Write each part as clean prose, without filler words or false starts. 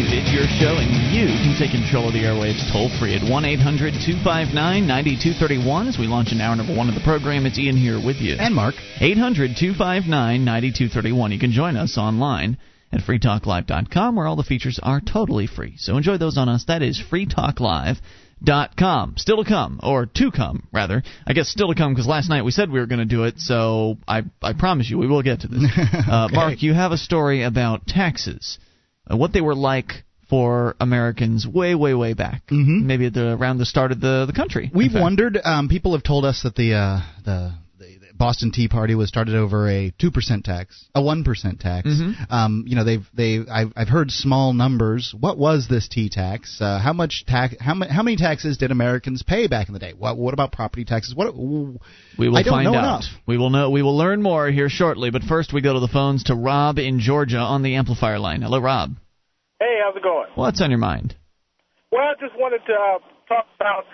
live. It's your show, and you can take control of the airwaves toll-free at 1-800-259-9231. As we launch in hour number one of the program, it's Ian here with you. And Mark. 800-259-9231. You can join us online at freetalklive.com, where all the features are totally free. So enjoy those on us. That is freetalklive.com. Still to come, or to come, rather. I guess still to come, because last night we said we were going to do it, so I promise you we will get to this. Okay. Mark, you have a story about taxes, what they were like for Americans way, way, way back, maybe at around the start of the country. We've wondered. People have told us that the Boston Tea Party was started over a 2% tax, a 1% tax. You know, I've heard small numbers. What was this tea tax? How many taxes did Americans pay back in the day? What about property taxes? We will I don't find know out. Enough. We will know. We will learn more here shortly. But first, we go to the phones to Rob in Georgia on the amplifier line. Hello, Rob. Hey, how's it going? What's on your mind? Well, I just wanted to talk about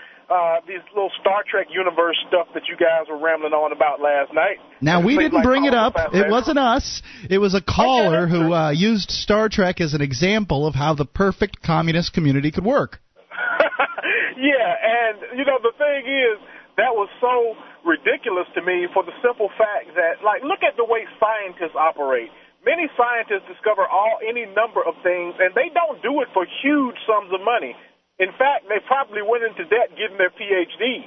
these little Star Trek universe stuff that you guys were rambling on about last night. Now, we didn't bring it up. It wasn't us. It was a caller who used Star Trek as an example of how the perfect communist community could work. Yeah, and, you know, the thing is, that was so ridiculous to me for the simple fact that, like, look at the way scientists operate. Many scientists discover any number of things, and they don't do it for huge sums of money. In fact, they probably went into debt getting their Ph.D.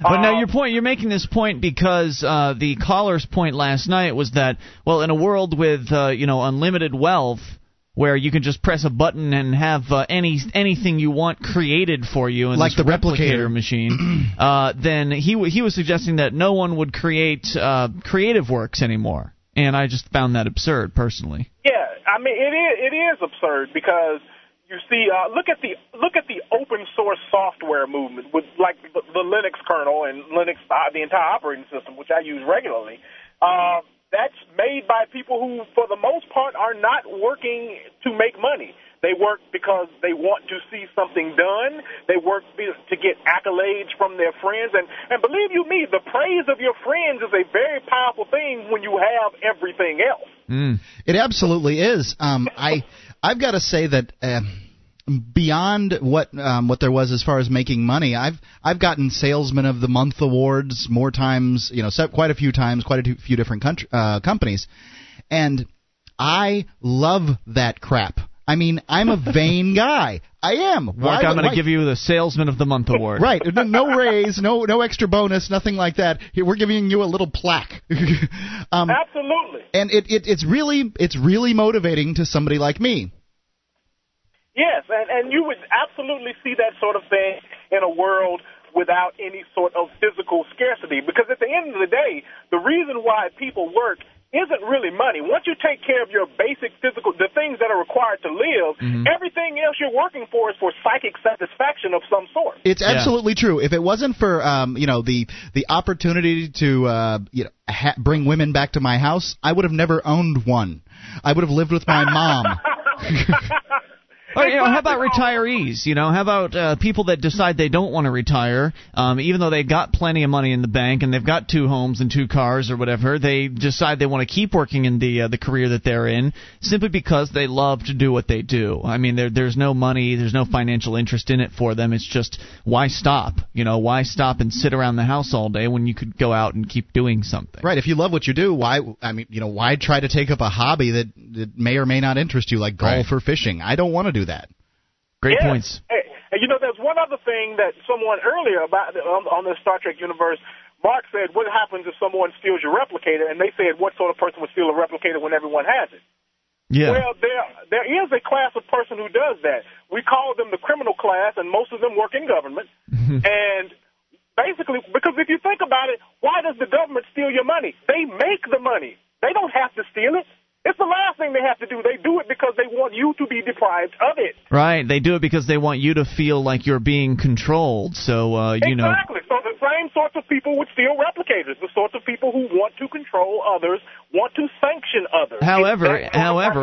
But now you're making this point because the caller's point last night was that, well, in a world with unlimited wealth, where you can just press a button and have anything you want created for you in like this the replicator machine, then he was suggesting that no one would create creative works anymore. And I just found that absurd, personally. Yeah, I mean, it is absurd because you see, look at the open source software movement with like the Linux kernel and Linux, the entire operating system, which I use regularly. That's made by people who, for the most part, are not working to make money. They work because they want to see something done. They work to get accolades from their friends. And believe you me, the praise of your friends is a very powerful thing when you have everything else. It absolutely is. I've got to say that beyond what there was as far as making money, I've gotten Salesman of the Month awards more times, quite a few times, quite a few different companies. And I love that crap. I mean, I'm a vain guy. I am. Mark, I'm going to give you the Salesman of the Month award. Right. No raise, no extra bonus, nothing like that. Here, we're giving you a little plaque. Absolutely. And it's really motivating to somebody like me. Yes, and you would absolutely see that sort of thing in a world without any sort of physical scarcity. Because at the end of the day, the reason why people work isn't really money. Once you take care of your basic physical, the things that are required to live, everything else you're working for is for psychic satisfaction of some sort. It's absolutely true. If it wasn't for the opportunity to bring women back to my house, I would have never owned one. I would have lived with my mom. Or, how about retirees? How about people that decide they don't want to retire, even though they got plenty of money in the bank and they've got two homes and two cars or whatever? They decide they want to keep working in the career that they're in simply because they love to do what they do. I mean, there's no money, there's no financial interest in it for them. It's just why stop? Why stop and sit around the house all day when you could go out and keep doing something? Right. If you love what you do, why try to take up a hobby that may or may not interest you, like golf or fishing? I don't want to do that. Great points. And there's one other thing that someone earlier about on the Star Trek universe, Mark said, what happens if someone steals your replicator? And they said, what sort of person would steal a replicator when everyone has it? Yeah. Well, there is a class of person who does that. We call them the criminal class, and most of them work in government. And basically, because if you think about it, why does the government steal your money? They make the money. They don't have to steal it. It's the last thing they have to do. They do it because they want you to be deprived of it. Right. They do it because they want you to feel like you're being controlled. So, exactly. So the same sorts of people with steel replicators, the sorts of people who want to control others, want to sanction others. However,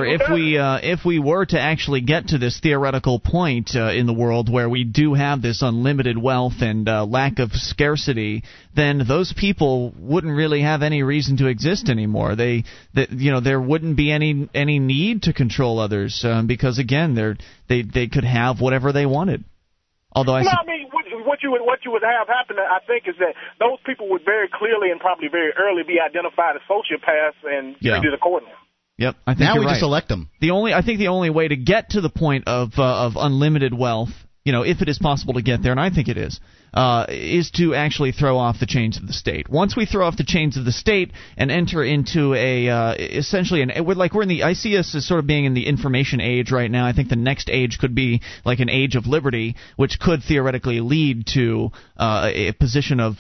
if we were to actually get to this theoretical point in the world where we do have this unlimited wealth and lack of scarcity, then those people wouldn't really have any reason to exist anymore. There wouldn't be any need to control others because again, they could have whatever they wanted. What you would have happen, I think, is that those people would very clearly and probably very early be identified as sociopaths and treated accordingly. Yep, I think now we just elect them. I think the only way to get to the point of unlimited wealth, if it is possible to get there, and I think it is to actually throw off the chains of the state. Once we throw off the chains of the state and enter into I see us as sort of being in the information age right now. I think the next age could be like an age of liberty, which could theoretically lead to a position of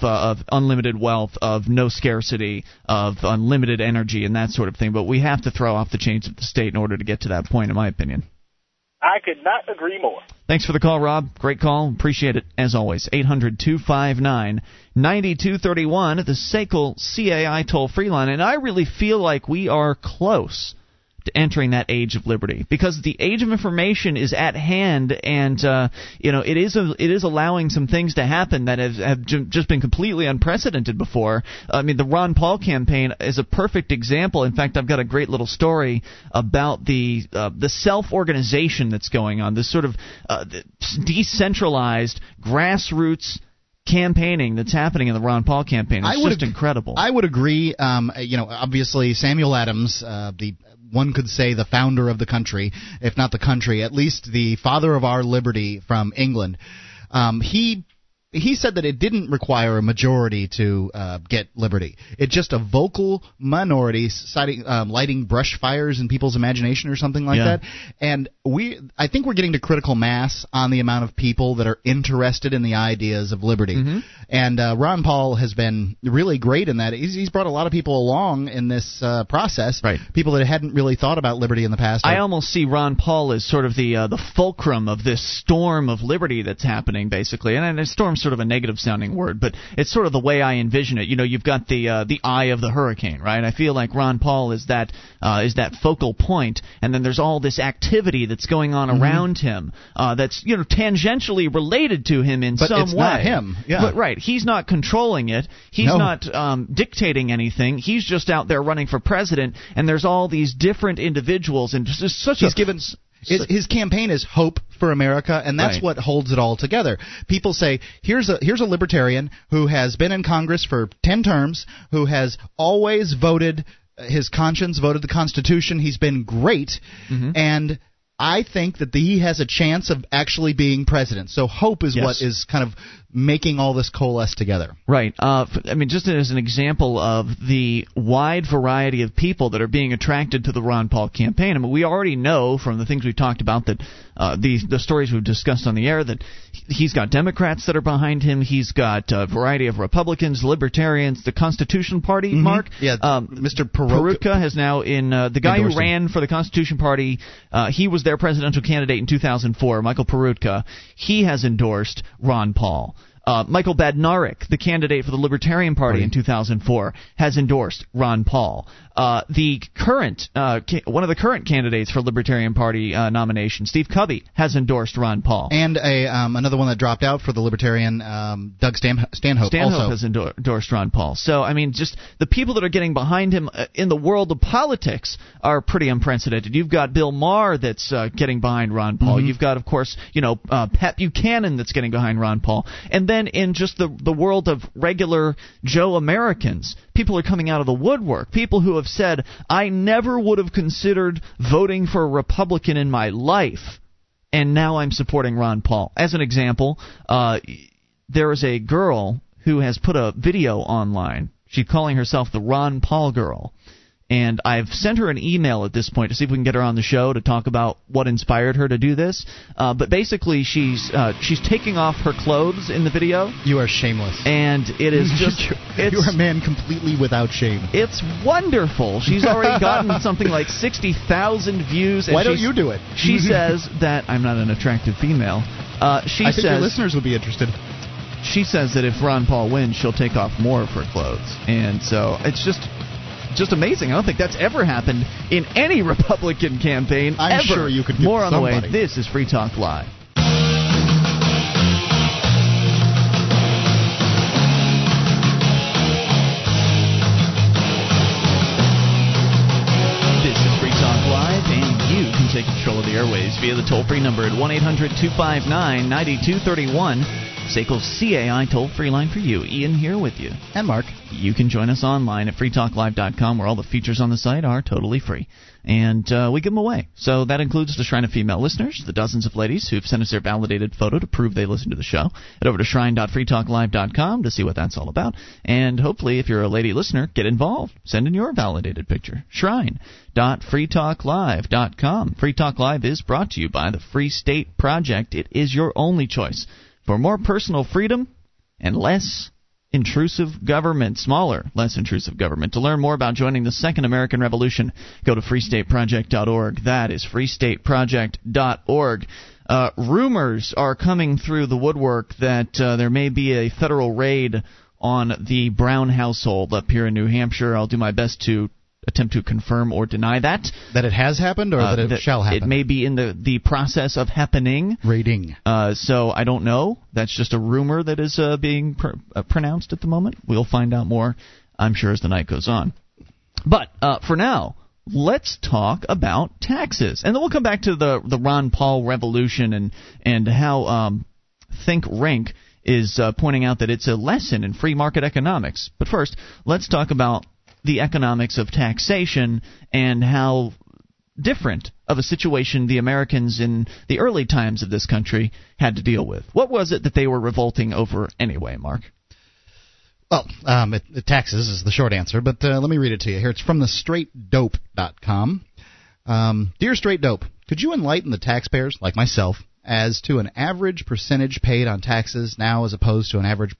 unlimited wealth, of no scarcity, of unlimited energy, and that sort of thing. But we have to throw off the chains of the state in order to get to that point, in my opinion. I could not agree more. Thanks for the call, Rob. Great call. Appreciate it, as always. 800-259-9231 at the SACL CAI toll-free line. And I really feel like we are close to entering that age of liberty, because the age of information is at hand, and it is allowing some things to happen that have just been completely unprecedented before. I mean, the Ron Paul campaign is a perfect example. In fact, I've got a great little story about the self-organization that's going on, this sort of decentralized grassroots campaigning that's happening in the Ron Paul campaign. It's incredible. I would agree. Obviously Samuel Adams, one could say the founder of the country, if not the country, at least the father of our liberty from England. He said that it didn't require a majority to get liberty. It's just a vocal minority lighting brush fires in people's imagination or something like that. And I think we're getting to critical mass on the amount of people that are interested in the ideas of liberty. Mm-hmm. And Ron Paul has been really great in that. He's brought a lot of people along in this process, right? People that hadn't really thought about liberty in the past. I almost see Ron Paul as sort of the fulcrum of this storm of liberty that's happening, basically. And a storm's sort of a negative-sounding word, but it's sort of the way I envision it. You've got the eye of the hurricane, right? I feel like Ron Paul is that focal point, and then there's all this activity that's going on around him that's tangentially related to him in some way. But it's not him. Yeah. But right, he's not controlling it. He's not dictating anything. He's just out there running for president, and there's all these different individuals, and just such a. His campaign is Hope for America, and that's what holds it all together. People say, here's a libertarian who has been in Congress for 10 terms, who has always voted his conscience, voted the Constitution. He's been great, and I think that he has a chance of actually being president. So hope is what is kind of making all this coalesce together. Right. Just as an example of the wide variety of people that are being attracted to the Ron Paul campaign, we already know from the things we've talked about that the stories we've discussed on the air that he's got Democrats that are behind him. He's got a variety of Republicans, Libertarians, the Constitution Party, Mark. Yeah, Mr. Perutka has now the guy who ran for the Constitution Party, he was their presidential candidate in 2004, Michael Perutka. He has endorsed Ron Paul. Michael Badnarik, the candidate for the Libertarian Party in 2004, has endorsed Ron Paul. One of the current candidates for Libertarian Party nomination, Steve Covey, has endorsed Ron Paul. And another one that dropped out for the Libertarian, Doug Stanhope. Stanhope also has endorsed Ron Paul. So, just the people that are getting behind him in the world of politics are pretty unprecedented. You've got Bill Maher that's getting behind Ron Paul. You've got, of course, Pat Buchanan that's getting behind Ron Paul. And then in just the world of regular Joe Americans, people are coming out of the woodwork. People who have said, I never would have considered voting for a Republican in my life, and now I'm supporting Ron Paul. As an example, there is a girl who has put a video online. She's calling herself the Ron Paul girl. And I've sent her an email at this point to see if we can get her on the show to talk about what inspired her to do this. But basically, she's taking off her clothes in the video. You are shameless. And it is just... you are a man completely without shame. It's wonderful. She's already gotten something like 60,000 views. And why don't you do it? She says that I'm not an attractive female. I think your listeners would be interested. she says that if Ron Paul wins, she'll take off more of her clothes. And so it's just amazing. I don't think that's ever happened in any Republican campaign. I'm ever. Sure you could get more on somebody. The way. This is Free Talk Live. Take control of the airwaves via the toll-free number at 1-800-259-9231. SACL's CAI toll-free line for you. Ian here with you. And Mark. You can join us online at freetalklive.com, where all the features on the site are totally free. And we give them away. So that includes the Shrine of Female Listeners, the dozens of ladies who've sent us their validated photo to prove they listen to the show. Head over to shrine.freetalklive.com to see what that's all about. And hopefully, if you're a lady listener, get involved. Send in your validated picture. Shrine.freetalklive.com. Free Talk Live is brought to you by the Free State Project. It is your only choice for more personal freedom and less intrusive government, smaller, less intrusive government. To learn more about joining the Second American Revolution, go to freestateproject.org. That is freestateproject.org. Rumors are coming through the woodwork that there may be a federal raid on the Brown household up here in New Hampshire. I'll do my best to attempt to confirm or deny that. That it has happened or that it shall happen? It may be in the process of happening. Raiding. So I don't know. That's just a rumor that is being pronounced at the moment. We'll find out more, I'm sure, as the night goes on. But for now, let's talk about taxes. And then we'll come back to the Ron Paul revolution and how ThinkRank is pointing out that it's a lesson in free market economics. But first, let's talk about the economics of taxation and how different of a situation the Americans in the early times of this country had to deal with. What was it that they were revolting over anyway, Mark? Well, taxes is the short answer, but let me read it to you here. It's from thestraightdope.com. Dear Straight Dope, could you enlighten the taxpayers, like myself, as to an average percentage paid on taxes now as opposed to an average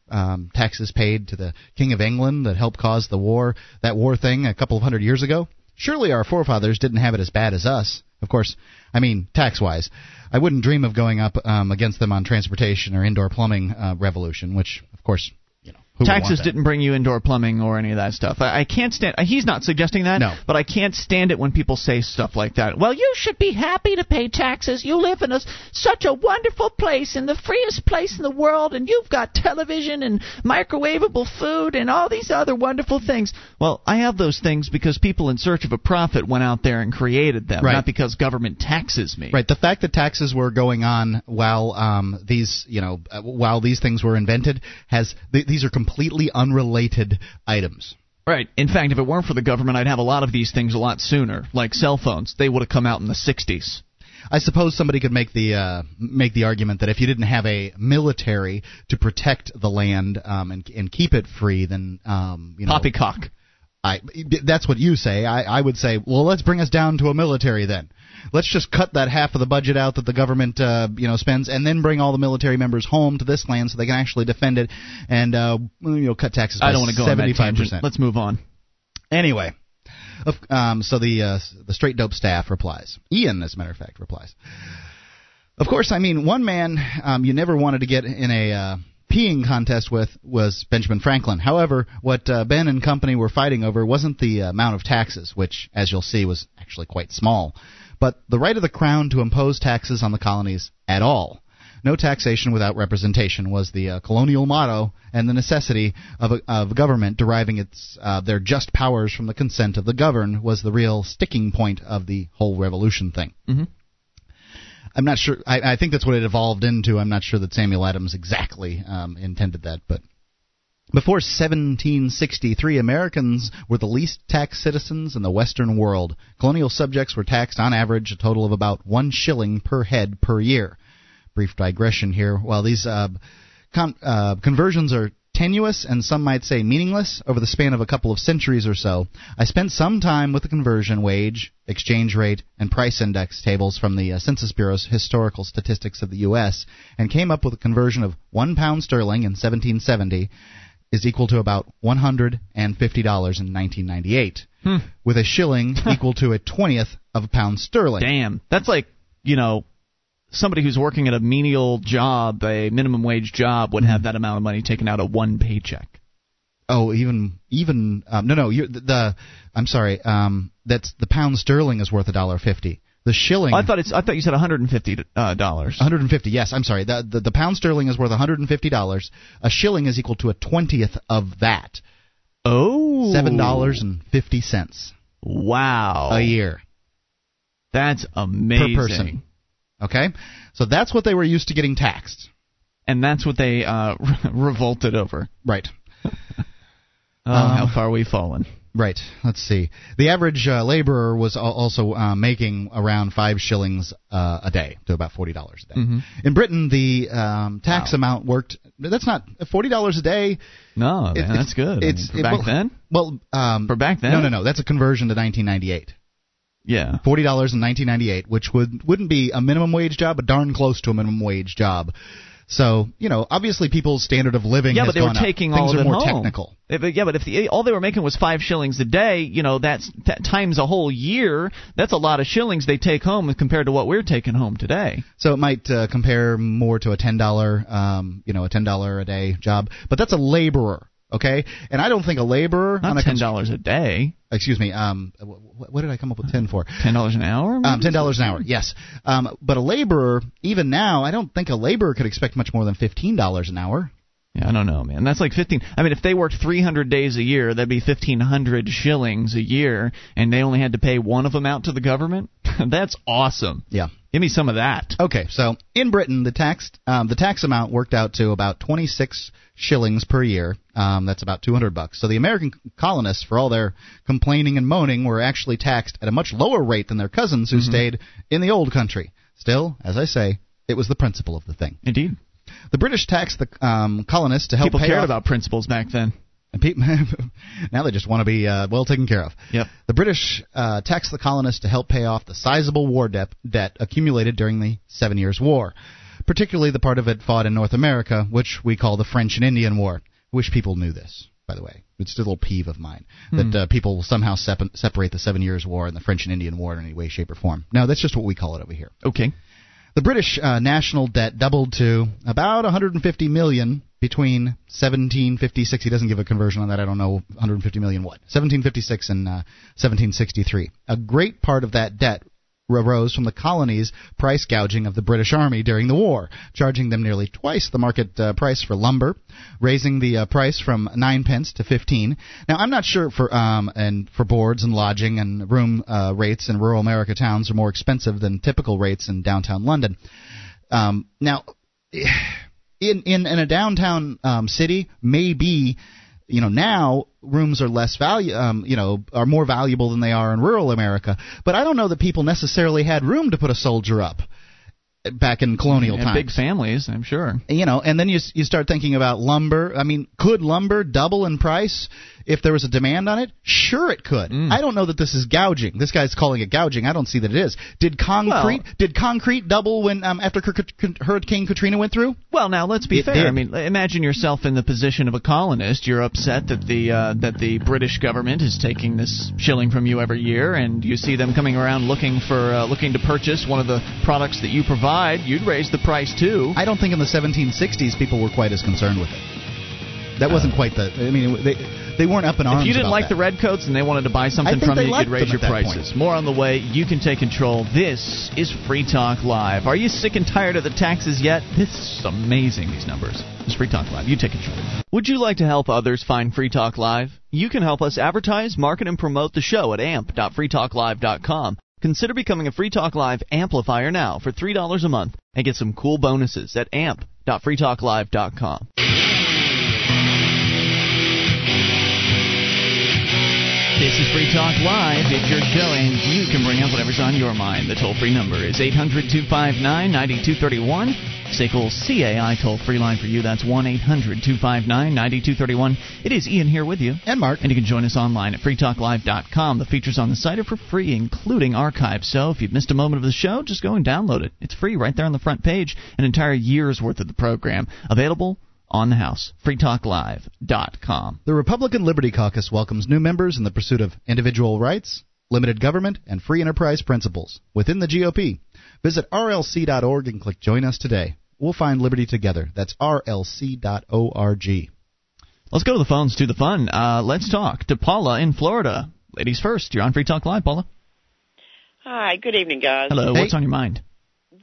taxes paid to the King of England that helped cause the war, that war thing a couple of hundred years ago? Surely our forefathers didn't have it as bad as us. Of course, I mean, tax-wise. I wouldn't dream of going up against them on transportation or indoor plumbing revolution, which, of course, you know. Who taxes didn't bring you indoor plumbing or any of that stuff. I can't stand. He's not suggesting that. No. But I can't stand it when people say stuff like that. Well, you should be happy to pay taxes. You live in such a wonderful place, in the freest place in the world, and you've got television and microwavable food and all these other wonderful things. Well, I have those things because people in search of a profit went out there and created them, right. Not because government taxes me. Right. The fact that taxes were going on while these things were invented has these are completely unrelated items. Right. In fact, if it weren't for the government, I'd have a lot of these things a lot sooner. Like cell phones, they would have come out in the 60s. I suppose somebody could make the argument that if you didn't have a military to protect the land and keep it free, then poppycock. That's what you say. I would say, well, let's bring us down to a military then. Let's just cut that half of the budget out that the government spends, and then bring all the military members home to this land so they can actually defend it and cut taxes by 75%. I don't want to go on that tangent. Let's move on. Anyway, so the Straight Dope staff replies. Ian, as a matter of fact, replies. Of course, I mean, one man you never wanted to get in a peeing contest with was Benjamin Franklin. However, what Ben and company were fighting over wasn't the amount of taxes, which, as you'll see, was actually quite small, but the right of the crown to impose taxes on the colonies at all. No taxation without representation was the colonial motto, and the necessity of government deriving their just powers from the consent of the governed was the real sticking point of the whole revolution thing. Mm-hmm. I'm not sure. I think that's what it evolved into. I'm not sure that Samuel Adams exactly intended that. But before 1763, Americans were the least taxed citizens in the Western world. Colonial subjects were taxed on average a total of about 1 shilling per head per year. Brief digression here. While these conversions are tenuous and some might say meaningless over the span of a couple of centuries or so, I spent some time with the conversion wage, exchange rate, and price index tables from the Census Bureau's historical statistics of the U.S. and came up with a conversion of 1 pound sterling in 1770 is equal to about $150 in 1998, with a shilling equal to 1/20 of a pound sterling. Damn, that's like, somebody who's working at a menial job, a minimum wage job, would have that amount of money taken out of one paycheck. Oh, even no. I'm sorry. That's the pound sterling is worth $1.50. The shilling. Oh, I thought you said $150. $150. Yes, I'm sorry. The pound sterling is worth $150. A shilling is equal to a 20th of that. Oh. $7.50. Wow. A year. That's amazing. Per person. Okay, so that's what they were used to getting taxed, and that's what they revolted over. Right. How far we've fallen. Right. Let's see. The average laborer was also making around 5 shillings a day, to about $40 a day. Mm-hmm. In Britain, the tax amount worked. That's not $40 a day. No, man, that's good. It's back then. Well, for back then. No. That's a conversion to 1998. Yeah, $40 in 1998, which wouldn't be a minimum wage job, but darn close to a minimum wage job. So, obviously people's standard of living has gone up. Yeah, but they were taking all of it home. Things are more technical. Yeah, but if all they were making was 5 shillings a day, that's times a whole year. That's a lot of shillings they take home compared to what we're taking home today. So it might compare more to a $10, a $10 a day job, but that's a laborer. Okay, and I don't think a laborer not on a $10 a day. Excuse me. What did I come up with 10 for? $10 an hour. $10 an hour. Yes. But a laborer, even now, I don't think a laborer could expect much more than $15 an hour. Yeah, I don't know, man. That's like 15. I mean, if they worked 300 days a year, that'd be 1,500 shillings a year, and they only had to pay one of them out to the government. That's awesome. Yeah. Give me some of that. Okay, so in Britain, the tax amount worked out to about 26 shillings per year. That's about $200. So the American colonists, for all their complaining and moaning, were actually taxed at a much lower rate than their cousins who stayed in the old country. Still, as I say, it was the principle of the thing. Indeed. The British taxed the colonists to help people pay cared off. About principles back then. Now they just want to be well taken care of. Yep. The British taxed the colonists to help pay off the sizable war debt accumulated during the 7 Years' War, particularly the part of it fought in North America, which we call the French and Indian War. I wish people knew this, by the way. It's a little peeve of mine that people somehow separate the 7 Years' War and the French and Indian War in any way, shape, or form. No, that's just what we call it over here. Okay. The British national debt doubled to about $150 million between 1756. He doesn't give a conversion on that. I don't know. $150 million what? 1756 and 1763. A great part of that debt arose from the colonies' price gouging of the British Army during the war, charging them nearly twice the market price for lumber, raising the price from 9 pence to 15. Now, I'm not sure for boards and lodging and room rates in rural America towns are more expensive than typical rates in downtown London. Now, in a downtown city, maybe, now rooms are less value, are more valuable than they are in rural America. But I don't know that people necessarily had room to put a soldier up back in colonial times. Big families, I'm sure. And then you start thinking about lumber. I mean, could lumber double in price if there was a demand on it? Sure, it could. I don't know that this is gouging. This guy's calling it gouging. I don't see that it is. Did concrete double when after Hurricane Katrina went through? Well, now let's be fair. I mean, imagine yourself in the position of a colonist. You're upset that the British government is taking this shilling from you every year, and you see them coming around looking to purchase one of the products that you provide. You'd raise the price too. I don't think in the 1760s people were quite as concerned with it. That wasn't quite the. I mean, they weren't up in arms. If you didn't like the redcoats and they wanted to buy something from you, you'd raise your prices. More on the way. You can take control. This is Free Talk Live. Are you sick and tired of the taxes yet? This is amazing. These numbers. It's Free Talk Live. You take control. Would you like to help others find Free Talk Live? You can help us advertise, market, and promote the show at amp.freetalklive.com. Consider becoming a Free Talk Live amplifier now for $3 a month and get some cool bonuses at amp.freetalklive.com. This is Free Talk Live. If you're chilling, you can bring up whatever's on your mind. The toll-free number is 800-259-9231. SACL CAI toll-free line for you. That's 1-800-259-9231. It is Ian here with you. And Mark. And you can join us online at freetalklive.com. The features on the site are for free, including archives. So if you've missed a moment of the show, just go and download it. It's free right there on the front page. An entire year's worth of the program. Available on the house, freetalklive.com. The Republican Liberty Caucus welcomes new members in the pursuit of individual rights, limited government, and free enterprise principles within the GOP. Visit rlc.org and click Join Us today. We'll find liberty together. That's rlc.org. Let's go to the phones to the fun. Let's talk to Paula in Florida. Ladies first, you're on Free Talk Live, Paula. Hi, good evening, guys. Hello, hey. What's on your mind?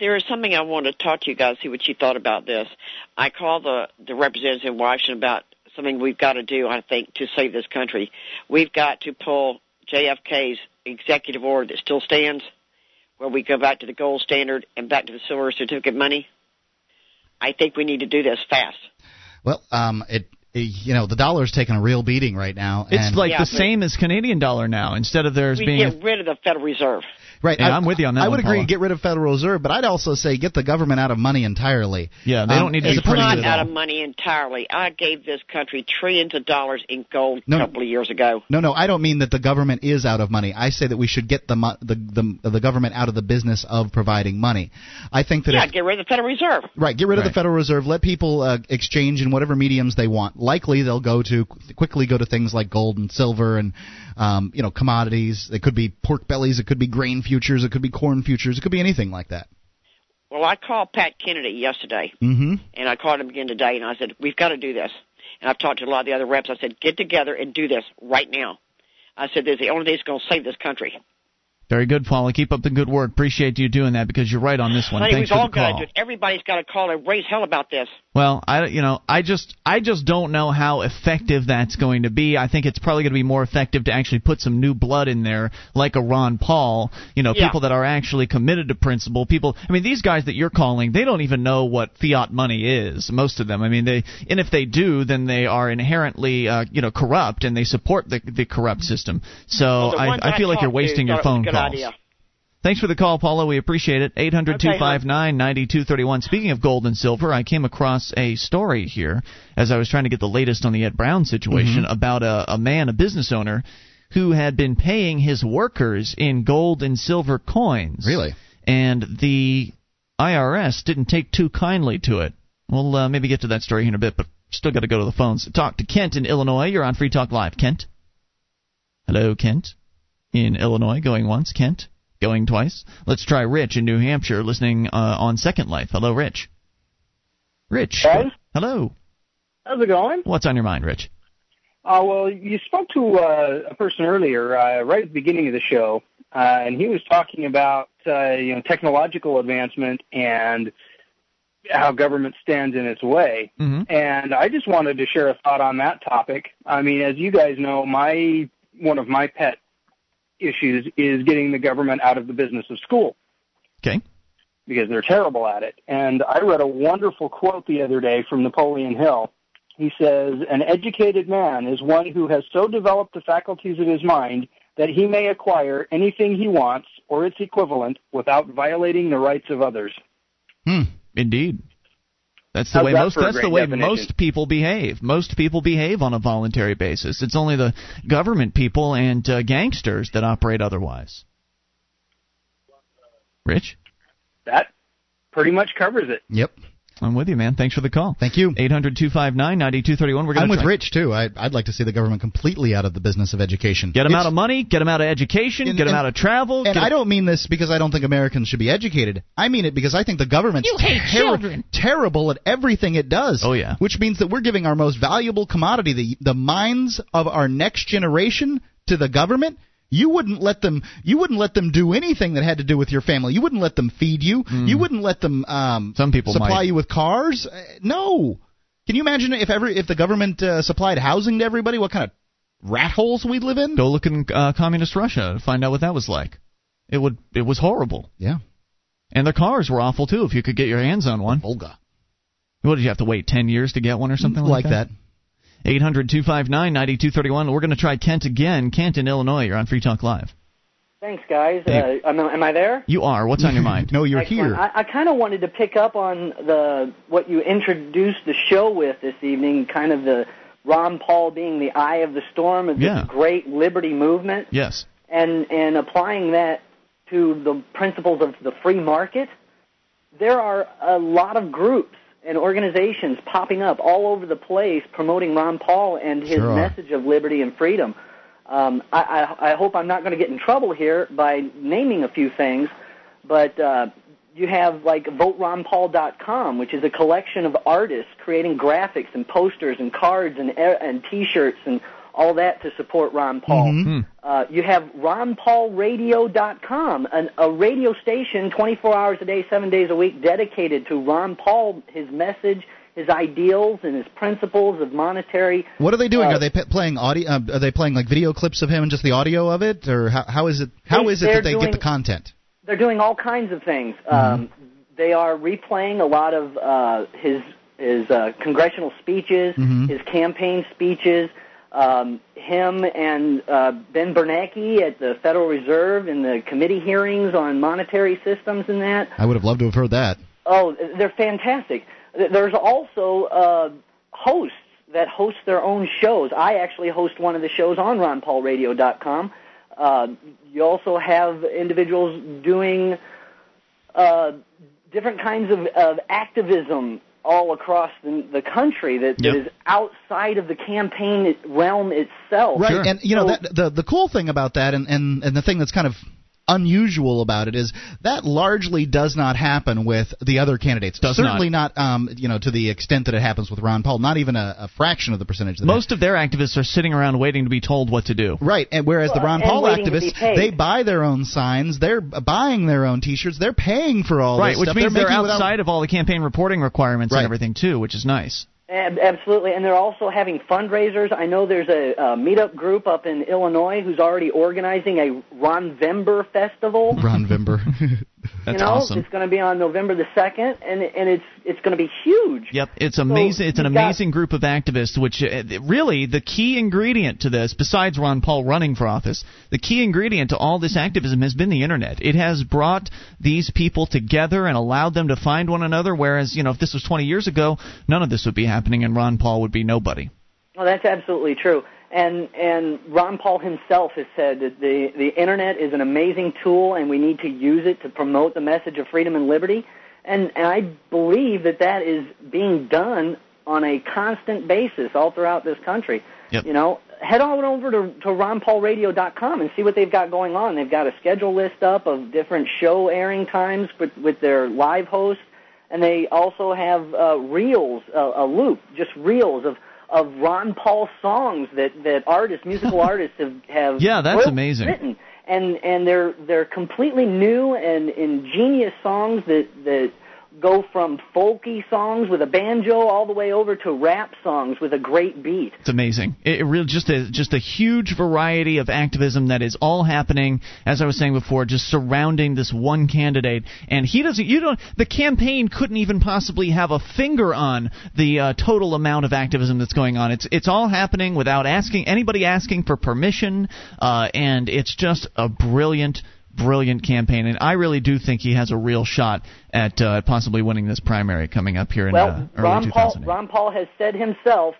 There is something I want to talk to you guys, see what you thought about this. I called the representatives in Washington about something we've got to do, I think, to save this country. We've got to pull JFK's executive order that still stands, where we go back to the gold standard and back to the silver certificate money. I think we need to do this fast. Well, the dollar's taking a real beating right now. And it's like the same as Canadian dollar now. Instead of there's being... Get rid of the Federal Reserve. Right. Yeah, I'm with you on that one, I would agree, Paula. Get rid of Federal Reserve, but I'd also say get the government out of money entirely. Yeah, they don't need to be printing it. It's not out of money entirely. I gave this country trillions of dollars in gold a couple of years ago. No, I don't mean that the government is out of money. I say that we should get the government out of the business of providing money. I think that... Yeah, get rid of the Federal Reserve. Right, get rid of the Federal Reserve. Let people exchange in whatever mediums they want. Likely they'll quickly go to things like gold and silver and commodities. It could be pork bellies. It could be grain futures. It could be corn futures. It could be anything like that. Well, I called Pat Kennedy yesterday, and I called him again today, and I said, we've got to do this. And I've talked to a lot of the other reps. I said, get together and do this right now. I said, this is the only thing that's going to save this country. Very good, Paula. Keep up the good work. Appreciate you doing that because you're right on this one. Honey, thanks for the call. Good. Everybody's got to call and raise hell about this. Well, I just don't know how effective that's going to be. I think it's probably going to be more effective to actually put some new blood in there, like a Ron Paul. People that are actually committed to principle. People. I mean, these guys that you're calling, they don't even know what fiat money is. Most of them. I mean, and if they do, then they are inherently corrupt and they support the corrupt system. So I feel like you're wasting your phone call. Idea. Thanks for the call, Paula. We appreciate it. 800-259-9231. Speaking of gold and silver, I came across a story here as I was trying to get the latest on the Ed Brown situation about a man, a business owner, who had been paying his workers in gold and silver coins. Really? And the IRS didn't take too kindly to it. We'll maybe get to that story here in a bit, but still got to go to the phones. Talk to Kent in Illinois. You're on Free Talk Live. Kent? Hello, Kent? In Illinois, going once. Kent, going twice. Let's try Rich in New Hampshire, listening on Second Life. Hello, Rich. Rich. Hey. Hello. How's it going? What's on your mind, Rich? Well, you spoke to a person earlier, right at the beginning of the show, and he was talking about technological advancement and how government stands in its way. Mm-hmm. And I just wanted to share a thought on that topic. I mean, as you guys know, one of my pet issues is getting the government out of the business of school. Okay. Because they're terrible at it. And I read a wonderful quote the other day from Napoleon Hill. He says, "An educated man is one who has so developed the faculties of his mind that he may acquire anything he wants or its equivalent without violating the rights of others." Indeed. That's the way most people behave. Most people behave on a voluntary basis. It's only the government people and gangsters that operate otherwise. Rich? That pretty much covers it. Yep. I'm with you, man. Thanks for the call. Thank you. 800-259-9231. I'm with Rich, too. I'd like to see the government completely out of the business of education. Get them out of money. Get them out of education. Get them out of travel. And I don't mean this because I don't think Americans should be educated. I mean it because I think the government's terrible at everything it does. Oh, yeah. Which means that we're giving our most valuable commodity, the minds of our next generation, to the government. You wouldn't let them do anything that had to do with your family. You wouldn't let them feed you. You wouldn't let them supply you with cars. No. Can you imagine if the government supplied housing to everybody, what kind of rat holes we'd live in? Go look in communist Russia and find out what that was like. It was horrible. Yeah. And their cars were awful, too, if you could get your hands on one. Volga. What, did you have to wait 10 years to get one or something like that? 800-259-9231. We're going to try Kent again. Kent in Illinois, you're on Free Talk Live. Thanks, guys. Hey. Am I there? You are. What's on your mind? No, you're excellent. Here. I kind of wanted to pick up on what you introduced the show with this evening, kind of the Ron Paul being the eye of the storm of this great liberty movement. Yes. And applying that to the principles of the free market. There are a lot of groups and organizations popping up all over the place promoting Ron Paul and his message of liberty and freedom. I hope I'm not going to get in trouble here by naming a few things, but you have like VoteRonPaul.com, which is a collection of artists creating graphics and posters and cards and T-shirts and all that to support Ron Paul. Mm-hmm. You have RonPaulRadio.com, a radio station 24 hours a day, 7 days a week, dedicated to Ron Paul, his message, his ideals, and his principles of monetary. What are they doing? Are they playing audio? Are they playing like video clips of him and just the audio of it, or how is it? How is it that they get the content? They're doing all kinds of things. Mm-hmm. They are replaying a lot of his congressional speeches, mm-hmm. his campaign speeches. Him and Ben Bernanke at the Federal Reserve in the committee hearings on monetary systems and that. I would have loved to have heard that. Oh, they're fantastic. There's also hosts that host their own shows. I actually host one of the shows on RonPaulRadio.com. You also have individuals doing different kinds of activism all across the country that is outside of the campaign realm itself. Right, sure. And the cool thing about that and the thing that's kind of unusual about it is that largely does not happen with the other candidates. Certainly not to the extent that it happens with Ron Paul, not even a fraction of the percentage. Most of their activists are sitting around waiting to be told what to do. Right, and whereas the Ron Paul activists, they buy their own signs, they're buying their own T-shirts, they're paying for all this stuff. Right, which means they're outside of all the campaign reporting requirements and everything, too, which is nice. Absolutely, and they're also having fundraisers. I know there's a meetup group up in Illinois who's already organizing a Ronvember festival. Ronvember, that's awesome. It's going to be on November the 2nd, and it's going to be huge. Yep, it's amazing. It's an amazing group of activists. Which really the key ingredient to this, besides Ron Paul running for office, the key ingredient to all this activism has been the internet. It has brought these people together and allowed them to find one another. Whereas if this was 20 years ago, none of this would be happening. And Ron Paul would be nobody. Well, that's absolutely true. And Ron Paul himself has said that the internet is an amazing tool, and we need to use it to promote the message of freedom and liberty. And I believe that is being done on a constant basis all throughout this country. Yep. Head on over to RonPaulRadio.com and see what they've got going on. They've got a schedule list up of different show airing times with their live hosts. And they also have reels, a loop, just reels of Ron Paul songs that artists, musical artists have that's amazing. Written. And they're completely new and ingenious songs that go from folky songs with a banjo all the way over to rap songs with a great beat. It's amazing. It really just a huge variety of activism that is all happening, as I was saying before, just surrounding this one candidate. And the campaign couldn't even possibly have a finger on the total amount of activism that's going on. It's all happening without anybody asking for permission, and it's just a brilliant campaign, and I really do think he has a real shot at possibly winning this primary coming up here in early 2008. Ron Paul has said himself,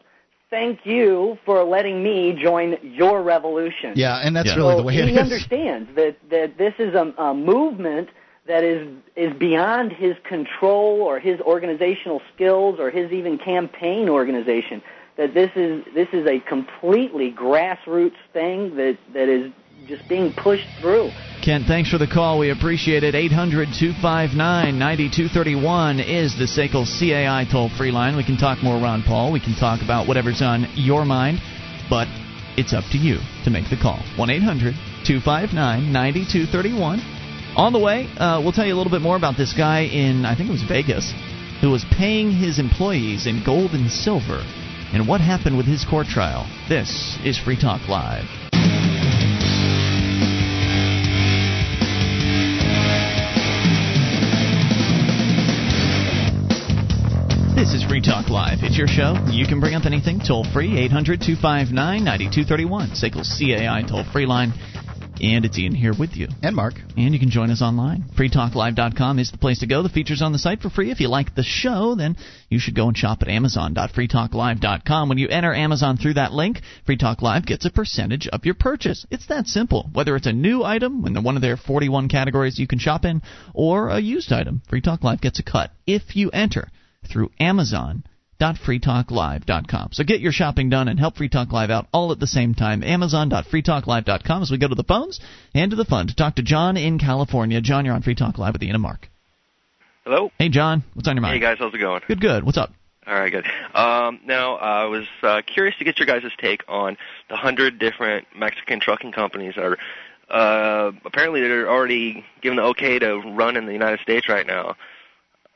thank you for letting me join your revolution. Yeah, and that's really the way it is. He understands that this is a movement that is beyond his control or his organizational skills or his even campaign organization, that this is a completely grassroots thing that is just being pushed through. Kent, thanks for the call. We appreciate it. 800-259-9231 is the SACL CAI toll-free line. We can talk more Ron Paul. We can talk about whatever's on your mind, but it's up to you to make the call. 1-800-259-9231. On the way, we'll tell you a little bit more about this guy in, I think it was Vegas, who was paying his employees in gold and silver, and what happened with his court trial. This is Free Talk Live. This is Free Talk Live. It's your show. You can bring up anything toll-free, 800-259-9231, SACL's CAI toll-free line. And it's Ian here with you. And Mark. And you can join us online. FreeTalkLive.com is the place to go. The feature's on the site for free. If you like the show, then you should go and shop at Amazon.FreeTalkLive.com. When you enter Amazon through that link, Free Talk Live gets a percentage of your purchase. It's that simple. Whether it's a new item in one of their 41 categories you can shop in, or a used item, Free Talk Live gets a cut if you enter through Amazon.FreeTalkLive.com. Amazon.freetalklive.com. So get your shopping done and help Free Talk Live out all at the same time. Amazon.freetalklive.com. As we go to the phones and to the fun to talk to John in California. John, you're on Free Talk Live with Ian and Mark. Hello. Hey, John. What's on your mind? Hey, guys. How's it going? Good, good. What's up? All right, good. Now, I was curious to get your guys' take on the 100 different Mexican trucking companies that are apparently they're already given the okay to run in the United States right now.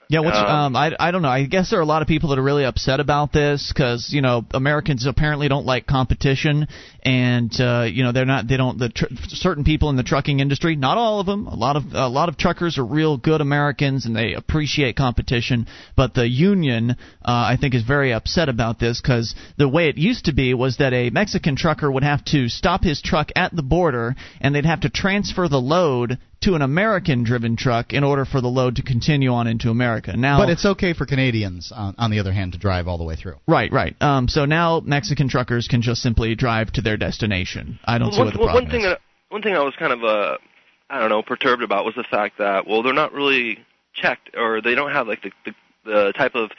Yeah, which I don't know. I guess there are a lot of people that are really upset about this because Americans apparently don't like competition, and certain people in the trucking industry, not all of them. A lot of truckers are real good Americans and they appreciate competition, but the union I think is very upset about this because the way it used to be was that a Mexican trucker would have to stop his truck at the border and they'd have to transfer the load to an American-driven truck in order for the load to continue on into America. Now, but it's okay for Canadians, on the other hand, to drive all the way through. Right, right. So now Mexican truckers can just simply drive to their destination. I don't see what the problem is. One thing I was kind of, perturbed about was the fact that, well, they're not really checked, or they don't have like the type of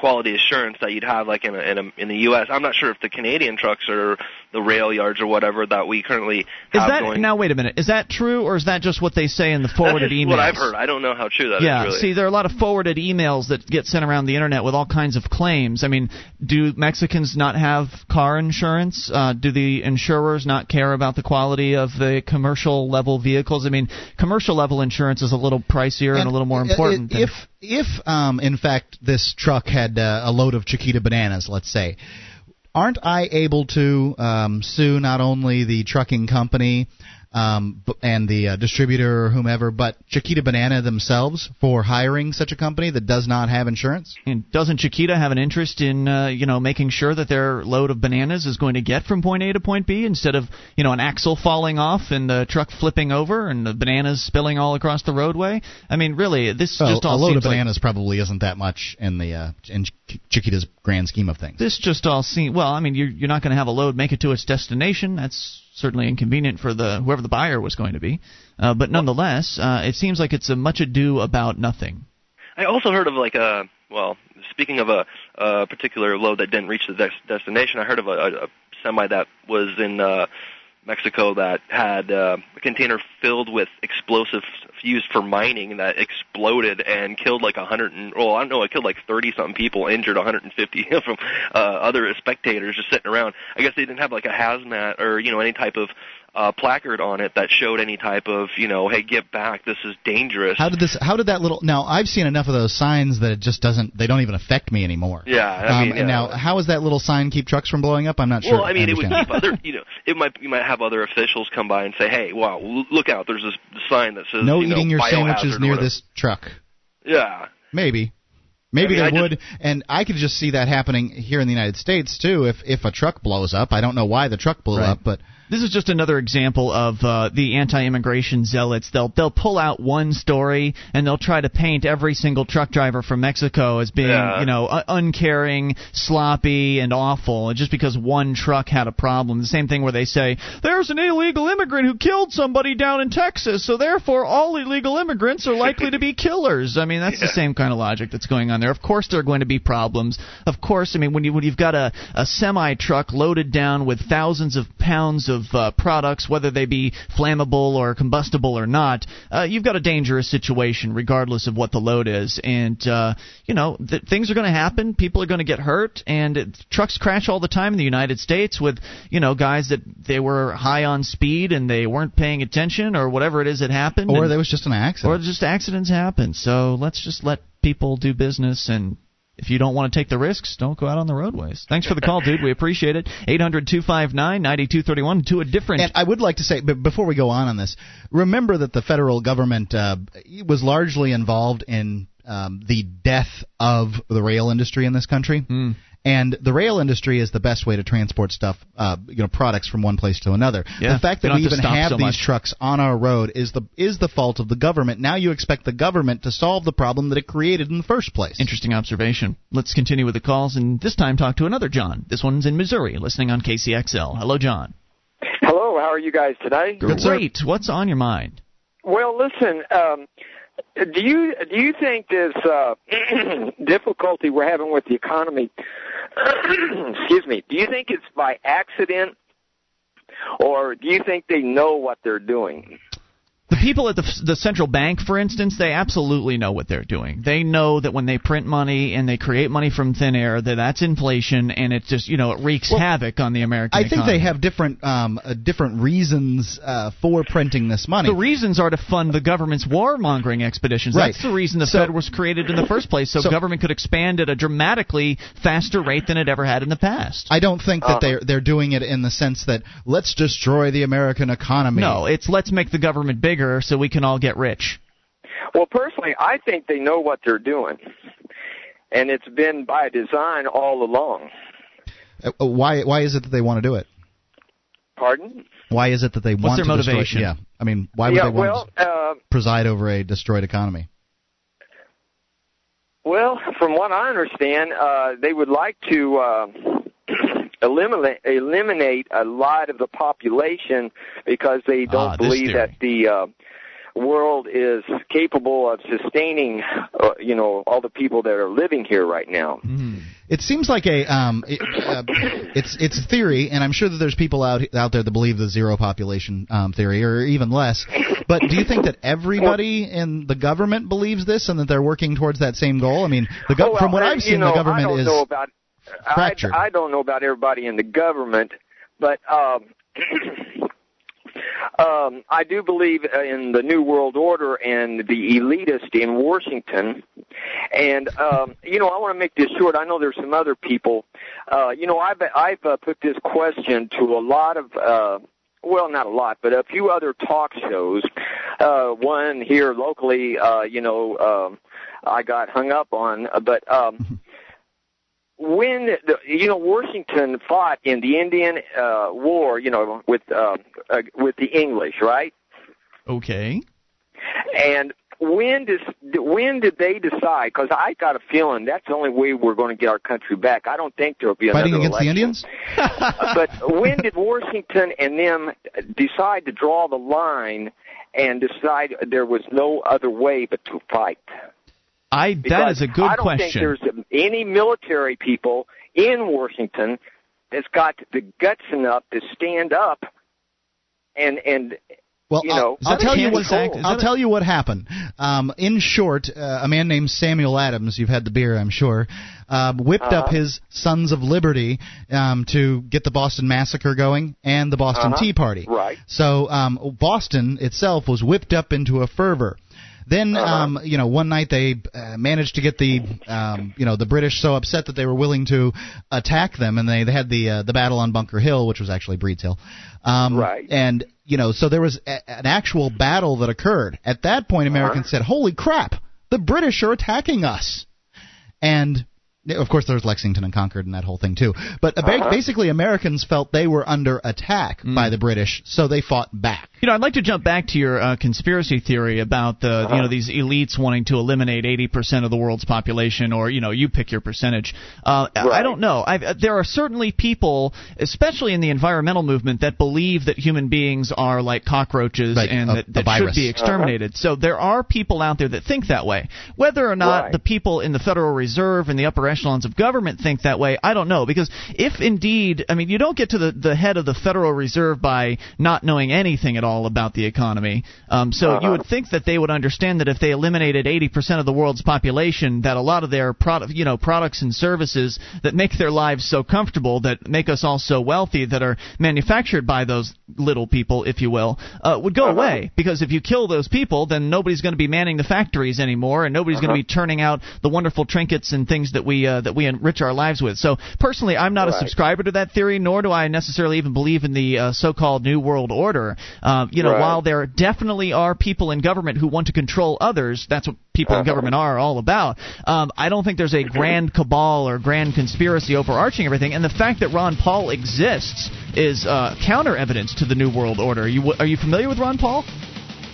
quality assurance that you'd have like in the U.S. I'm not sure if the Canadian trucks or the rail yards or whatever that we currently have going. Now, wait a minute. Is that true, or is that just what they say in the forwarded emails? That's what I've heard. I don't know how true that is, really. See, there are a lot of forwarded emails that get sent around the Internet with all kinds of claims. I mean, do Mexicans not have car insurance? Do the insurers not care about the quality of the commercial-level vehicles? I mean, commercial-level insurance is a little pricier and a little more important. If in fact, this truck had a load of Chiquita bananas, let's say, aren't I able to sue not only the trucking company and the distributor or whomever, but Chiquita Banana themselves for hiring such a company that does not have insurance? And doesn't Chiquita have an interest in making sure that their load of bananas is going to get from point A to point B instead of an axle falling off and the truck flipping over and the bananas spilling all across the roadway? I mean, really, this just all seems like... a load of bananas probably isn't that much in Chiquita's grand scheme of things. This just all seems... Well, I mean, you're not going to have a load make it to its destination. That's certainly inconvenient for whoever the buyer was going to be. But nonetheless, it seems like it's a much ado about nothing. I also heard of speaking of a particular load that didn't reach the destination, I heard of a semi that was in Mexico that had a container filled with explosives used for mining that exploded and killed like 30-something people, injured 150 from other spectators just sitting around. I guess they didn't have like a hazmat or any type of placard on it that showed any type of hey, get back, this is dangerous. Now I've seen enough of those signs that it just doesn't, they don't even affect me anymore. Yeah, now how does that little sign keep trucks from blowing up? I'm not sure. Well, I mean, it would keep other you might have other officials come by and say, hey, wow, look out, there's this sign that says no eating your sandwiches near this truck. Yeah, maybe. Maybe they would, and I could just see that happening here in the United States, too, if a truck blows up. I don't know why the truck blew up, but... This is just another example of the anti-immigration zealots. They'll pull out one story, and they'll try to paint every single truck driver from Mexico as being, uncaring, sloppy, and awful, just because one truck had a problem. The same thing where they say, there's an illegal immigrant who killed somebody down in Texas, so therefore all illegal immigrants are likely to be killers. I mean, that's the same kind of logic that's going on there. Of course there are going to be problems. Of course, I mean, when you've got a semi-truck loaded down with thousands of pounds of products, whether they be flammable or combustible or not, you've got a dangerous situation regardless of what the load is. And, things are going to happen. People are going to get hurt. And trucks crash all the time in the United States with, guys that they were high on speed and they weren't paying attention or whatever it is that happened. Or there was just an accident. Or just accidents happen. So let's just let people do business, and if you don't want to take the risks, don't go out on the roadways. Thanks for the call, dude. We appreciate it. 800-259-9231 to a different... And I would like to say, before we go on this, remember that the federal government was largely involved in the death of the rail industry in this country. Mm. And the rail industry is the best way to transport stuff, products from one place to another. Yeah. The fact that we even have these trucks on our road is the fault of the government. Now you expect the government to solve the problem that it created in the first place. Interesting observation. Let's continue with the calls and this time talk to another John. This one's in Missouri, listening on KCXL. Hello, John. Hello. How are you guys today? Great. What's on your mind? Well, listen, Do you think this difficulty we're having with the economy, excuse me, do you think it's by accident, or do you think they know what they're doing? The people at the central bank, for instance, they absolutely know what they're doing. They know that when they print money and they create money from thin air, that's inflation, and it just, it wreaks havoc on the American economy. I think they have different reasons for printing this money. The reasons are to fund the government's warmongering expeditions. Right. That's the reason the Fed was created in the first place, so government could expand at a dramatically faster rate than it ever had in the past. I don't think that they're doing it in the sense that let's destroy the American economy. No, it's let's make the government bigger so we can all get rich. Well, personally, I think they know what they're doing, and it's been by design all along. Why is it that they want to do it? Pardon? Why is it that they want to destroy? What's their motivation? Yeah, I mean, why would they want to preside over a destroyed economy? Well, from what I understand, they would like to eliminate a lot of the population because they don't believe that the world is capable of sustaining, all the people that are living here right now. Mm. It seems like it's theory, and I'm sure that there's people out there that believe the zero population theory, or even less. But do you think that everybody in the government believes this, and that they're working towards that same goal? I mean, from what I've seen, the government I don't know about everybody in the government, but I do believe in the New World Order and the elitist in Washington. And, I want to make this short. I know there's some other people. I've put this question to a lot of not a lot, but a few other talk shows. One here locally, I got hung up on, but when Washington fought in the Indian War, with the English, right? Okay. And when did they decide? Because I got a feeling that's the only way we're going to get our country back. I don't think there'll be another election. Fighting against the Indians? But when did Washington and them decide to draw the line and decide there was no other way but to fight? That is a good question. I don't think there's any military people in Washington that's got the guts enough to stand up and I'll tell you what happened. In short, a man named Samuel Adams, you've had the beer, I'm sure, whipped up his Sons of Liberty to get the Boston Massacre going and the Boston Tea Party. Right. So Boston itself was whipped up into a fervor. Then, one night they managed to get the, the British so upset that they were willing to attack them, and they had the battle on Bunker Hill, which was actually Breed's Hill. Right. And, so there was an actual battle that occurred. At that point, Americans said, holy crap, the British are attacking us. And, of course, there's Lexington and Concord and that whole thing, too. But basically Americans felt they were under attack by the British, so they fought back. I'd like to jump back to your conspiracy theory about the these elites wanting to eliminate 80% of the world's population, or you pick your percentage. I don't know. There are certainly people, especially in the environmental movement, that believe that human beings are like cockroaches and that should be exterminated. So there are people out there that think that way. Whether or not the people in the Federal Reserve and the upper echelons of government think that way, I don't know, because if indeed, you don't get to the head of the Federal Reserve by not knowing anything at all about the economy. You would think that they would understand that if they eliminated 80% of the world's population, that a lot of their products and services that make their lives so comfortable, that make us all so wealthy, that are manufactured by those little people, if you will, would go away. Because if you kill those people, then nobody's going to be manning the factories anymore, and nobody's going to be turning out the wonderful trinkets and things that we enrich our lives with. So personally, I'm not a subscriber to that theory, nor do I necessarily even believe in the so-called New World Order. While there definitely are people in government who want to control others, that's what people in government are all about. I don't think there's a grand cabal or grand conspiracy overarching everything, and the fact that Ron Paul exists is counter evidence to the New World Order. Are you familiar with Ron Paul?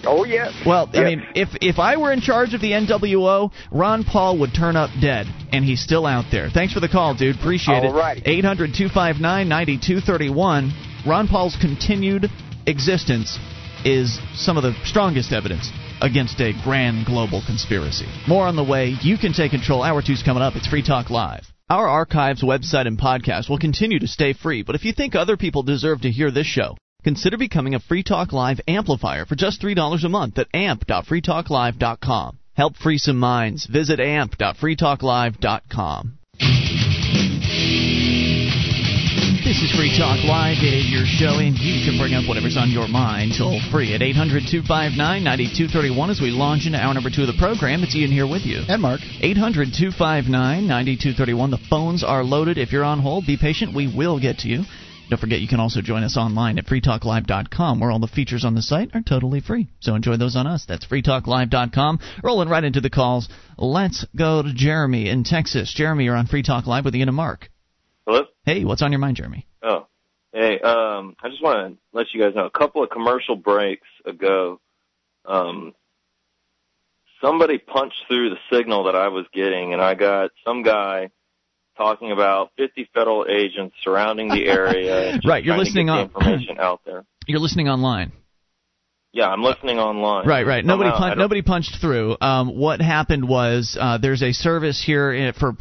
Oh, yeah. Well, I mean, if I were in charge of the NWO, Ron Paul would turn up dead, and he's still out there. Thanks for the call, dude. Appreciate it. 800-259-9231. Ron Paul's continued existence is some of the strongest evidence against a grand global conspiracy. More on the way. You can take control. Hour 2's coming up. It's Free Talk Live. Our archives, website, and podcast will continue to stay free, but if you think other people deserve to hear this show, consider becoming a Free Talk Live amplifier for just $3 a month at amp.freetalklive.com. Help free some minds. Visit amp.freetalklive.com. This is Free Talk Live. It is your show, and you can bring up whatever's on your mind toll free at 800-259-9231 as we launch into hour number 2 of the program. It's Ian here with you. And Mark. 800-259-9231. The phones are loaded. If you're on hold, be patient. We will get to you. Don't forget, you can also join us online at freetalklive.com, where all the features on the site are totally free. So enjoy those on us. That's freetalklive.com. Rolling right into the calls. Let's go to Jeremy in Texas. Jeremy, you're on Free Talk Live with Ian and Mark. Hello? Hey, what's on your mind, Jeremy? Oh, hey, I just want to let you guys know, a couple of commercial breaks ago, somebody punched through the signal that I was getting, and I got some guy talking about 50 federal agents surrounding the area. Right, you're listening on information out there. You're listening online. Yeah, I'm listening online. Right. Nobody punched through. What happened was there's a service here for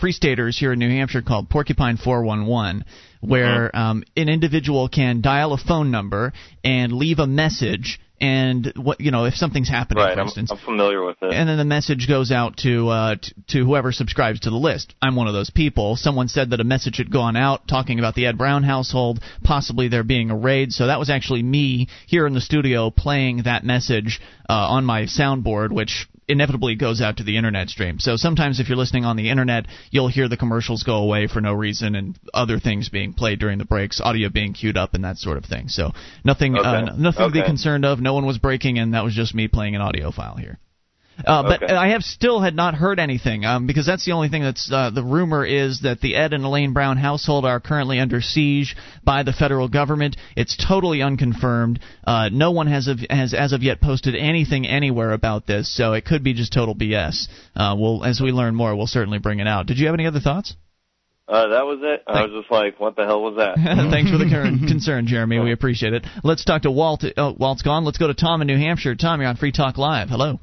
free staters here in New Hampshire called Porcupine 411, where an individual can dial a phone number and leave a message. And what if something's happening, right, for instance, I'm familiar with it. And then the message goes out to whoever subscribes to the list. I'm one of those people. Someone said that a message had gone out talking about the Ed Brown household, possibly there being a raid. So that was actually me here in the studio playing that message on my soundboard, which inevitably goes out to the internet stream. So sometimes if you're listening on the internet, you'll hear the commercials go away for no reason and other things being played during the breaks, audio being queued up and that sort of thing. So nothing to be concerned of. No one was breaking, and that was just me playing an audio file here. But I had not heard anything because that's the only thing that's the rumor is that the Ed and Elaine Brown household are currently under siege by the federal government. It's totally unconfirmed. No one has as of yet posted anything anywhere about this, so it could be just total BS. As we learn more, we'll certainly bring it out. Did you have any other thoughts? That was it. I was just like, what the hell was that? Thanks for the concern, Jeremy. We appreciate it. Let's talk to Walt. Oh, Walt's gone. Let's go to Tom in New Hampshire. Tom, you're on Free Talk Live. Hello.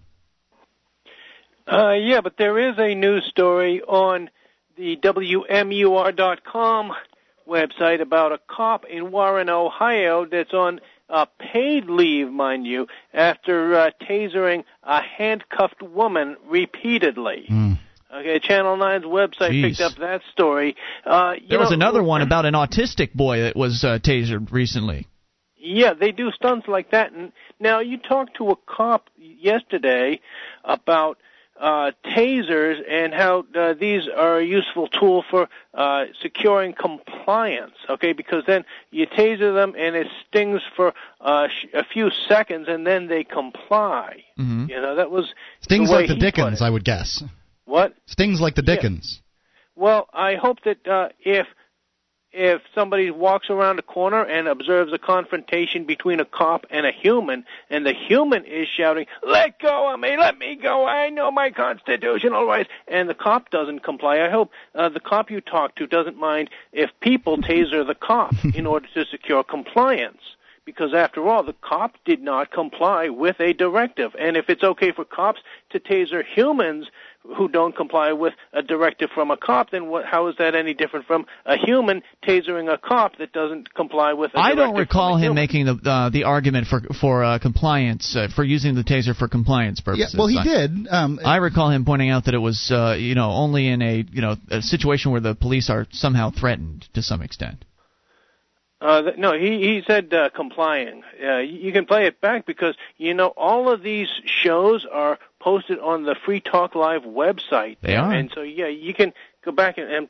Yeah, but there is a news story on the WMUR.com website about a cop in Warren, Ohio that's on paid leave, mind you, after tasering a handcuffed woman repeatedly. Mm. Okay, Channel 9's website picked up that story. There was another one about an autistic boy that was tasered recently. Yeah, they do stunts like that. And now, you talked to a cop yesterday about tasers and how these are a useful tool for securing compliance, okay, because then you taser them and it stings for a few seconds and then they comply. Mm-hmm. That was stings like the Dickens, I would guess. What? Stings like the Dickens. Yeah. Well, I hope that if somebody walks around a corner and observes a confrontation between a cop and a human, and the human is shouting, "Let go of me! Let me go! I know my constitutional rights!" and the cop doesn't comply, I hope the cop you talk to doesn't mind if people taser the cop in order to secure compliance. Because after all, the cop did not comply with a directive. And if it's okay for cops to taser humans who don't comply with a directive from a cop, then how is that any different from a human tasering a cop that doesn't comply with a directive? I don't recall him making the argument for compliance, for using the taser for compliance purposes. Yeah, well, he did. I recall him pointing out that it was only in a situation where the police are somehow threatened to some extent. No, he said complying. You can play it back because, all of these shows are posted on the Free Talk Live website. They are. And so, yeah, you can go back and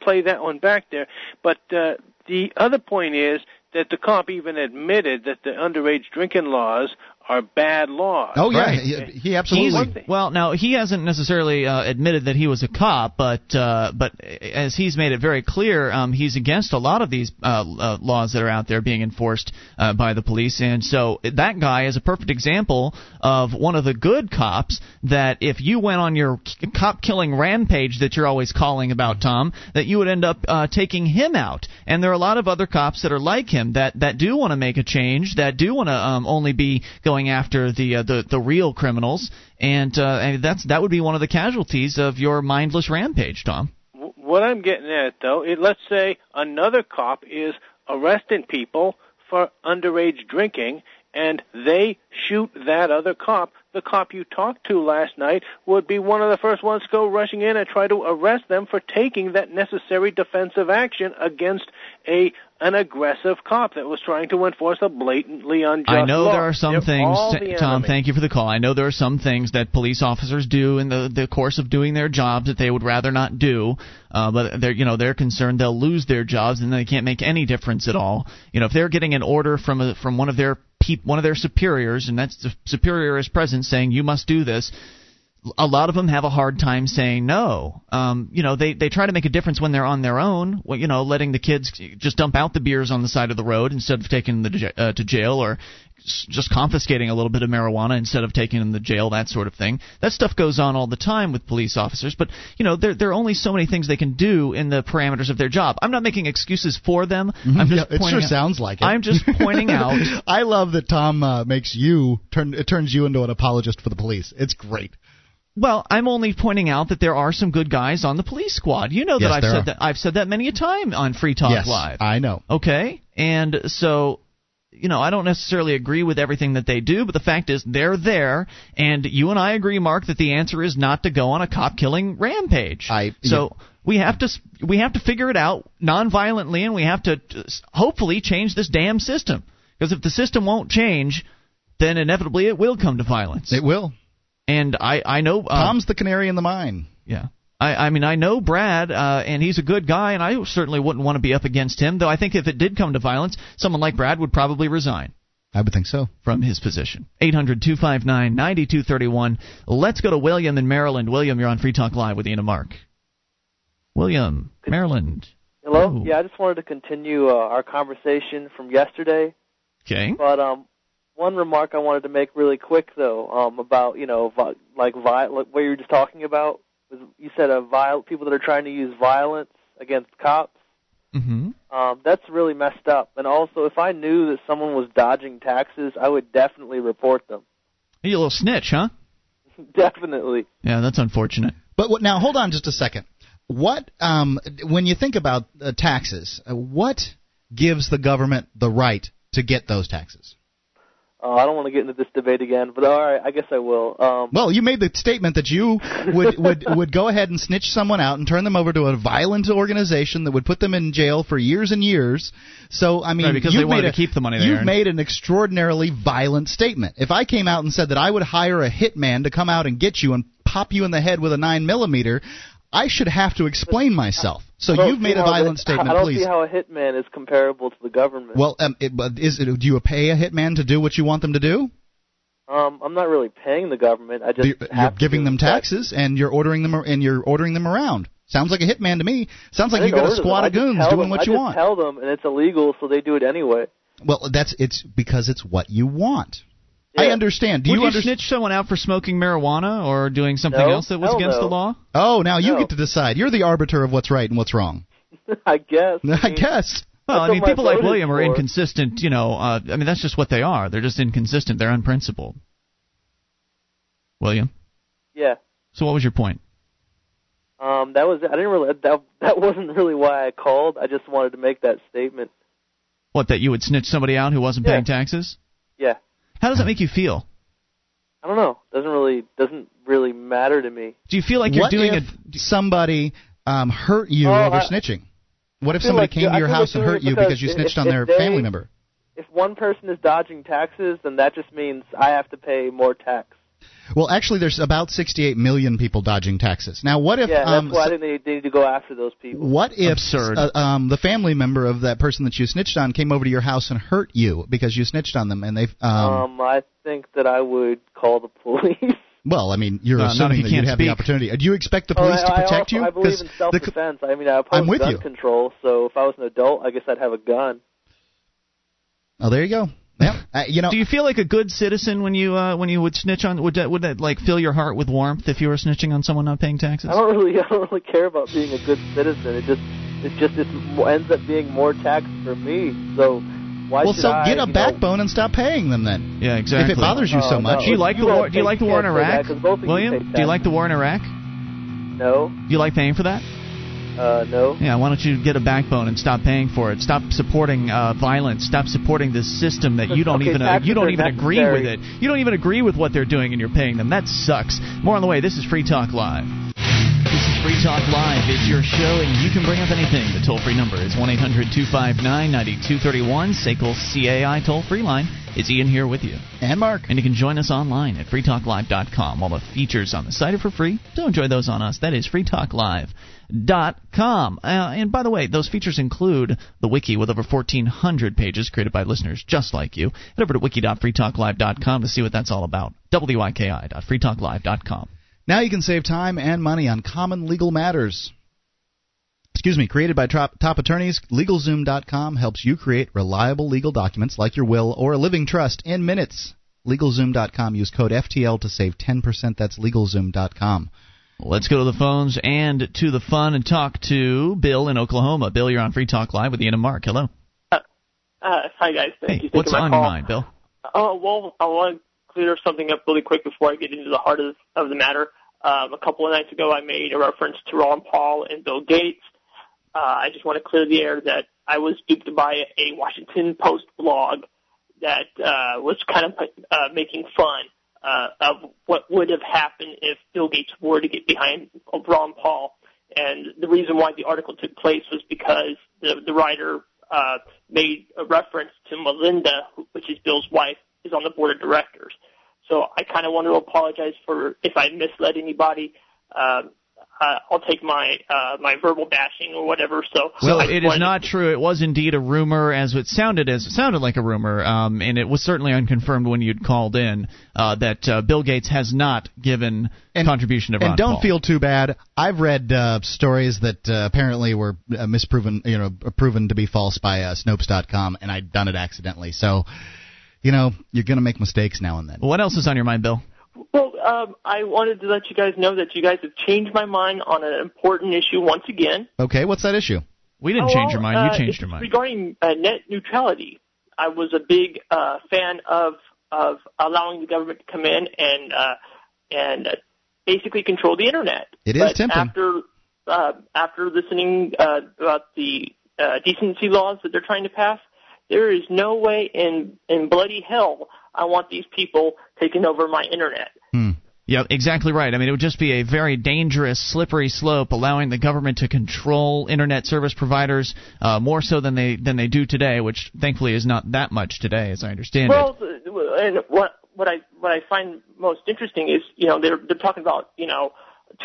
play that one back there. But the other point is that the cop even admitted that the underage drinking laws are bad laws. Oh, yeah, right. He absolutely... Well, now, he hasn't necessarily admitted that he was a cop, but as he's made it very clear, he's against a lot of these laws that are out there being enforced by the police, and so that guy is a perfect example of one of the good cops that if you went on your cop-killing rampage that you're always calling about, Tom, that you would end up taking him out. And there are a lot of other cops that are like him that do want to make a change, that do want to only be going going after the real criminals, and that would be one of the casualties of your mindless rampage, Tom. What I'm getting at, though, is let's say another cop is arresting people for underage drinking, and they shoot that other cop. The cop you talked to last night would be one of the first ones to go rushing in and try to arrest them for taking that necessary defensive action against an aggressive cop that was trying to enforce a blatantly unjust law. I know there are some things, Tom, thank you for the call. I know there are some things that police officers do in the course of doing their jobs that they would rather not do, but they're concerned they'll lose their jobs and they can't make any difference at all. If they're getting an order from one of their superiors, and that's the superior is present saying you must do this, a lot of them have a hard time saying no. They try to make a difference when they're on their own, letting the kids just dump out the beers on the side of the road instead of taking them to jail, or just confiscating a little bit of marijuana instead of taking them to jail, that sort of thing. That stuff goes on all the time with police officers, but there are only so many things they can do in the parameters of their job. I'm not making excuses for them. I'm just pointing it sure out, sounds like it. I'm just pointing out. I love that Tom makes you turns you into an apologist for the police. It's great. Well, I'm only pointing out that there are some good guys on the police squad. I've said that many a time on Free Talk Live. Yes, I know. Okay, and so. I don't necessarily agree with everything that they do, but the fact is they're there, and you and I agree, Mark, that the answer is not to go on a cop-killing rampage. We have to figure it out non-violently, and we have to hopefully change this damn system. Because if the system won't change, then inevitably it will come to violence. It will. And I know... Tom's the canary in the mine. Yeah. I know Brad, and he's a good guy, and I certainly wouldn't want to be up against him, though I think if it did come to violence, someone like Brad would probably resign. I would think so. From his position. 800-259-9231. Let's go to William in Maryland. William, you're on Free Talk Live with Ian and Mark. William, Maryland. Hello? Oh. Yeah, I just wanted to continue our conversation from yesterday. Okay. But one remark I wanted to make really quick, though, about, what you were just talking about. You said people that are trying to use violence against cops. Mm-hmm. That's really messed up. And also, if I knew that someone was dodging taxes, I would definitely report them. You a little snitch, huh? Definitely. Yeah, that's unfortunate. But now, hold on just a second. What when you think about taxes, what gives the government the right to get those taxes? I don't want to get into this debate again, but all right, I guess I will. Well, you made the statement that you would go ahead and snitch someone out and turn them over to a violent organization that would put them in jail for years and years. So, I mean, right, because they wanted to keep the money there. You've made an extraordinarily violent statement. If I came out and said that I would hire a hitman to come out and get you and pop you in the head with a 9mm, I should have to explain myself. So you've made a violent statement, please. I don't see how a hitman is comparable to the government. Well, do you pay a hitman to do what you want them to do? I'm not really paying the government. I just you're giving them taxes, and you're ordering them around. Sounds like a hitman to me. Sounds like you got a squad of goons doing what you want. I just tell them, and it's illegal, so they do it anyway. Well, it's because it's what you want. Yeah. I understand. Would you snitch someone out for smoking marijuana or doing something else that was against the law? Oh, now you get to decide. You're the arbiter of what's right and what's wrong. I guess. Well, people like William are inconsistent. That's just what they are. They're just inconsistent. They're unprincipled. William? Yeah. So what was your point? That wasn't really why I called. I just wanted to make that statement. What, that you would snitch somebody out who wasn't paying taxes? Yeah. How does that make you feel? I don't know. Doesn't really matter to me. Do you feel like somebody hurt you over snitching? What if somebody came to your house and hurt you because you snitched on their family member? If one person is dodging taxes, then that just means I have to pay more tax. Well, actually, there's about 68 million people dodging taxes. Now, what if... Yeah, that's why they need to go after those people. What if the family member of that person that you snitched on came over to your house and hurt you because you snitched on them, and they've... I think that I would call the police. Well, I mean, you're assuming that you'd have the opportunity. Do you expect the police to protect you? I believe in self-defense. I oppose gun control, so if I was an adult, I guess I'd have a gun. Oh, there you go. Yeah. Do you feel like a good citizen when you would snitch on? Would that fill your heart with warmth if you were snitching on someone not paying taxes? I don't really care about being a good citizen. It ends up being more tax for me. So Why should I get a backbone and stop paying them then. Yeah, exactly. If it bothers you so much. No. Do you like the war in Iraq? William, do you like the war in Iraq? No. Do you like paying for that? No. Yeah, why don't you get a backbone and stop paying for it? Stop supporting violence. Stop supporting this system that you don't even agree with. You don't even agree with what they're doing, and you're paying them. That sucks. More on the way. This is Free Talk Live. This is Free Talk Live. It's your show, and you can bring up anything. The toll-free number is 1-800-259-9231. SACL CAI toll-free line. It's Ian here with you. And Mark. And you can join us online at freetalklive.com. All the features on the site are for free. So enjoy those on us. That is freetalklive.com. And by the way, those features include the wiki with over 1,400 pages created by listeners just like you. Head over to wiki.freetalklive.com to see what that's all about. wiki.freetalklive.com. Now you can save time and money on common legal matters. Excuse me, created by top attorneys, LegalZoom.com helps you create reliable legal documents like your will or a living trust in minutes. LegalZoom.com. Use code FTL to save 10%. That's LegalZoom.com. Let's go to the phones and to the fun and talk to Bill in Oklahoma. Bill, you're on Free Talk Live with Ian and Mark. Hello. Hi, guys. Thank you. What's on your mind, Bill? Well, I want to clear something up really quick before I get into the heart of the matter. A couple of nights ago, I made a reference to Ron Paul and Bill Gates. I just want to clear the air that I was duped by a Washington Post blog that was kind of making fun of what would have happened if Bill Gates were to get behind Ron Paul. And the reason why the article took place was because the writer made a reference to Melinda, which is Bill's wife, is on the board of directors. So I kind of want to apologize for if I misled anybody. I'll take my verbal bashing or whatever. So it is not true. It was indeed a rumor, as it sounded like a rumor, and it was certainly unconfirmed when you'd called in that Bill Gates has not given contribution to Ron Paul. And don't feel too bad. I've read stories that apparently were misproven, proven to be false by Snopes.com, and I'd done it accidentally. So, you're going to make mistakes now and then. What else is on your mind, Bill? Well, I wanted to let you guys know that you guys have changed my mind on an important issue once again. Okay, what's that issue? We didn't change your mind. You changed your mind. Regarding net neutrality, I was a big fan of allowing the government to come in and basically control the Internet. But tempting. After listening about the decency laws that they're trying to pass, there is no way in bloody hell I want these people taking over my Internet. Yeah, exactly right. I mean, it would just be a very dangerous, slippery slope, allowing the government to control Internet service providers more so than they do today, which thankfully is not that much today, as I understand it. Well, and what I find most interesting is, they're talking about,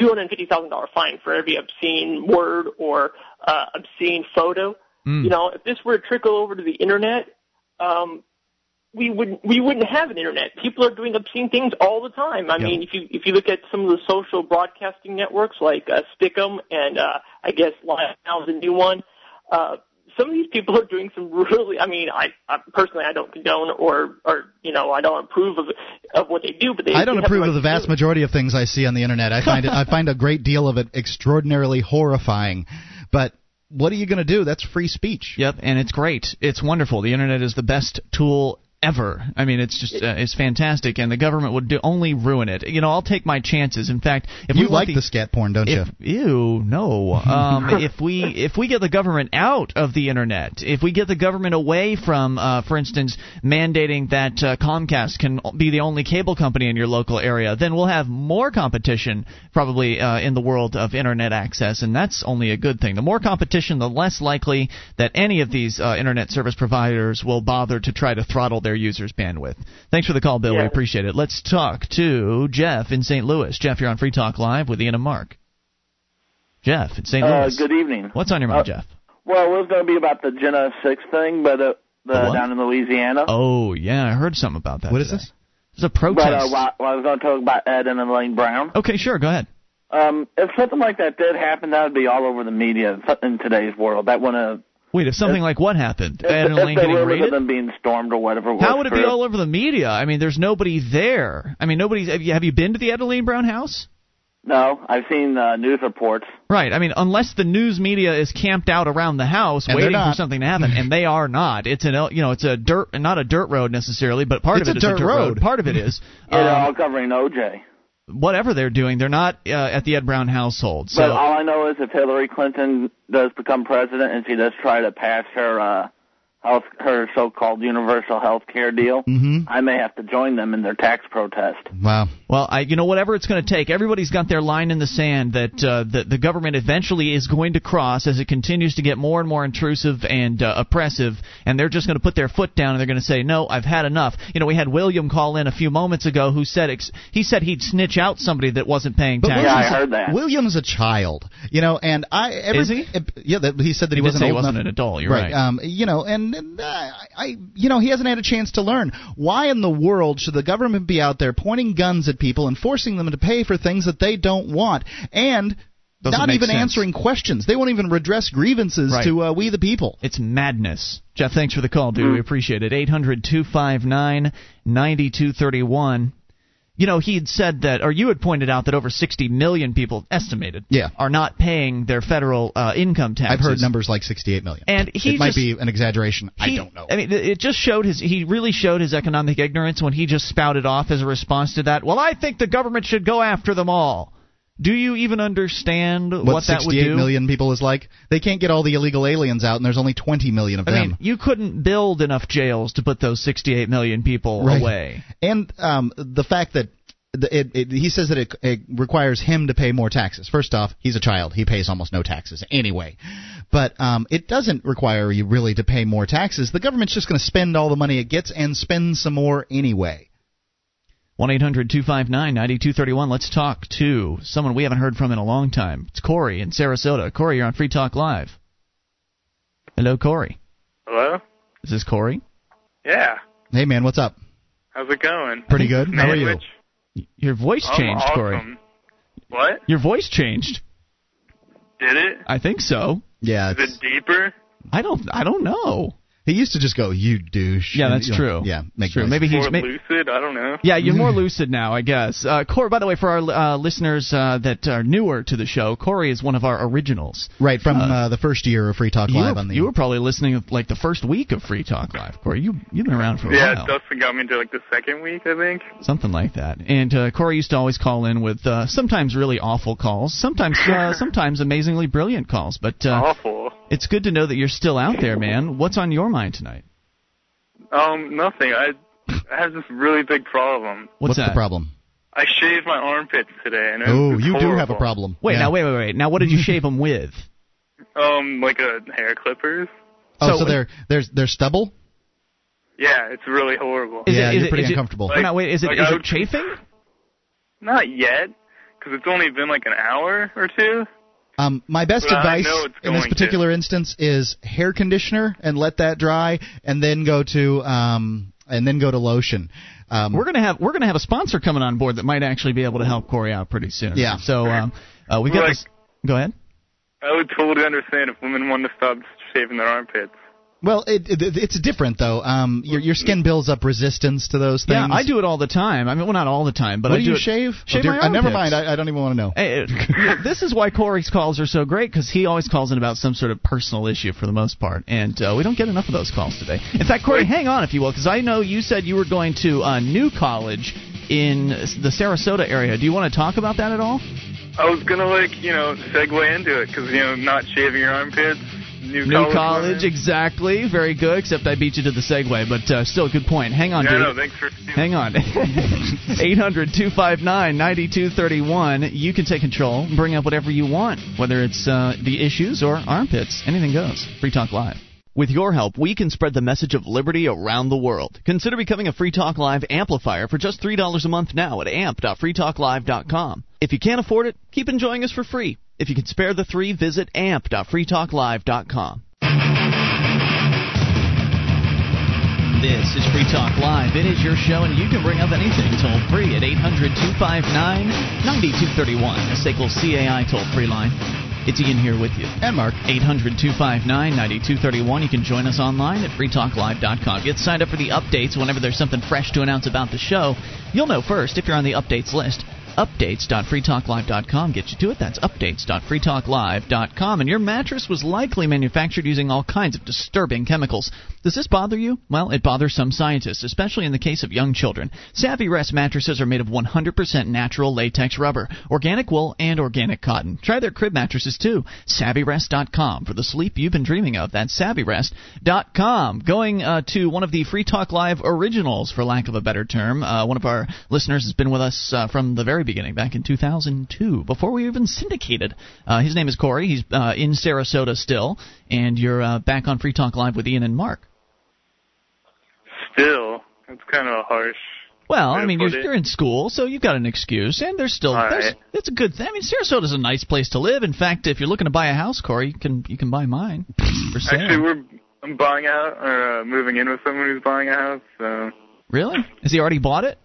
$250,000 fine for every obscene word or obscene photo. If this were to trickle over to the Internet, we wouldn't have an Internet. People are doing obscene things all the time. I mean, if you look at some of the social broadcasting networks like Stickum and I guess Live Now is a new one, some of these people are doing some really. I mean, I personally I don't condone or I don't approve of what they do. But I don't approve of the vast majority of things I see on the Internet. I find a great deal of it extraordinarily horrifying, but. What are you going to do? That's free speech. Yep, and it's great. It's wonderful. The Internet is the best tool ever. I mean, it's just it's fantastic, and the government would only ruin it. I'll take my chances. In fact, if you like the scat porn, don't you? Ew, no. If we get the government out of the Internet, if we get the government away from, for instance, mandating that Comcast can be the only cable company in your local area, then we'll have more competition probably in the world of Internet access, and that's only a good thing. The more competition, the less likely that any of these Internet service providers will bother to try to throttle their users' bandwidth. Thanks for the call, Bill. Yeah. We appreciate it. Let's talk to Jeff in St. Louis. Jeff, you're on Free Talk Live with Ian and Mark. Jeff in St. Louis. Good evening. What's on your mind, Jeff? Well, it was going to be about the Jenna 6 thing, but down in Louisiana. Oh, yeah. I heard something about that. What is this? It's a protest. Well, I was going to talk about Ed and Elaine Brown. Okay, sure. Go ahead. If something like that did happen, that would be all over the media in today's world. That wouldn't have... Wait, if something like what happened? If they were raided? Them being stormed or whatever. How would it be all over the media? I mean, there's nobody there. I mean, nobody's. Have you been to the Ed and Elaine Brown house? No, I've seen news reports. Right. I mean, unless the news media is camped out around the house and waiting for something to happen, and they are not. It's an, you know, it's a dirt, not a dirt road necessarily, but part of it is a dirt road. Part of it is. They're all covering OJ. Whatever they're doing, they're not at the Ed Brown household. So. But all I know is if Hillary Clinton does become president and she does try to pass her her so-called universal health care deal, I may have to join them in their tax protest. Wow. Well, you know, whatever it's going to take, everybody's got their line in the sand that the government eventually is going to cross as it continues to get more and more intrusive and oppressive, and they're just going to put their foot down and they're going to say, no, I've had enough. You know, we had William call in a few moments ago who said he said he'd snitch out somebody that wasn't paying taxes. Yeah, I heard that. William's a child, you know, and is he? Yeah, he said that he wasn't old enough. He wasn't an adult, you're right. You know, and you know, he hasn't had a chance to learn. Why in the world should the government be out there pointing guns at people and forcing them to pay for things that they don't want, and not even answering questions? They won't even redress grievances to we the people. It's madness. Jeff, thanks for the call, dude. We appreciate it. 800-259-9231. You know, he had said that, or you had pointed out that over 60 million people, estimated, are not paying their federal income taxes. I've heard numbers like 68 million. And it might be an exaggeration. I don't know. I mean, it just showed he really showed his economic ignorance when he just spouted off as a response to that, well, I think the government should go after them all. Do you even understand what that would do? 68 million people is like? They can't get all the illegal aliens out, and there's only 20 million of them. I mean, you couldn't build enough jails to put those 68 million people away. And the fact that he says that it requires him to pay more taxes. First off, he's a child. He pays almost no taxes anyway. But it doesn't require you really to pay more taxes. The government's just going to spend all the money it gets and spend some more anyway. 1-800-259-9231. Let's talk to someone we haven't heard from in a long time. It's Corey in Sarasota. Corey, you're on Free Talk Live. Hello, Corey. Hello? Is this Corey? Yeah. Hey, man, what's up? How's it going? Pretty good. How are you? Your voice changed, awesome. Corey. What? Your voice changed. Did it? I think so. Yeah. Is it deeper? I don't know. He used to just go, you douche. Yeah, that's true. Yeah, make sure. Maybe he's more lucid. I don't know. Yeah, you're more lucid now, I guess. Corey, by the way, for our listeners that are newer to the show, Corey is one of our originals. Right, from the first year of Free Talk Live. You were probably listening like the first week of Free Talk Live, Corey. You've been around for a while. Yeah, Dustin got me into like the second week, I think. Something like that. And Corey used to always call in with sometimes really awful calls, sometimes amazingly brilliant calls. But awful. It's good to know that you're still out there, man. What's on your mind tonight? Nothing. I have this really big problem. What's the problem? I shaved my armpits today, and it's horrible. Do have a problem. Wait, wait. Now, what did you shave them with? Like a hair clippers. Oh, so they're stubble. Yeah, it's really horrible. Is it uncomfortable. Like, wait, is it chafing? Not yet, because it's only been like an hour or two. My best advice in this particular instance is hair conditioner and let that dry, and then go to lotion. We're gonna have a sponsor coming on board that might actually be able to help Corey out pretty soon. Yeah. So we got this. Go ahead. I would totally understand if women wanted to stop shaving their armpits. Well, it's different, though. Your skin builds up resistance to those things. Yeah, I do it all the time. I mean, well, not all the time, but do you shave? Shave my armpits. Never mind. I don't even want to know. This is why Corey's calls are so great, because he always calls in about some sort of personal issue for the most part, and we don't get enough of those calls today. In fact, Corey, hang on, if you will, because I know you said you were going to a new college in the Sarasota area. Do you want to talk about that at all? I was going to, segue into it, because, not shaving your armpits. New college, exactly. Very good, except I beat you to the segue, but still a good point. Hang on, dude. No, thanks for... Hang on. 800-259-9231. You can take control, bring up whatever you want, whether it's the issues or armpits. Anything goes. Free Talk Live. With your help, we can spread the message of liberty around the world. Consider becoming a Free Talk Live amplifier for just $3 a month now at amp.freetalklive.com. If you can't afford it, keep enjoying us for free. If you can spare the three, visit amp.freetalklive.com. This is Free Talk Live. It is your show, and you can bring up anything toll-free at 800-259-9231. The SACL CAI toll-free line. It's Ian here with you. And Mark. 800-259-9231. You can join us online at freetalklive.com. Get signed up for the updates whenever there's something fresh to announce about the show. You'll know first if you're on the updates list. updates.freetalklive.com gets you to it. That's updates.freetalklive.com. And your mattress was likely manufactured using all kinds of disturbing chemicals. Does this bother you? Well, it bothers some scientists, especially in the case of young children. Savvy Rest mattresses are made of 100% natural latex rubber, organic wool, and organic cotton. Try their crib mattresses, too. SavvyRest.com for the sleep you've been dreaming of. That's SavvyRest.com. Going to one of the Free Talk Live originals, for lack of a better term. One of our listeners has been with us from the very beginning, back in 2002, before we even syndicated. His name is Corey. He's in Sarasota still, and you're back on Free Talk Live with Ian and Mark. Still? That's kind of harsh. Well, I mean, you're in school, so you've got an excuse, and there's still... That's a good thing. I mean, Sarasota's a nice place to live. In fact, if you're looking to buy a house, Corey, you can buy mine. For sale. Actually, I'm buying out, or moving in with someone who's buying a house, so... Really? Has he already bought it?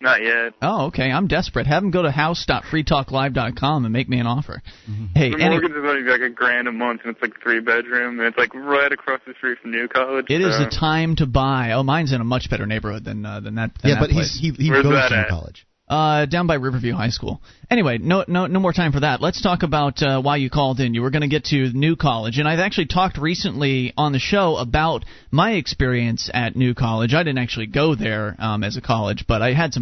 Not yet. Oh, okay. I'm desperate. Have him go to house.freetalklive.com and make me an offer. Mm-hmm. Hey, the mortgage is only like $1,000 a month, and it's like 3-bedroom, and it's like right across the street from New College. It is the time to buy. Oh, mine's in a much better neighborhood than that. He goes to New College. Down by Riverview High School. Anyway, no more time for that. Let's talk about why you called in. You were going to get to New College, and I've actually talked recently on the show about my experience at New College. I didn't actually go there as a college, but I had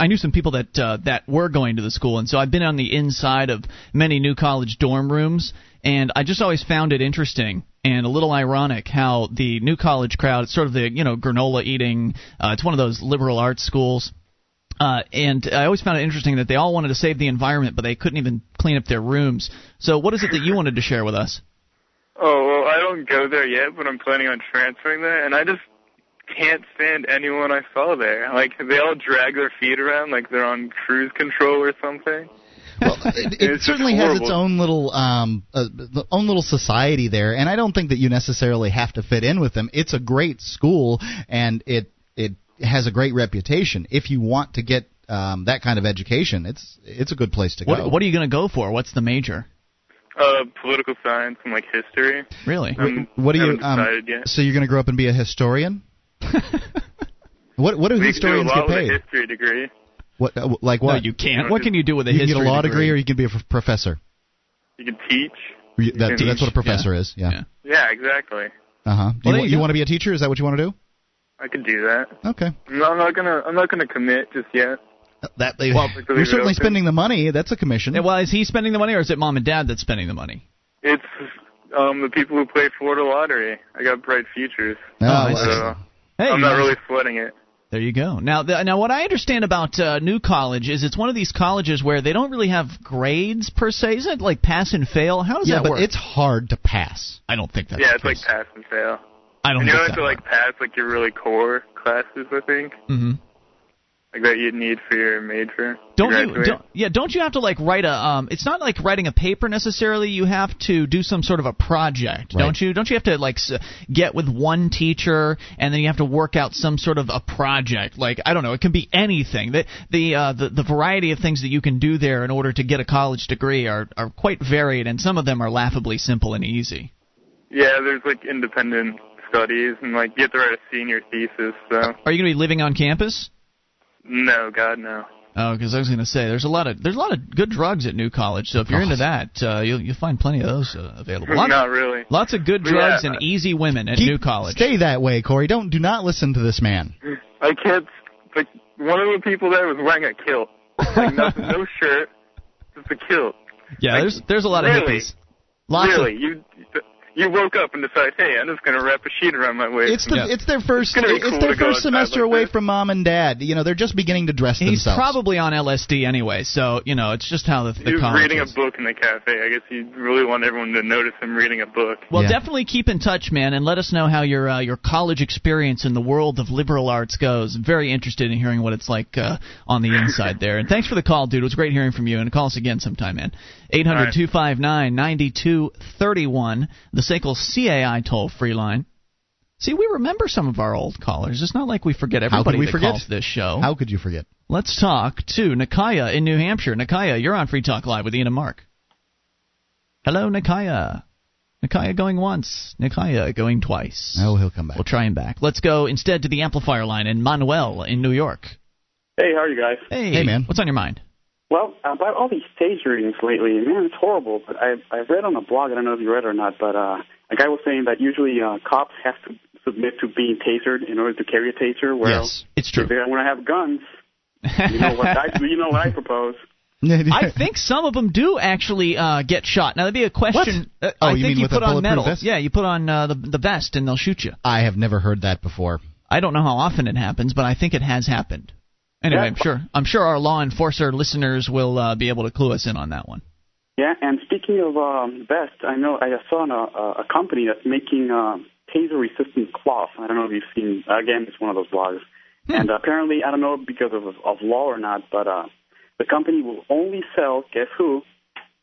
I knew some people that were going to the school, and so I've been on the inside of many New College dorm rooms, and I just always found it interesting. And a little ironic how the New College crowd, it's sort of the granola eating. It's one of those liberal arts schools. And I always found it interesting that they all wanted to save the environment, but they couldn't even clean up their rooms. So what is it that you wanted to share with us? Oh, well, I don't go there yet, but I'm planning on transferring there, and I just can't stand anyone I saw there. Like, they all drag their feet around like they're on cruise control or something. Well, it certainly has its own little society there, and I don't think that you necessarily have to fit in with them. It's a great school, and it has a great reputation. If you want to get that kind of education, it's a good place to go. What are you going to go for? What's the major? Political science and history. Really? What do you? Decided yet. So you're going to grow up and be a historian? What do historians get paid? With a history degree. What like what? No, you can't. What can you do with a history degree? You can get a law degree, or you can be a professor. You can teach. That's what a professor is. Yeah, exactly. You want to be a teacher? Is that what you want to do? I can do that. Okay. I'm not gonna commit just yet. You're certainly spending the money. That's a commission. Yeah, well, is he spending the money, or is it mom and dad that's spending the money? It's the people who play Florida lottery. I got bright futures. I'm not really sweating it. There you go. Now, what I understand about New College is it's one of these colleges where they don't really have grades per se. Isn't it like pass and fail? How does that work? Yeah, but it's hard to pass. I don't think that's the case. It's like pass and fail. I don't know. You don't have to pass your really core classes, I think. Mm-hmm. That you'd need for your major. Don't you have to write a it's not like writing a paper necessarily. You have to do some sort of a project, right? Don't you? Don't you have to get with one teacher and then you have to work out some sort of a project? I don't know, it can be anything. The variety of things that you can do there in order to get a college degree are quite varied, and some of them are laughably simple and easy. Yeah, there's independent studies, and you have to write a senior thesis. So. Are you going to be living on campus? No, God, no. Oh, because I was going to say there's a lot of good drugs at New College. So if you're into that, you'll find plenty of those available. Not really. Lots of good drugs and easy women at New College. Stay that way, Corey. Do not listen to this man. I can't. One of the people there was wearing a kilt, no shirt, just a kilt. Yeah, there's a lot of hippies. You woke up and decided, hey, I'm just going to wrap a sheet around my waist. It's their first semester away from mom and dad. They're just beginning to dress themselves. He's probably on LSD anyway, so, it's just how the college is. He was reading a book in the cafe. I guess you really want everyone to notice him reading a book. Well, definitely keep in touch, man, and let us know how your college experience in the world of liberal arts goes. I'm very interested in hearing what it's like on the inside there. And thanks for the call, dude. It was great hearing from you, and call us again sometime, man. 800-259-9231, the SACL CAI toll-free line. See, we remember some of our old callers. It's not like we forget everybody calls this show. How could you forget? Let's talk to Nakaya in New Hampshire. Nakaya, you're on Free Talk Live with Ian and Mark. Hello, Nakaya. Nakaya going once. Nakaya going twice. Oh, he'll come back. We'll try him back. Let's go instead to the amplifier line and Manuel in New York. Hey, how are you guys? Hey man. What's on your mind? Well, about all these stage readings lately, man, it's horrible. But I read on a blog, I don't know if you read it or not, but a guy was saying that usually cops have to submit to being tasered in order to carry a taser. Well, yes, it's true. If they don't want to have guns, you know what I propose. I think some of them do actually get shot. Now, that'd be a question. What? Oh, I think you put on metal. Vest? Yeah, you put on the vest and they'll shoot you. I have never heard that before. I don't know how often it happens, but I think it has happened. Anyway, I'm sure our law enforcer listeners will be able to clue us in on that one. Yeah, and speaking of vests, I know I saw a company that's making taser-resistant cloth. I don't know if you've seen. Again, it's one of those blogs. Yeah. And apparently, I don't know because of law or not, but the company will only sell, guess who,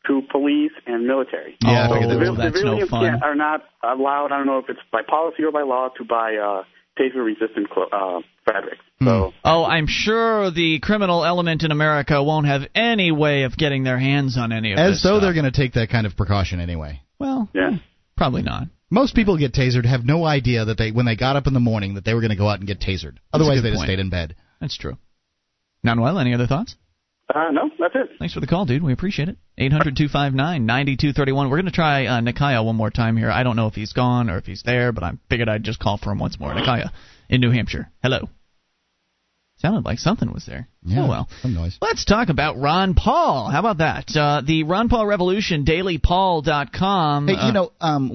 to police and military. Yeah, so that's no fun. Civilians are not allowed, I don't know if it's by policy or by law, to buy taser-resistant fabrics. So. Oh, I'm sure the criminal element in America won't have any way of getting their hands on any of this stuff. They're going to take that kind of precaution anyway. Well, yeah. Probably not. Most people who get tasered have no idea that when they got up in the morning that they were going to go out and get tasered. Otherwise, they just stayed in bed. That's true. Nanuel, any other thoughts? No, that's it. Thanks for the call, dude. We appreciate it. 800-259-9231. We're going to try Nikaya one more time here. I don't know if he's gone or if he's there, but I figured I'd just call for him once more. Nikaya in New Hampshire. Hello. Sounded like something was there. Yeah, oh, well. Some noise. Let's talk about Ron Paul. How about that? The Ron Paul Revolution, dailypaul.com. Hey,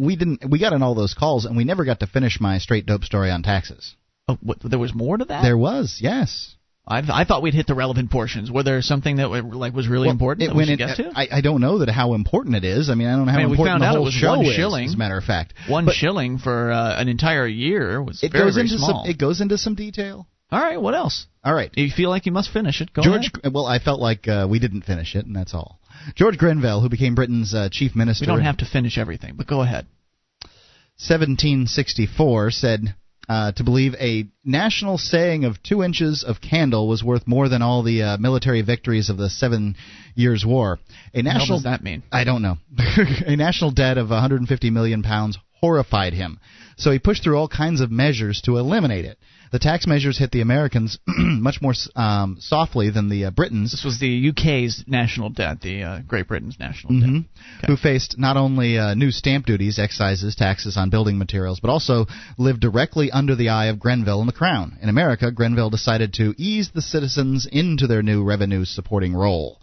we got in all those calls, and we never got to finish my straight dope story on taxes. Oh, what, there was more to that? There was, yes. I thought we'd hit the relevant portions. Were there something that was really important that we should get to? I don't know how important it is. I mean, I don't know how important the whole show is, as a matter of fact. One shilling for an entire year was very, very small. It goes into some detail. All right, what else? All right. You feel like you must finish it. Go ahead. Well, I felt like we didn't finish it, and that's all. George Grenville, who became Britain's chief minister. We don't have to finish everything, but go ahead. 1764 said... to believe a national saying of 2 inches of candle was worth more than all the military victories of the 7 Years' War. What does that mean? I don't know. A national debt of £150 million horrified him, so he pushed through all kinds of measures to eliminate it. The tax measures hit the Americans much more softly than the Britons. This was the UK's national debt, the Great Britain's national debt. Okay. Who faced not only new stamp duties, excises, taxes on building materials, but also lived directly under the eye of Grenville and the Crown. In America, Grenville decided to ease the citizens into their new revenue-supporting role.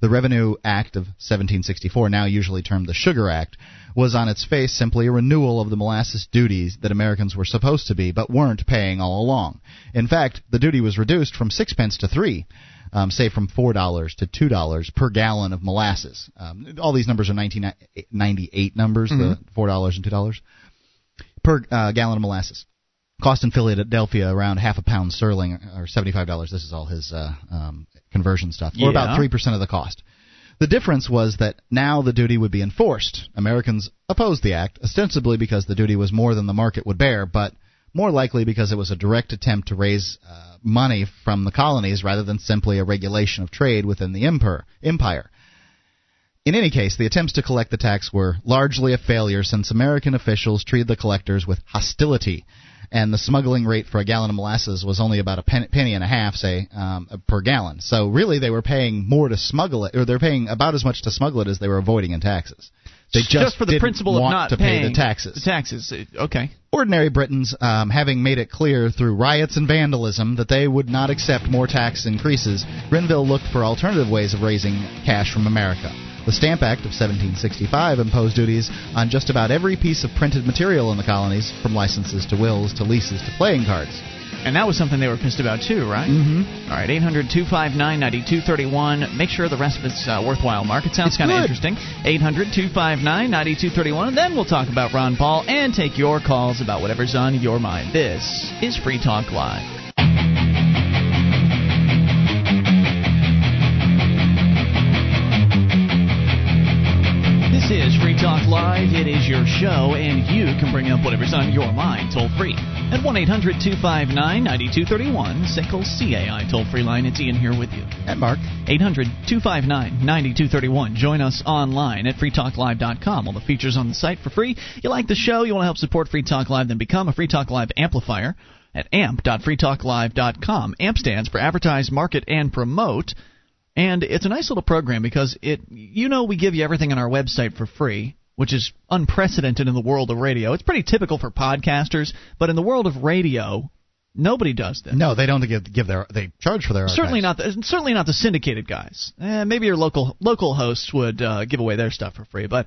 The Revenue Act of 1764, now usually termed the Sugar Act, was on its face simply a renewal of the molasses duties that Americans were supposed to be but weren't paying all along. In fact, the duty was reduced from 6 pence to 3, say from $4 to $2 per gallon of molasses. All these numbers are 1998 numbers, the $4 and $2 per gallon of molasses. Cost in Philadelphia around half a pound sterling, or $75. This is all his conversion stuff, or about 3% of the cost. The difference was that now the duty would be enforced. Americans opposed the act, ostensibly because the duty was more than the market would bear, but more likely because it was a direct attempt to raise money from the colonies rather than simply a regulation of trade within the empire. In any case, the attempts to collect the tax were largely a failure since American officials treated the collectors with hostility, and the smuggling rate for a gallon of molasses was only about a penny and a half, say, per gallon. So really they were paying more to smuggle it, or they're paying about as much to smuggle it as they were avoiding in taxes. They just for the principle of not paying the taxes. Okay. Ordinary Britons, having made it clear through riots and vandalism that they would not accept more tax increases, Grenville looked for alternative ways of raising cash from America. The Stamp Act of 1765 imposed duties on just about every piece of printed material in the colonies, from licenses to wills to leases to playing cards. And that was something they were pissed about too, right? Mm-hmm. All right, 800-259-9231. Make sure the rest of it's worthwhile, Mark. It sounds kind of interesting. 800-259-9231. And then we'll talk about Ron Paul and take your calls about whatever's on your mind. This is Free Talk Live. This is Free Talk Live. It is your show, and you can bring up whatever's on your mind toll-free at 1-800-259-9231, SACL CAI toll-free line. It's Ian here with you. And Mark. 800-259-9231. Join us online at freetalklive.com. All the features on the site for free. You like the show, you want to help support Free Talk Live, then become a Free Talk Live amplifier at amp.freetalklive.com. AMP stands for Advertise, Market, and Promote. And it's a nice little program because we give you everything on our website for free, which is unprecedented in the world of radio. It's pretty typical for podcasters, but in the world of radio, nobody does this. No, they don't they charge for their archives. Certainly not the syndicated guys. Maybe your local hosts would give away their stuff for free, but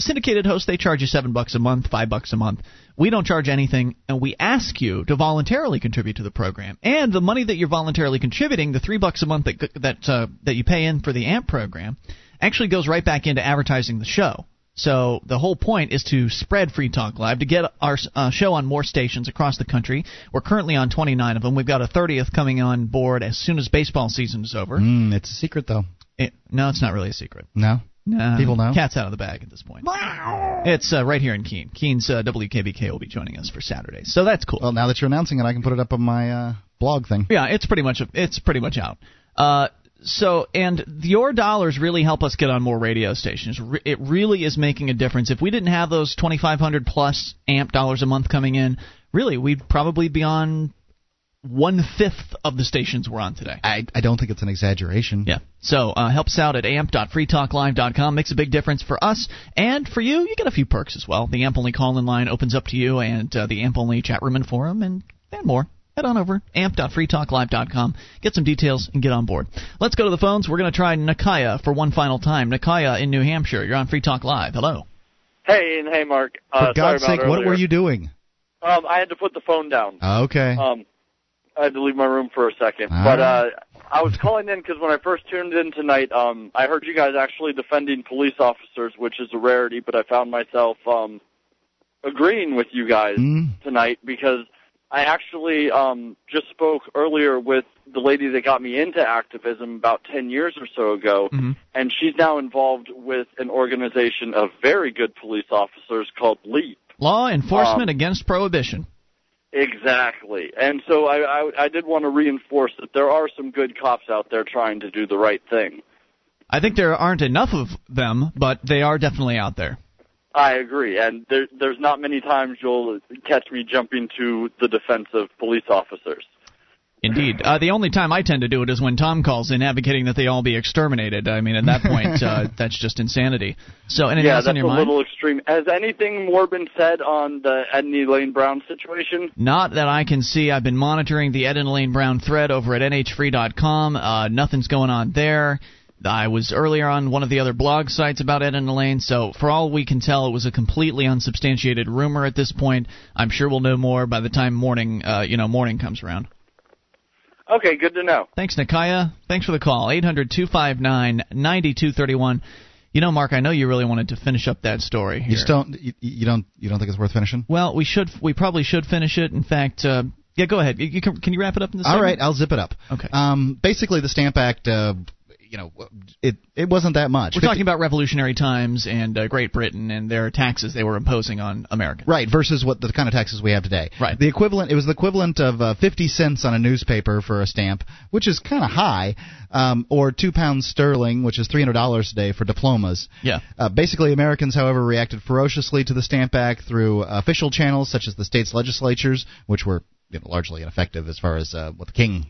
syndicated hosts, they charge you $7 a month, $5 a month. We don't charge anything, and we ask you to voluntarily contribute to the program. And the money that you're voluntarily contributing, the $3 a month that you pay in for the AMP program, actually goes right back into advertising the show. So the whole point is to spread Free Talk Live, to get our show on more stations across the country. We're currently on 29 of them. We've got a 30th coming on board as soon as baseball season is over. It's a secret, though. No, it's not really a secret. No? No. People know? Cat's out of the bag at this point. It's right here in Keene. Keene's WKBK will be joining us for Saturday. So that's cool. Well, now that you're announcing it, I can put it up on my blog thing. Yeah, it's pretty much out. So, and your dollars really help us get on more radio stations. It really is making a difference. If we didn't have those 2,500 plus AMP dollars a month coming in, really, we'd probably be on 1/5 of the stations we're on today. I don't think it's an exaggeration. Yeah. So, help us out at amp.freetalklive.com. Makes a big difference for us and for you. You get a few perks as well. The AMP Only call-in line opens up to you, and the AMP Only chat room and forum, and more. Head on over, amp.freetalklive.com, get some details, and get on board. Let's go to the phones. We're going to try Nakaya for one final time. Nakaya in New Hampshire, you're on Free Talk Live. Hello. Hey, and hey, Mark. For God's sake, what were you doing? I had to put the phone down. Okay. I had to leave my room for a second. But I was calling in because when I first tuned in tonight, I heard you guys actually defending police officers, which is a rarity, but I found myself agreeing with you guys tonight because I actually just spoke earlier with the lady that got me into activism about 10 years or so ago, and she's now involved with an organization of very good police officers called LEAP. Law Enforcement Against Prohibition. Exactly. And so I did want to reinforce that there are some good cops out there trying to do the right thing. I think there aren't enough of them, but they are definitely out there. I agree, and there's not many times you'll catch me jumping to the defense of police officers. Indeed. The only time I tend to do it is when Tom calls in advocating that they all be exterminated. I mean, at that point, that's just insanity. So, anything else on your mind? Yeah, that's a little extreme. Has anything more been said on the Ed and Elaine Brown situation? Not that I can see. I've been monitoring the Ed and Elaine Brown thread over at nhfree.com. Nothing's going on there. I was earlier on one of the other blog sites about Ed and Elaine, so for all we can tell, it was a completely unsubstantiated rumor at this point. I'm sure we'll know more by the time morning comes around. Okay, good to know. Thanks, Nakaya. Thanks for the call. 800-259-9231. You know, Mark, I know you really wanted to finish up that story here. You don't think it's worth finishing? Well, we probably should finish it. In fact, yeah, go ahead. Can you wrap it up in this segment? All right, I'll zip it up. Okay. Basically, the Stamp Act, it wasn't that much. We're talking about revolutionary times and Great Britain and their taxes they were imposing on Americans. Right, versus what the kind of taxes we have today. Right. It was the equivalent of 50 cents on a newspaper for a stamp, which is kind of high, or £2 sterling, which is $300 today for diplomas. Yeah. Basically, Americans, however, reacted ferociously to the Stamp Act through official channels such as the state's legislatures, which were largely ineffective as far as what the king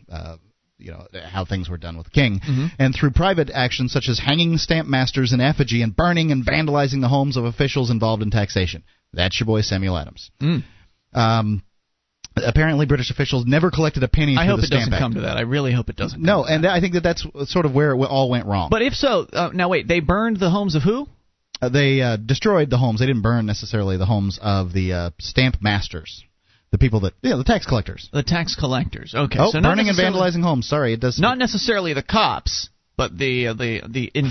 how things were done with the king, and through private actions such as hanging stamp masters in effigy and burning and vandalizing the homes of officials involved in taxation. That's your boy Samuel Adams. Apparently, British officials never collected a penny for the Stamp Act. I hope it doesn't come to that. I really hope it doesn't. No, and I think that's sort of where it all went wrong. But if so, now wait, they burned the homes of who? They destroyed the homes. They didn't burn necessarily the homes of the stamp masters. The people that, the tax collectors. The tax collectors. Okay. Oh, so burning and vandalizing homes. Sorry, it does. Not necessarily the cops, but the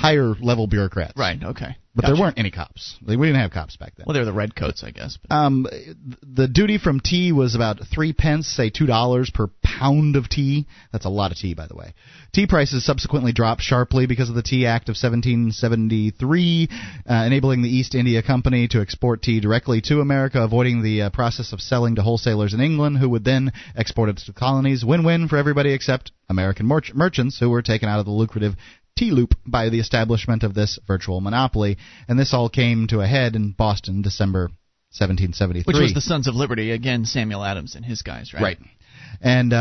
higher level bureaucrats. Right. Okay. But gotcha. There weren't any cops. We didn't have cops back then. Well, they were the redcoats, I guess. But. The duty from tea was about 3 pence, say $2 per pound of tea. That's a lot of tea, by the way. Tea prices subsequently dropped sharply because of the Tea Act of 1773, enabling the East India Company to export tea directly to America, avoiding the process of selling to wholesalers in England, who would then export it to the colonies. Win-win for everybody except American merchants, who were taken out of the lucrative tea loop by the establishment of this virtual monopoly, and this all came to a head in Boston, December 1773. Which was the Sons of Liberty, again, Samuel Adams and his guys, right? Right. And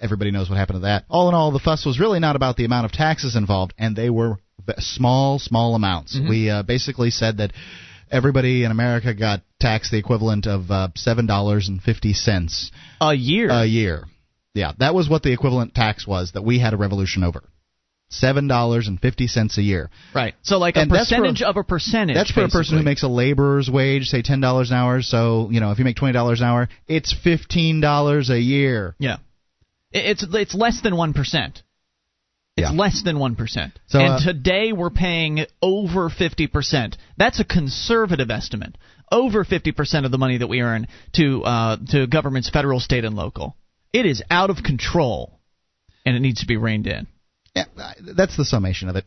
everybody knows what happened to that. All in all, the fuss was really not about the amount of taxes involved, and they were small amounts. Mm-hmm. We basically said that everybody in America got taxed the equivalent of $7.50 a year. A year. Yeah, that was what the equivalent tax was that we had a revolution over. $7.50 a year. Right. So like a percentage of a percentage. That's for a person who makes a laborer's wage, say $10 an hour. So, you know, if you make $20 an hour, it's $15 a year. Yeah. It's less than 1%. It's less than 1%. So, and today we're paying over 50%. That's a conservative estimate. Over 50% of the money that we earn to governments, federal, state, and local. It is out of control, and it needs to be reined in. Yeah, that's the summation of it.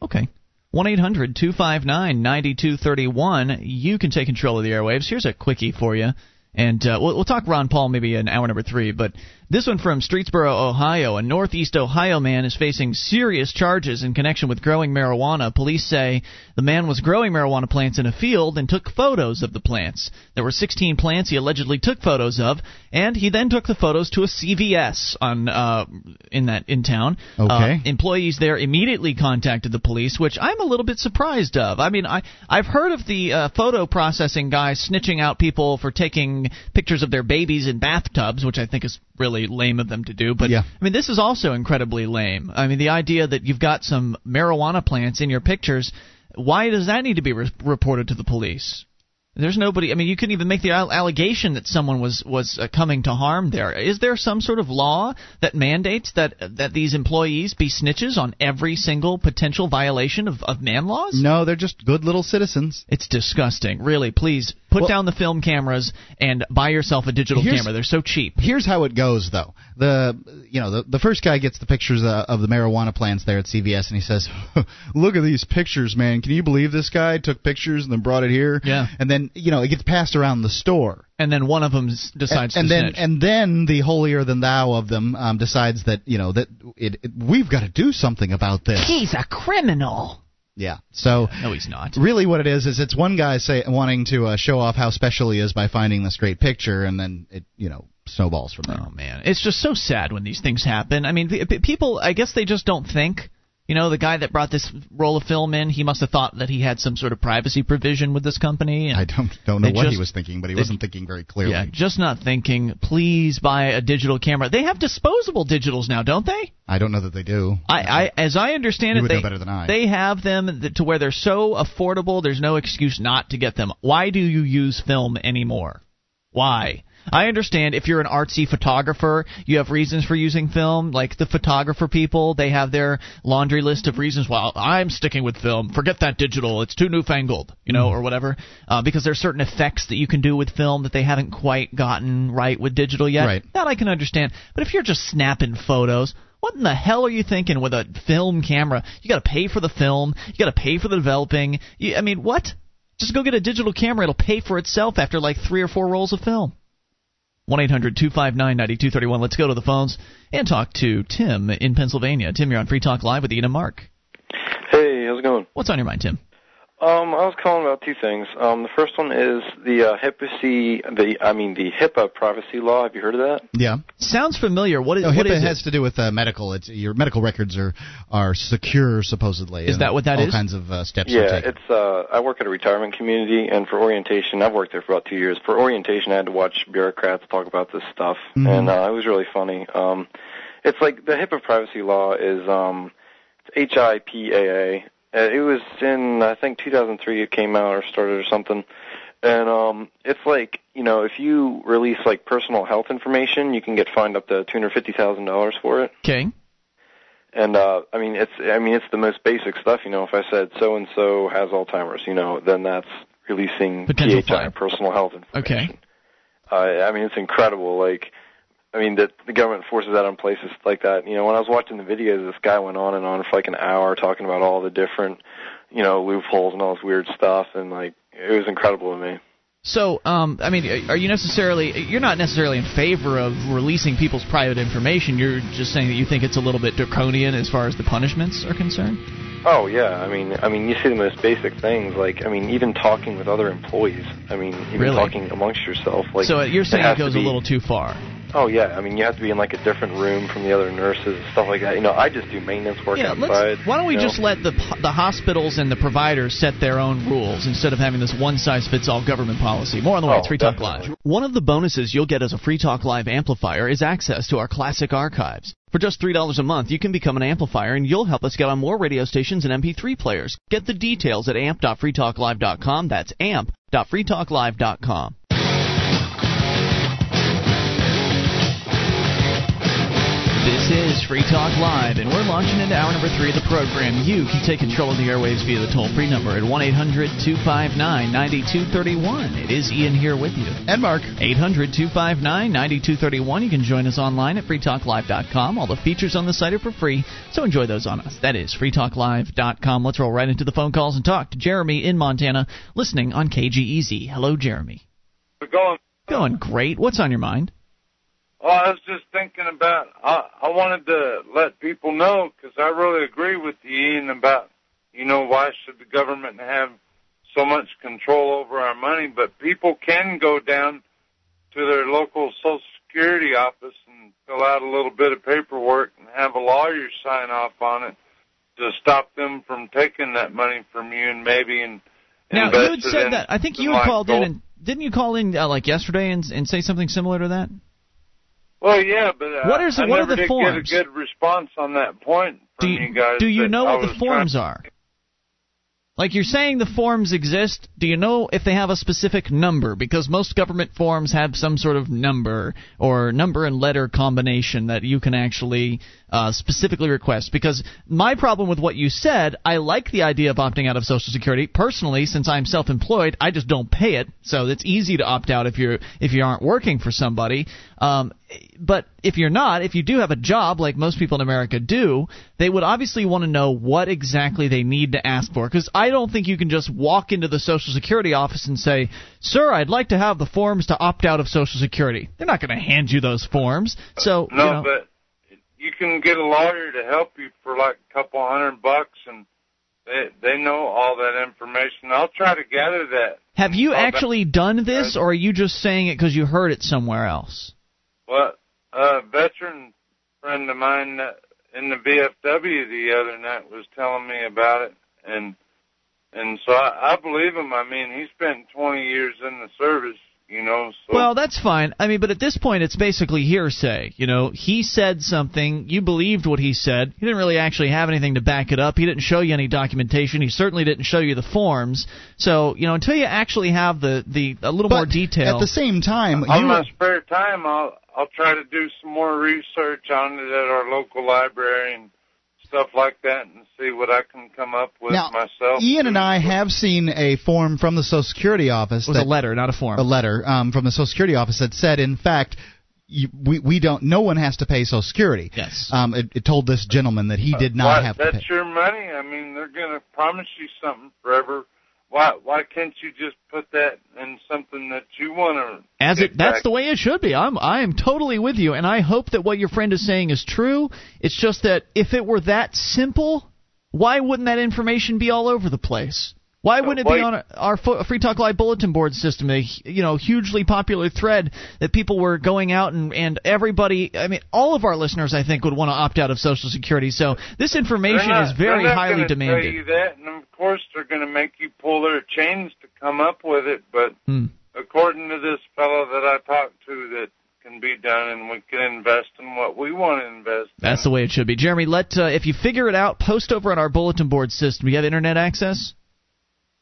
Okay. 1-800-259-9231. You can take control of the airwaves. Here's a quickie for you. And we'll talk Ron Paul maybe in hour number 3. But this one from Streetsboro, Ohio. A northeast Ohio man is facing serious charges in connection with growing marijuana. Police say the man was growing marijuana plants in a field and took photos of the plants. There were 16 plants he allegedly took photos of, and he then took the photos to a CVS in town. Okay. Employees there immediately contacted the police, which I'm a little bit surprised of. I mean, I've heard of the photo processing guys snitching out people for taking pictures of their babies in bathtubs, which I think is really lame of them to do. But, yeah. I mean, this is also incredibly lame. I mean, the idea that you've got some marijuana plants in your pictures, why does that need to be reported to the police? There's nobody – I mean, you couldn't even make the allegation that someone was coming to harm there. Is there some sort of law that mandates that these employees be snitches on every single potential violation of man laws? No, they're just good little citizens. It's disgusting. Really, please put down the film cameras and buy yourself a digital camera. They're so cheap. Here's how it goes, though. The first guy gets the pictures of the marijuana plants there at CVS, and he says, look at these pictures, man. Can you believe this guy took pictures and then brought it here? Yeah. And then, you know, it gets passed around the store. And then one of them decides to snitch. And then the holier-than-thou of them decides that, you know, that we've got to do something about this. He's a criminal. Yeah. So no, he's not. Really what it is it's one guy wanting to show off how special he is by finding this great picture, and then it, you know, snowballs from there. Oh, man. It's just so sad when these things happen. I mean, people, I guess they just don't think. You know, the guy that brought this roll of film in, he must have thought that he had some sort of privacy provision with this company. And I don't know what he was thinking, but he wasn't thinking very clearly. Yeah, just not thinking. Please buy a digital camera. They have disposable digitals now, don't they? I don't know that they do. As I understand it, know better than I. They have them to where they're so affordable, there's no excuse not to get them. Why do you use film anymore? Why? I understand if you're an artsy photographer, you have reasons for using film. Like the photographer people, they have their laundry list of reasons. Well, I'm sticking with film. Forget that digital. It's too newfangled, you know, or whatever. Because there's certain effects that you can do with film that they haven't quite gotten right with digital yet. Right. That I can understand. But if you're just snapping photos, what in the hell are you thinking with a film camera? You got to pay for the film. You got to pay for the developing. I mean, what? Just go get a digital camera. It'll pay for itself after like 3 or 4 rolls of film. 1-800-259-9231. Let's go to the phones and talk to Tim in Pennsylvania. Tim, you're on Free Talk Live with Ian and Mark. Hey, how's it going? What's on your mind, Tim? I was calling about 2 things. The first one is the HIPAA privacy law. Have you heard of that? Yeah. Sounds familiar. HIPAA has to do with medical. Your medical records are secure, supposedly. Is that what that is? All kinds of steps are taken. Yeah, I work at a retirement community, and for orientation, I've worked there for about 2 years. For orientation, I had to watch bureaucrats talk about this stuff, and it was really funny. It's like the HIPAA privacy law is HIPAA. It was in, I think, 2003 it came out or started or something. And it's like, you know, if you release, like, personal health information, you can get fined up to $250,000 for it. Okay. And, it's the most basic stuff, you know. If I said so-and-so has Alzheimer's, you know, then that's releasing personal health information. Okay. It's incredible, that the government forces that on places like that. You know, when I was watching the videos, this guy went on and on for like an hour talking about all the different, you know, loopholes and all this weird stuff, and like it was incredible to me. So, you're not necessarily in favor of releasing people's private information. You're just saying that you think it's a little bit draconian as far as the punishments are concerned? Oh, yeah. I mean, you see the most basic things, like, I mean, even talking with other employees. I mean, even talking amongst yourself. Like, so you're saying it goes a little too far. Oh, yeah. I mean, you have to be in, like, a different room from the other nurses and stuff like that. You know, I just do maintenance work outside. Why don't we just let the hospitals and the providers set their own rules instead of having this one-size-fits-all government policy? More on the way. It's Free Talk Live. One of the bonuses you'll get as a Free Talk Live amplifier is access to our classic archives. For just $3 a month, you can become an amplifier, and you'll help us get on more radio stations and MP3 players. Get the details at amp.freetalklive.com. That's amp.freetalklive.com. This is Free Talk Live, and we're launching into hour number 3 of the program. You can take control of the airwaves via the toll-free number at 1-800-259-9231. It is Ian here with you. And Mark. 800-259-9231. You can join us online at freetalklive.com. All the features on the site are for free, so enjoy those on us. That is freetalklive.com. Let's roll right into the phone calls and talk to Jeremy in Montana, listening on KGEZ. Hello, Jeremy. How's it going? Going great. What's on your mind? Oh, I was just thinking about, I wanted to let people know, because I really agree with you, Ian, about, you know, why should the government have so much control over our money? But people can go down to their local Social Security office and fill out a little bit of paperwork and have a lawyer sign off on it to stop them from taking that money from you and maybe invest it in. Now, you had said that. I think you had called in, and didn't you call in, like, yesterday and say something similar to that? Well, yeah, but I never did get a good response on that point from you guys. Do you know what the forms are? Like, you're saying the forms exist. Do you know if they have a specific number? Because most government forms have some sort of number or number and letter combination that you can actually specifically request. Because my problem with what you said, I like the idea of opting out of Social Security. Personally, since I'm self-employed, I just don't pay it. So it's easy to opt out if you aren't working for somebody. But if you're not, if you do have a job, like most people in America do, they would obviously want to know what exactly they need to ask for. Because I don't think you can just walk into the Social Security office and say, "Sir, I'd like to have the forms to opt out of Social Security." They're not going to hand you those forms. So no, but you can get a lawyer to help you for like a couple $100, and they know all that information. I'll try to gather that. Have you actually done this, or are you just saying it because you heard it somewhere else? Well, a veteran friend of mine in the VFW the other night was telling me about it, and so I believe him. I mean, he spent 20 years in the service, you know. So. Well, that's fine. I mean, but at this point, it's basically hearsay. You know, he said something. You believed what he said. He didn't really actually have anything to back it up. He didn't show you any documentation. He certainly didn't show you the forms. So, you know, until you actually have a little more detail. At the same time, on my spare time, I'll try to do some more research on it at our local library and stuff like that and see what I can come up with myself. Ian and I have seen a form from the Social Security office. It was a letter, not a form. A letter from the Social Security office that said, in fact, we don't. No one has to pay Social Security. Yes. It told this gentleman that he did not have to pay. That's your money. I mean, they're going to promise you something forever. Why can't you just put that in something that you want to? That's the way it should be. I am totally with you, and I hope that what your friend is saying is true. It's just that if it were that simple, why wouldn't that information be all over the place? Why wouldn't it be on our Free Talk Live bulletin board system, a hugely popular thread that people were going out and everybody, I mean, all of our listeners, I think, would want to opt out of Social Security. So this information is very highly demanded. Tell you that, and of course they're going to make you pull their chains to come up with it, but according to this fellow that I talked to, that can be done, and we can invest in what we want to invest in. That's the way it should be. Jeremy, if you figure it out, post over on our bulletin board system. Do you have internet access?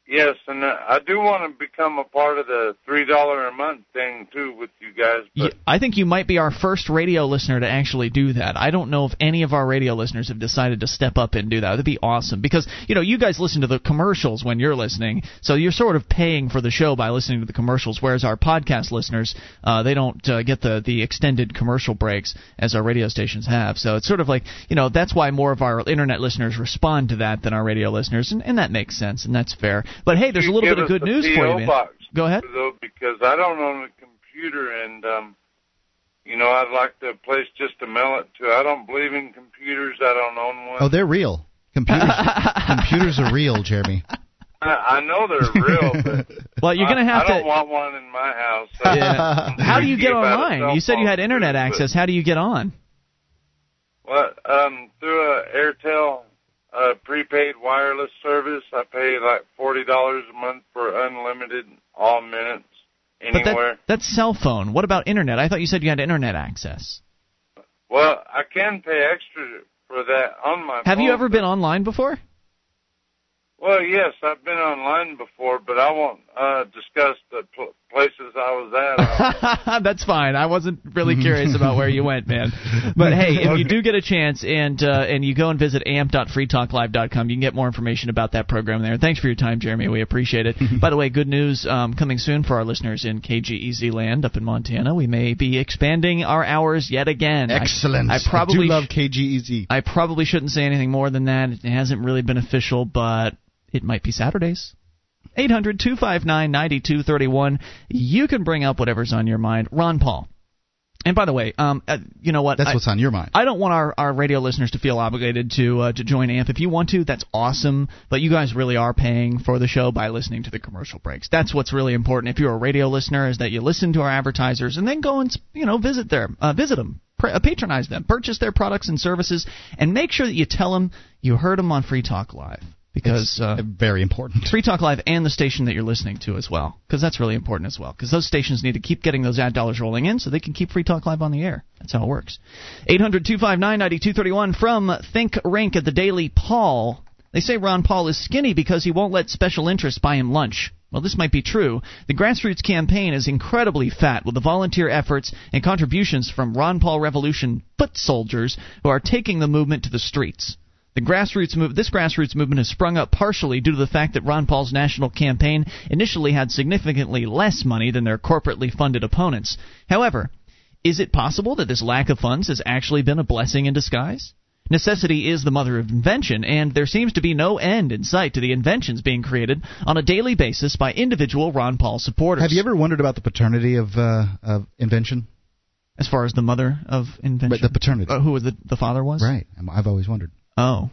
Yes, and I do want to become a part of the $3 a month thing, too, with you guys. But I think you might be our first radio listener to actually do that. I don't know if any of our radio listeners have decided to step up and do that. That would be awesome because, you guys listen to the commercials when you're listening, so you're sort of paying for the show by listening to the commercials, whereas our podcast listeners, they don't get the extended commercial breaks as our radio stations have. So it's sort of like, that's why more of our internet listeners respond to that than our radio listeners, and that makes sense, and that's fair. But, hey, there's a little bit of good news for you, man. Go ahead. Because I don't own a computer, and, I'd like the place just to mail it to. I don't believe in computers. I don't own one. Oh, they're real. Computers are real, Jeremy. I know they're real, but well, you're gonna have I don't want one in my house. So yeah. How do you get online? You said you had internet access. How do you get on? Well, through a Airtel prepaid wireless service. I pay like $40 a month for unlimited all minutes anywhere. But that's cell phone. What about internet? I thought you said you had internet access. Well, I can pay extra for that on my phone. Have you ever been online before? Well, yes, I've been online before, but I won't discuss the places I was at. That's fine. I wasn't really curious about where you went, man. But, hey, if you do get a chance and you go and visit amp.freetalklive.com, you can get more information about that program there. And thanks for your time, Jeremy. We appreciate it. By the way, good news coming soon for our listeners in KGEZ land up in Montana. We may be expanding our hours yet again. Excellent. I do love KGEZ. I probably shouldn't say anything more than that. It hasn't really been official, but it might be Saturdays. 800-259-9231. You can bring up whatever's on your mind. Ron Paul. And by the way, you know what? That's what's on your mind. I don't want our radio listeners to feel obligated to join AMP. If you want to, that's awesome. But you guys really are paying for the show by listening to the commercial breaks. That's what's really important. If you're a radio listener, is that you listen to our advertisers and then go and visit them. Patronize them. Purchase their products and services. And make sure that you tell them you heard them on Free Talk Live. Because it's very important. Free Talk Live and the station that you're listening to as well, because that's really important as well, because those stations need to keep getting those ad dollars rolling in so they can keep Free Talk Live on the air. That's how it works. 800-259-9231 from Think Rank at the Daily Paul. They say Ron Paul is skinny because he won't let special interests buy him lunch. Well, this might be true. The grassroots campaign is incredibly fat with the volunteer efforts and contributions from Ron Paul Revolution foot soldiers who are taking the movement to the streets. This grassroots movement has sprung up partially due to the fact that Ron Paul's national campaign initially had significantly less money than their corporately funded opponents. However, is it possible that this lack of funds has actually been a blessing in disguise? Necessity is the mother of invention, and there seems to be no end in sight to the inventions being created on a daily basis by individual Ron Paul supporters. Have you ever wondered about the paternity of invention? As far as the mother of invention? But the paternity. Who the father was? Right. I've always wondered. Oh.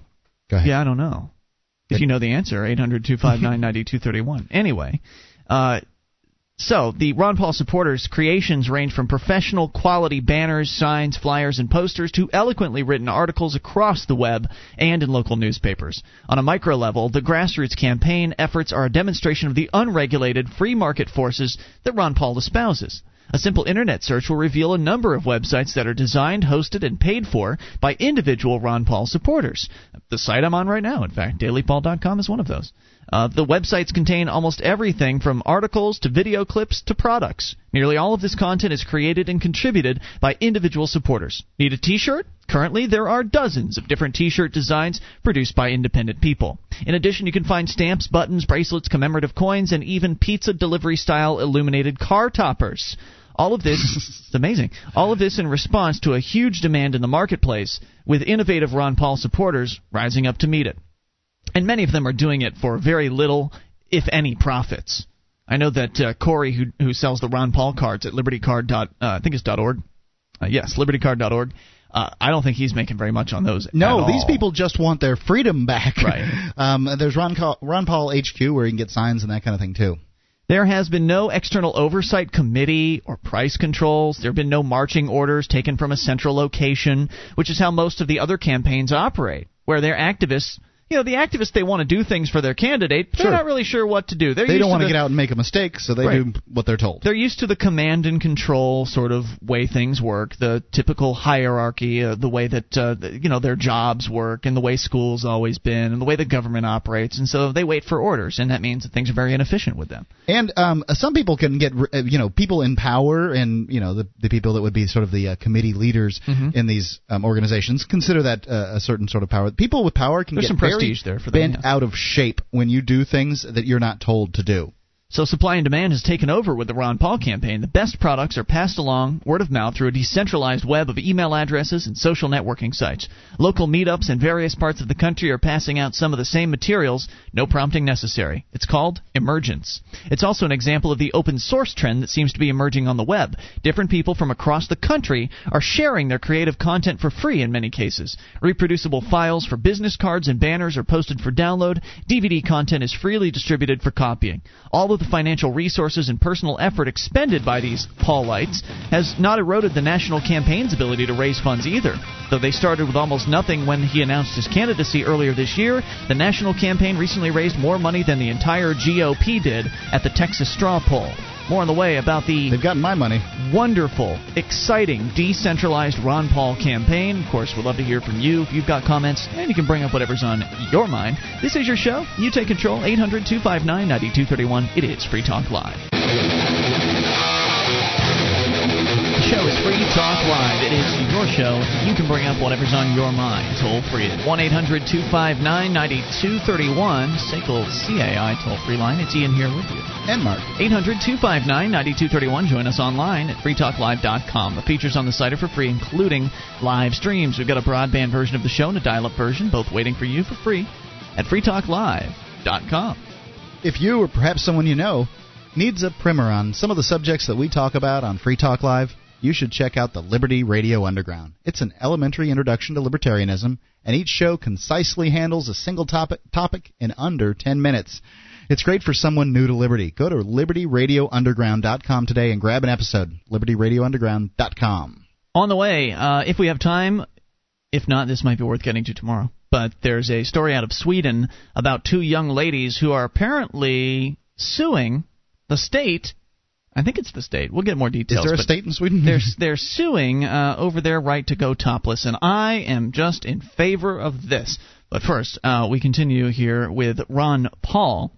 Go ahead. Yeah, I don't know. If you know the answer, 800-259-9231. Anyway, so the Ron Paul supporters' creations range from professional quality banners, signs, flyers, and posters to eloquently written articles across the web and in local newspapers. On a micro level, the grassroots campaign efforts are a demonstration of the unregulated free market forces that Ron Paul espouses. A simple internet search will reveal a number of websites that are designed, hosted, and paid for by individual Ron Paul supporters. The site I'm on right now, in fact, dailypaul.com is one of those. The websites contain almost everything from articles to video clips to products. Nearly all of this content is created and contributed by individual supporters. Need a T-shirt? Currently, there are dozens of different T-shirt designs produced by independent people. In addition, you can find stamps, buttons, bracelets, commemorative coins, and even pizza delivery-style illuminated car toppers. All of this it's amazing. All of this in response to a huge demand in the marketplace, with innovative Ron Paul supporters rising up to meet it. And many of them are doing it for very little, if any, profits. I know that Corey, who sells the Ron Paul cards at LibertyCard. I think it's .org. Yes, LibertyCard.org. I don't think he's making very much on those. No, these people just want their freedom back. Right. There's Ron Paul HQ where you can get signs and that kind of thing too. There has been no external oversight committee or price controls. There have been no marching orders taken from a central location, which is how most of the other campaigns operate, where their activists, the activists, they want to do things for their candidate, but they're not really sure what to do. They don't want to get out and make a mistake, so they do what they're told. They're used to the command and control sort of way things work, the typical hierarchy, the way that their jobs work, and the way school's always been, and the way the government operates, and so they wait for orders, and that means that things are very inefficient with them. And some people can get people in power, and the people that would be sort of the committee leaders in these organizations consider that a certain sort of power. People with power can get very bent out of shape when you do things that you're not told to do. So supply and demand has taken over with the Ron Paul campaign. The best products are passed along word of mouth through a decentralized web of email addresses and social networking sites. Local meetups in various parts of the country are passing out some of the same materials, no prompting necessary. It's called emergence. It's also an example of the open source trend that seems to be emerging on the web. Different people from across the country are sharing their creative content for free in many cases. Reproducible files for business cards and banners are posted for download. DVD content is freely distributed for copying. All of the financial resources and personal effort expended by these Paulites has not eroded the national campaign's ability to raise funds either. Though they started with almost nothing when he announced his candidacy earlier this year, the national campaign recently raised more money than the entire GOP did at the Texas straw poll. More on the way about the... They've gotten my money. ...wonderful, exciting, decentralized Ron Paul campaign. Of course, we'd love to hear from you. If you've got comments, and you can bring up whatever's on your mind. This is your show. You take control. 800-259-9231. It is Free Talk Live. The show is Free Talk Live. It is your show. You can bring up whatever's on your mind. Toll free at 1-800-259-9231. SACL CAI toll-free line. It's Ian here with you. And Mark. 800-259-9231. Join us online at freetalklive.com. The features on the site are for free, including live streams. We've got a broadband version of the show and a dial-up version, both waiting for you for free at freetalklive.com. If you or perhaps someone you know needs a primer on some of the subjects that we talk about on Free Talk Live, you should check out the Liberty Radio Underground. It's an elementary introduction to libertarianism, and each show concisely handles a single topic in under 10 minutes. It's great for someone new to Liberty. Go to LibertyRadioUnderground.com today and grab an episode. LibertyRadioUnderground.com. On the way, if we have time. If not, this might be worth getting to tomorrow. But there's a story out of Sweden about two young ladies who are apparently suing the state. I think it's the state. We'll get more details. Is there a state in Sweden? They're suing over their right to go topless, and I am just in favor of this. But first, we continue here with Ron Paul.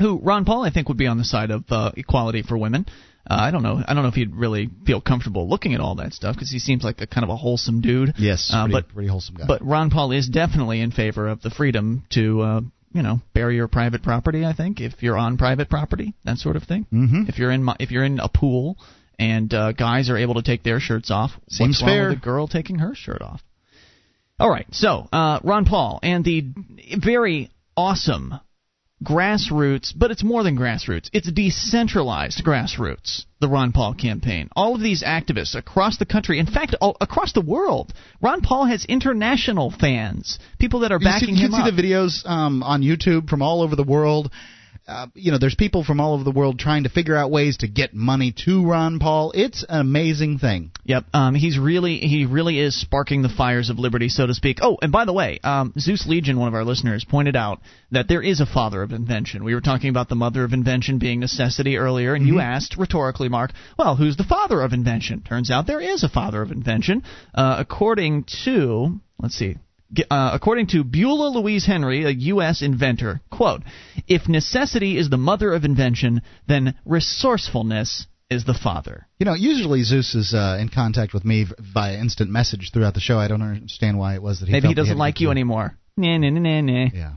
Ron Paul, I think, would be on the side of equality for women. I don't know if he'd really feel comfortable looking at all that stuff because he seems like a kind of a wholesome dude. Yes, pretty wholesome guy. But Ron Paul is definitely in favor of the freedom to, bury your private property. I think if you're on private property, that sort of thing. Mm-hmm. If you're in a pool and guys are able to take their shirts off, seems what's fair. Wrong with a girl taking her shirt off? All right. So Ron Paul and the very awesome grassroots, but it's more than grassroots. It's decentralized grassroots, the Ron Paul campaign. All of these activists across the country, in fact, all across the world. Ron Paul has international fans, people that are backing him up. You can see the videos on YouTube from all over the world. There's people from all over the world trying to figure out ways to get money to Ron Paul. It's an amazing thing. Yep. He really is sparking the fires of liberty, so to speak. Oh, and by the way, Zeus Legion, one of our listeners, pointed out that there is a father of invention. We were talking about the mother of invention being necessity earlier, and you asked rhetorically, Mark, well, who's the father of invention? Turns out there is a father of invention. According to Beulah Louise Henry, a U.S. inventor, quote, "If necessity is the mother of invention, then resourcefulness is the father." Usually Zeus is in contact with me via instant message throughout the show. I don't understand why it was that he maybe he doesn't like you anymore. Nah. Yeah.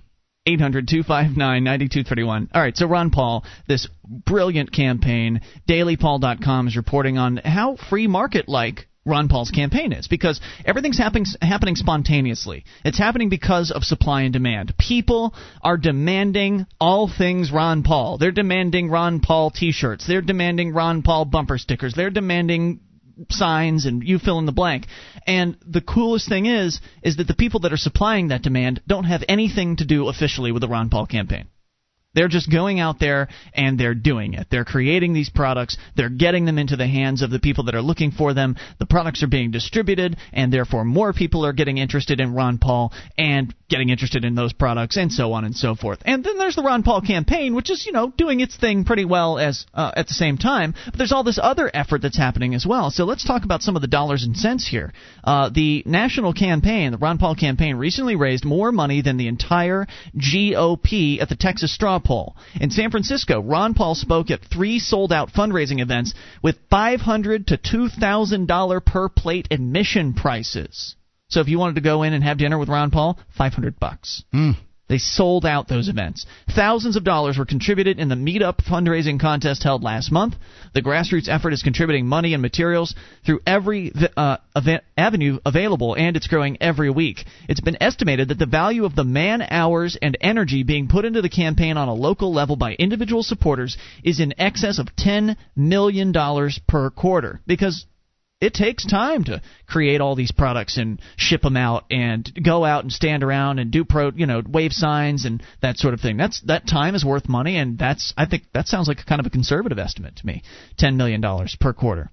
800-259-9231. All right, so Ron Paul, this brilliant campaign. DailyPaul.com is reporting on how free market-like Ron Paul's campaign is, because everything's happening spontaneously. It's happening because of supply and demand. People are demanding all things Ron Paul. They're demanding Ron Paul T-shirts. They're demanding Ron Paul bumper stickers. They're demanding signs and you fill in the blank. And the coolest thing is that the people that are supplying that demand don't have anything to do officially with the Ron Paul campaign. They're just going out there and they're doing it. They're creating these products. They're getting them into the hands of the people that are looking for them. The products are being distributed, and therefore more people are getting interested in Ron Paul and getting interested in those products, and so on and so forth. And then there's the Ron Paul campaign, which is, doing its thing pretty well as at the same time. But there's all this other effort that's happening as well. So let's talk about some of the dollars and cents here. The national campaign, the Ron Paul campaign, recently raised more money than the entire GOP at the Texas straw poll. In San Francisco, Ron Paul spoke at 3 sold-out fundraising events with $500 to $2,000 per plate admission prices. So if you wanted to go in and have dinner with Ron Paul, $500. They sold out those events. Thousands of dollars were contributed in the Meetup fundraising contest held last month. The grassroots effort is contributing money and materials through every avenue available, and it's growing every week. It's been estimated that the value of the man hours and energy being put into the campaign on a local level by individual supporters is in excess of $10 million per quarter, because it takes time to create all these products and ship them out and go out and stand around and do wave signs and that sort of thing. That time is worth money, and I think that sounds like a kind of a conservative estimate to me, $10 million per quarter.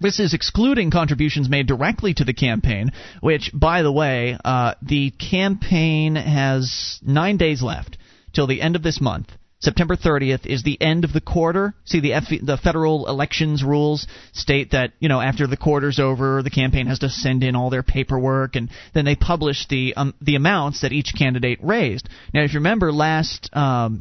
This is excluding contributions made directly to the campaign, which, by the way, the campaign has 9 days left till the end of this month. September 30th is the end of the quarter. See, the federal elections rules state that, after the quarter's over, the campaign has to send in all their paperwork, and then they publish the amounts that each candidate raised. Now, if you remember, the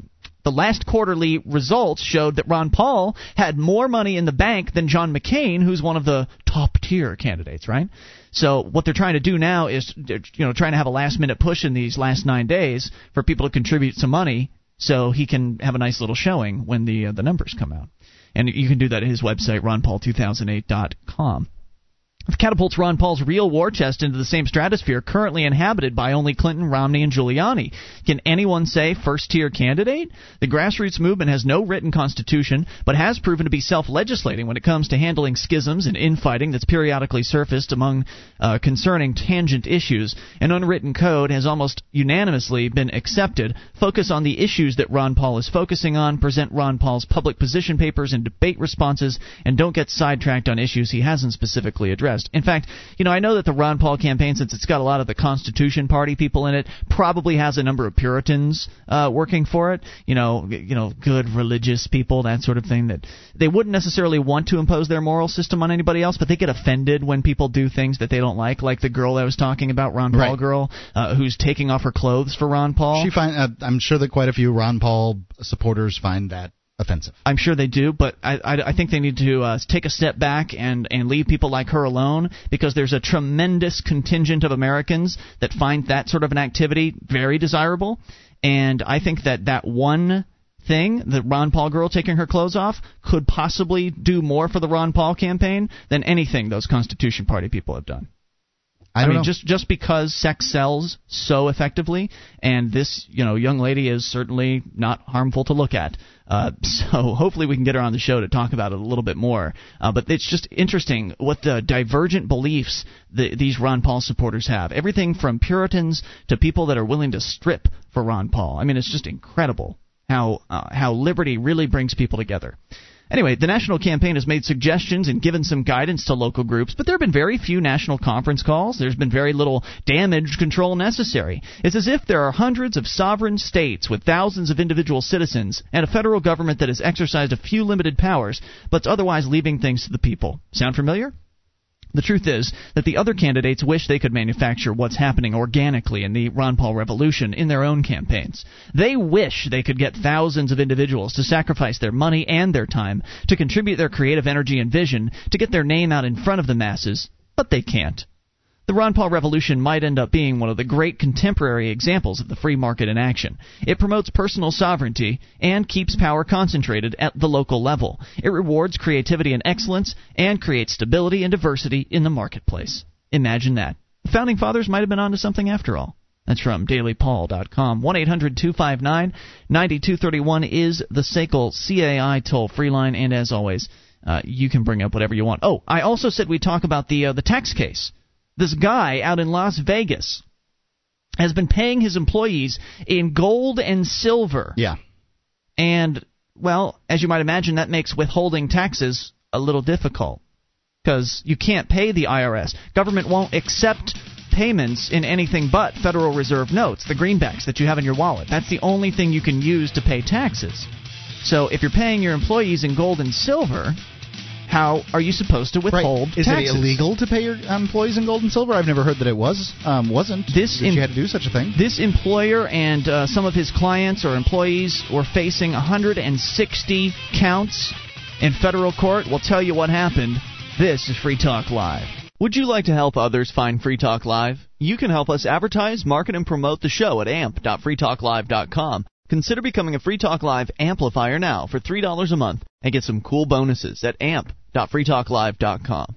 last quarterly results showed that Ron Paul had more money in the bank than John McCain, who's one of the top-tier candidates, right? So what they're trying to do now is, trying to have a last-minute push in these last 9 days for people to contribute some money, so he can have a nice little showing when the numbers come out. And you can do that at his website, ronpaul2008.com. It catapults Ron Paul's real war chest into the same stratosphere currently inhabited by only Clinton, Romney, and Giuliani. Can anyone say first-tier candidate? The grassroots movement has no written constitution, but has proven to be self-legislating when it comes to handling schisms and infighting that's periodically surfaced among concerning tangent issues. An unwritten code has almost unanimously been accepted. Focus on the issues that Ron Paul is focusing on, present Ron Paul's public position papers and debate responses, and don't get sidetracked on issues he hasn't specifically addressed. In fact, I know that the Ron Paul campaign, since it's got a lot of the Constitution Party people in it, probably has a number of Puritans working for it. Good religious people, that sort of thing. That they wouldn't necessarily want to impose their moral system on anybody else, but they get offended when people do things that they don't like the girl I was talking about, Ron Paul right. Girl, who's taking off her clothes for Ron Paul. I'm sure that quite a few Ron Paul supporters find that offensive. I'm sure they do, but I think they need to take a step back and leave people like her alone, because there's a tremendous contingent of Americans that find that sort of an activity very desirable, and I think that one thing, the Ron Paul girl taking her clothes off, could possibly do more for the Ron Paul campaign than anything those Constitution Party people have done. I mean, just because sex sells so effectively, and this young lady is certainly not harmful to look at. So hopefully we can get her on the show to talk about it a little bit more. But it's just interesting what the divergent beliefs these Ron Paul supporters have. Everything from Puritans to people that are willing to strip for Ron Paul. I mean, it's just incredible how liberty really brings people together. Anyway, the national campaign has made suggestions and given some guidance to local groups, but there have been very few national conference calls. There's been very little damage control necessary. It's as if there are hundreds of sovereign states with thousands of individual citizens and a federal government that has exercised a few limited powers, but's otherwise leaving things to the people. Sound familiar? The truth is that the other candidates wish they could manufacture what's happening organically in the Ron Paul revolution in their own campaigns. They wish they could get thousands of individuals to sacrifice their money and their time, to contribute their creative energy and vision, to get their name out in front of the masses, but they can't. The Ron Paul revolution might end up being one of the great contemporary examples of the free market in action. It promotes personal sovereignty and keeps power concentrated at the local level. It rewards creativity and excellence and creates stability and diversity in the marketplace. Imagine that. The Founding Fathers might have been onto something after all. That's from dailypaul.com. 1-800-259-9231 is the SACL CAI toll-free line, and as always, you can bring up whatever you want. Oh, I also said we'd talk about the tax case. This guy out in Las Vegas has been paying his employees in gold and silver. Yeah. And, well, as you might imagine, that makes withholding taxes a little difficult, because you can't pay the IRS. Government won't accept payments in anything but Federal Reserve notes, the greenbacks that you have in your wallet. That's the only thing you can use to pay taxes. So if you're paying your employees in gold and silver, how are you supposed to withhold taxes? Right. Is it illegal to pay your employees in gold and silver? I've never heard that it wasn't. You had to do such a thing. This employer and some of his clients or employees were facing 160 counts in federal court. We'll tell you what happened. This is Free Talk Live. Would you like to help others find Free Talk Live? You can help us advertise, market, and promote the show at amp.freetalklive.com. Consider becoming a Free Talk Live amplifier now for $3 a month and get some cool bonuses at amp.freetalklive.com.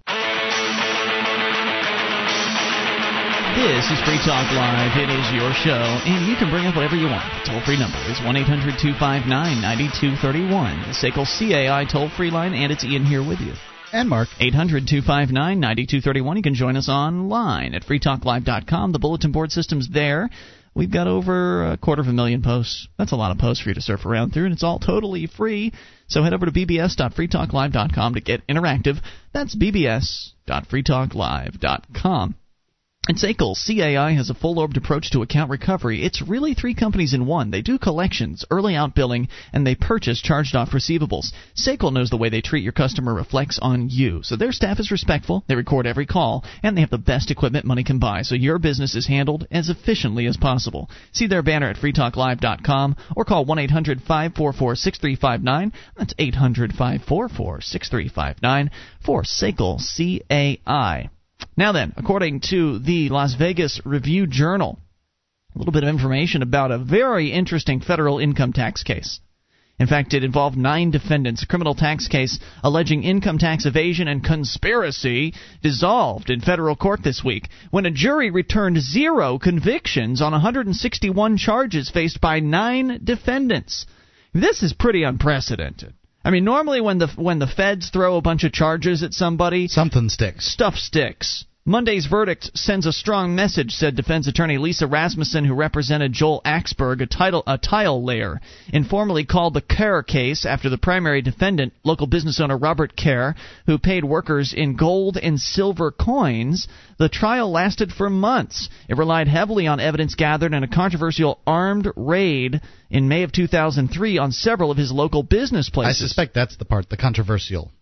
This is Free Talk Live. It is your show, and you can bring up whatever you want. The toll-free number is 1-800-259-9231. The SACL CAI toll-free line, and it's Ian here with you. And Mark. 800-259-9231. You can join us online at freetalklive.com. The bulletin board system's there. We've got over 250,000 posts. That's a lot of posts for you to surf around through, and it's all totally free. So head over to bbs.freetalklive.com to get interactive. That's bbs.freetalklive.com. And SACL CAI has a full-orbed approach to account recovery. It's really three companies in one. They do collections, early outbilling, and they purchase charged-off receivables. SACL knows the way they treat your customer reflects on you. So their staff is respectful, they record every call, and they have the best equipment money can buy, so your business is handled as efficiently as possible. See their banner at freetalklive.com or call 1-800-544-6359. That's 800-544-6359 for SACL CAI. Now then, according to the Las Vegas Review-Journal, a little bit of information about a very interesting federal income tax case. In fact, it involved 9 defendants. A criminal tax case alleging income tax evasion and conspiracy dissolved in federal court this week when a jury returned 0 convictions on 161 charges faced by 9 defendants. This is pretty unprecedented. I mean, normally when the feds throw a bunch of charges at somebody, something sticks. Stuff sticks. Monday's verdict sends a strong message, said defense attorney Lisa Rasmussen, who represented Joel Axberg, a tile layer, informally called the Kerr case after the primary defendant, local business owner Robert Kerr, who paid workers in gold and silver coins. The trial lasted for months. It relied heavily on evidence gathered in a controversial armed raid in May of 2003 on several of his local business places. I suspect that's the part, the controversial.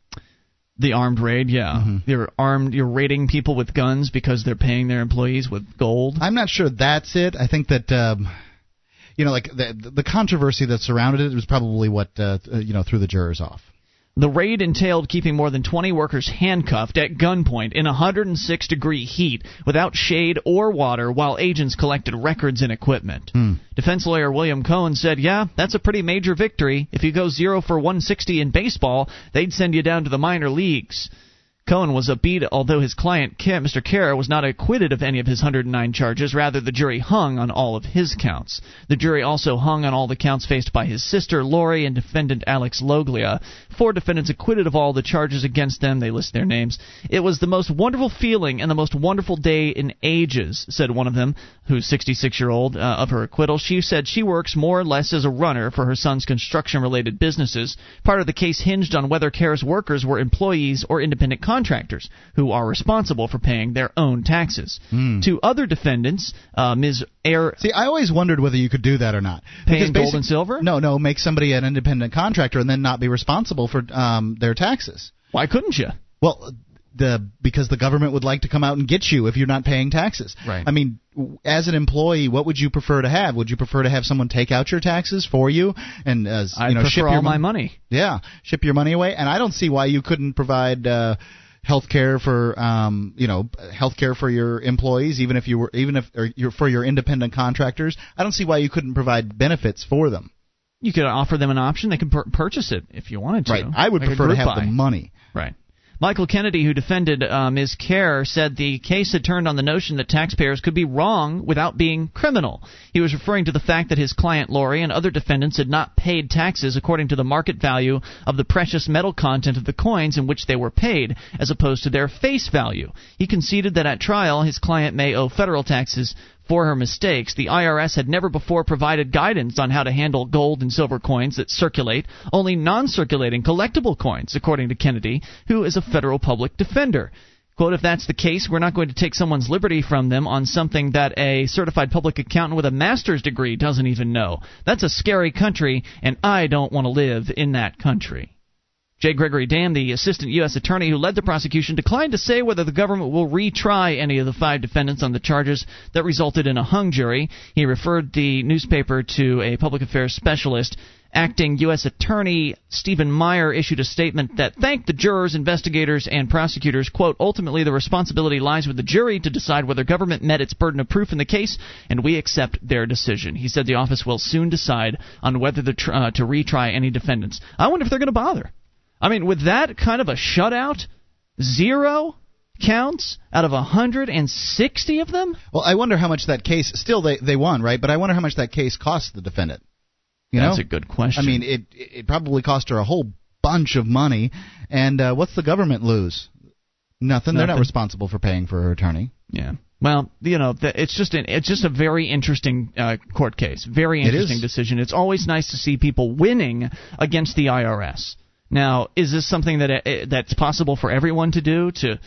The armed raid, yeah. Mm-hmm. You're raiding people with guns because they're paying their employees with gold. I'm not sure that's it. I think that, the controversy that surrounded it was probably what, threw the jurors off. The raid entailed keeping more than 20 workers handcuffed at gunpoint in 106-degree heat without shade or water while agents collected records and equipment. Defense lawyer William Cohen said, yeah, that's a pretty major victory. If you go 0 for 160 in baseball, they'd send you down to the minor leagues. Cohen was upbeat, although his client, Mr. Kerr, was not acquitted of any of his 109 charges. Rather, the jury hung on all of his counts. The jury also hung on all the counts faced by his sister, Lori, and defendant Alex Loglia. 4 defendants acquitted of all the charges against them. They list their names. It was the most wonderful feeling and the most wonderful day in ages, said one of them, who's 66-year-old, of her acquittal. She said she works more or less as a runner for her son's construction-related businesses. Part of the case hinged on whether Kerr's workers were employees or independent contractors who are responsible for paying their own taxes. To other defendants, Ms. Air. See, I always wondered whether you could do that or not. Paying gold and silver? No, make somebody an independent contractor and then not be responsible for their taxes. Why couldn't you? Well, because the government would like to come out and get you if you're not paying taxes. Right. I mean, as an employee, what would you prefer to have? Would you prefer to have someone take out your taxes for you and ship all my money? Yeah, ship your money away. And I don't see why you couldn't provide healthcare for healthcare for your employees, for your independent contractors. I don't see why you couldn't provide benefits for them. You could offer them an option; they can purchase it if you wanted to. Right. I would prefer to have the money. Right. Michael Kennedy, who defended Ms. Kerr, said the case had turned on the notion that taxpayers could be wrong without being criminal. He was referring to the fact that his client, Lori, and other defendants had not paid taxes according to the market value of the precious metal content of the coins in which they were paid, as opposed to their face value. He conceded that at trial, his client may owe federal taxes for her mistakes. The IRS had never before provided guidance on how to handle gold and silver coins that circulate, only non-circulating collectible coins, according to Kennedy, who is a federal public defender. Quote, if that's the case, we're not going to take someone's liberty from them on something that a certified public accountant with a master's degree doesn't even know. That's a scary country, and I don't want to live in that country. J. Gregory Dam, the assistant U.S. attorney who led the prosecution, declined to say whether the government will retry any of the 5 defendants on the charges that resulted in a hung jury. He referred the newspaper to a public affairs specialist. Acting U.S. Attorney Stephen Meyer issued a statement that thanked the jurors, investigators, and prosecutors. Quote, ultimately, the responsibility lies with the jury to decide whether government met its burden of proof in the case, and we accept their decision. He said the office will soon decide on whether to retry any defendants. I wonder if they're going to bother. I mean, with that kind of a shutout, 0 counts out of 160 of them? Well, I wonder how much that case, still they won, right? But I wonder how much that case cost the defendant. That's a good question. I mean, it probably cost her a whole bunch of money. And what's the government lose? Nothing. They're not responsible for paying for her attorney. Yeah. Well, it's just a very interesting court case. Very interesting decision. It's always nice to see people winning against the IRS. Now, is this something that's possible for everyone to do, to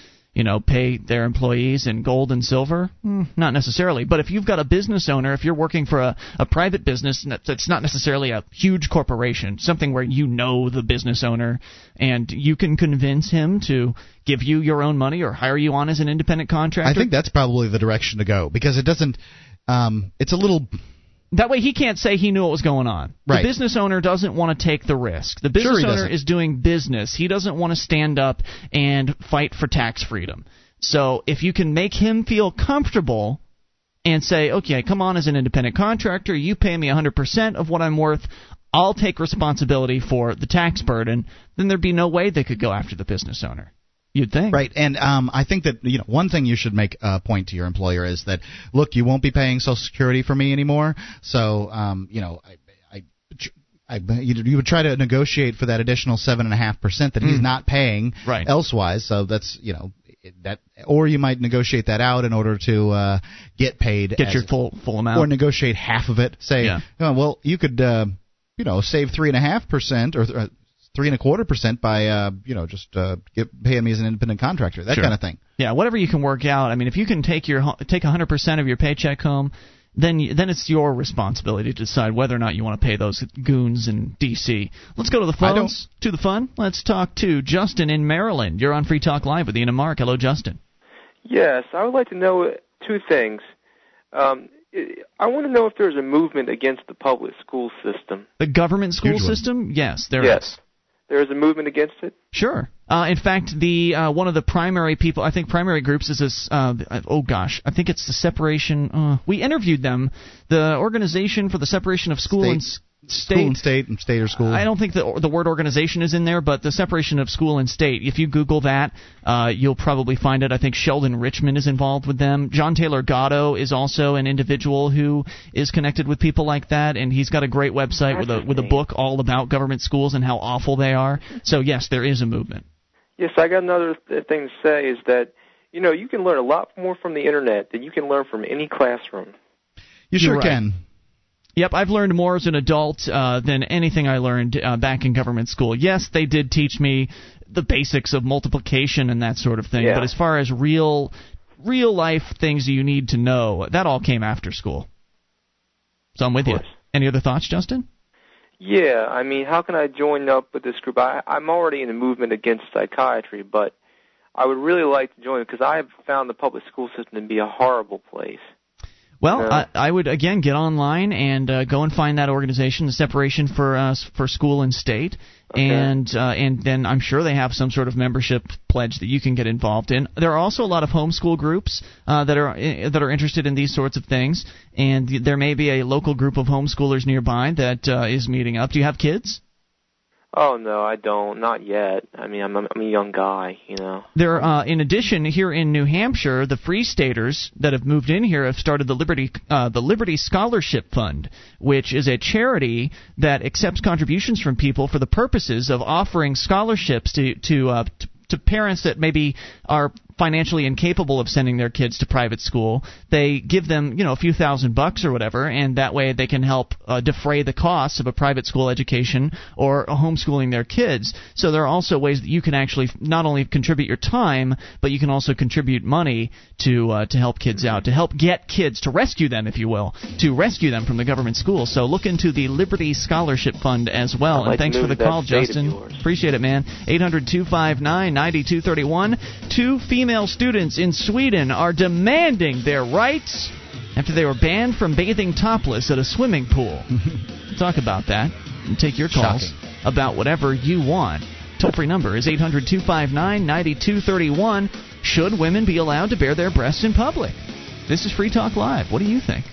pay their employees in gold and silver? Not necessarily. But if you've got a business owner, if you're working for a private business that's not necessarily a huge corporation, something where the business owner and you can convince him to give you your own money or hire you on as an independent contractor. I think that's probably the direction to go, because it doesn't it's a little... That way he can't say he knew what was going on. Right. The business owner doesn't want to take the risk. The business owner is doing business. He doesn't want to stand up and fight for tax freedom. So if you can make him feel comfortable and say, okay, come on as an independent contractor, you pay me 100% of what I'm worth, I'll take responsibility for the tax burden, then there'd be no way they could go after the business owner. You'd think. Right, and I think that one thing you should make a point to your employer is that, look, you won't be paying Social Security for me anymore, so you would try to negotiate for that additional 7.5% that he's not paying elsewise. So that's or you might negotiate that out in order to get paid, get your full amount, or negotiate half of it. Say, well, you could save 3.5% or 3.25% by paying me as an independent contractor, that kind of thing. Yeah, whatever you can work out. I mean, if you can take 100% of your paycheck home, then it's your responsibility to decide whether or not you want to pay those goons in D.C. Let's go to the phones, to the fun. Let's talk to Justin in Maryland. You're on Free Talk Live with Ian and Mark. Hello, Justin. Yes, I would like to know 2 things. I want to know if there's a movement against the public school system. The government school system? Yes, there is. There is a movement against it? Sure. In fact, the one of the primary groups is this, I think it's the separation. We interviewed them, the Organization for the Separation of School and State. School and state or school. I don't think the word organization is in there, but the separation of school and state. If you Google that, you'll probably find it. I think Sheldon Richman is involved with them. John Taylor Gatto is also an individual who is connected with people like that, and he's got a great website with a book all about government schools and how awful they are. So, yes, there is a movement. Yes, I got another thing to say is that, you can learn a lot more from the Internet than you can learn from any classroom. You sure can. Yep, I've learned more as an adult than anything I learned back in government school. Yes, they did teach me the basics of multiplication and that sort of thing, but as far as real life things you need to know, that all came after school. So I'm with you. Any other thoughts, Justin? Yeah, I mean, how can I join up with this group? I'm already in the movement against psychiatry, but I would really like to join because I have found the public school system to be a horrible place. Well, I would, again, get online and go and find that organization, the Separation for School and State, and then I'm sure they have some sort of membership pledge that you can get involved in. There are also a lot of homeschool groups that are interested in these sorts of things, and there may be a local group of homeschoolers nearby that is meeting up. Do you have kids? Oh, no, I don't. Not yet. I mean, I'm a young guy, There, in addition, here in New Hampshire, the Free Staters that have moved in here have started the Liberty Scholarship Fund, which is a charity that accepts contributions from people for the purposes of offering scholarships to parents that maybe are financially incapable of sending their kids to private school, they give them, a few $1,000s or whatever, and that way they can help defray the costs of a private school education or homeschooling their kids. So there are also ways that you can actually not only contribute your time, but you can also contribute money to help kids out, to help get kids, to rescue them, if you will, to rescue them from the government school. So look into the Liberty Scholarship Fund as well. And thanks for the call, Justin. Appreciate it, man. 800-259-9231. 2 female students in Sweden are demanding their rights after they were banned from bathing topless at a swimming pool. Talk about that and take your calls about whatever you want. Toll-free number is 800-259-9231. Should women be allowed to bare their breasts in public? This is Free Talk Live. What do you think?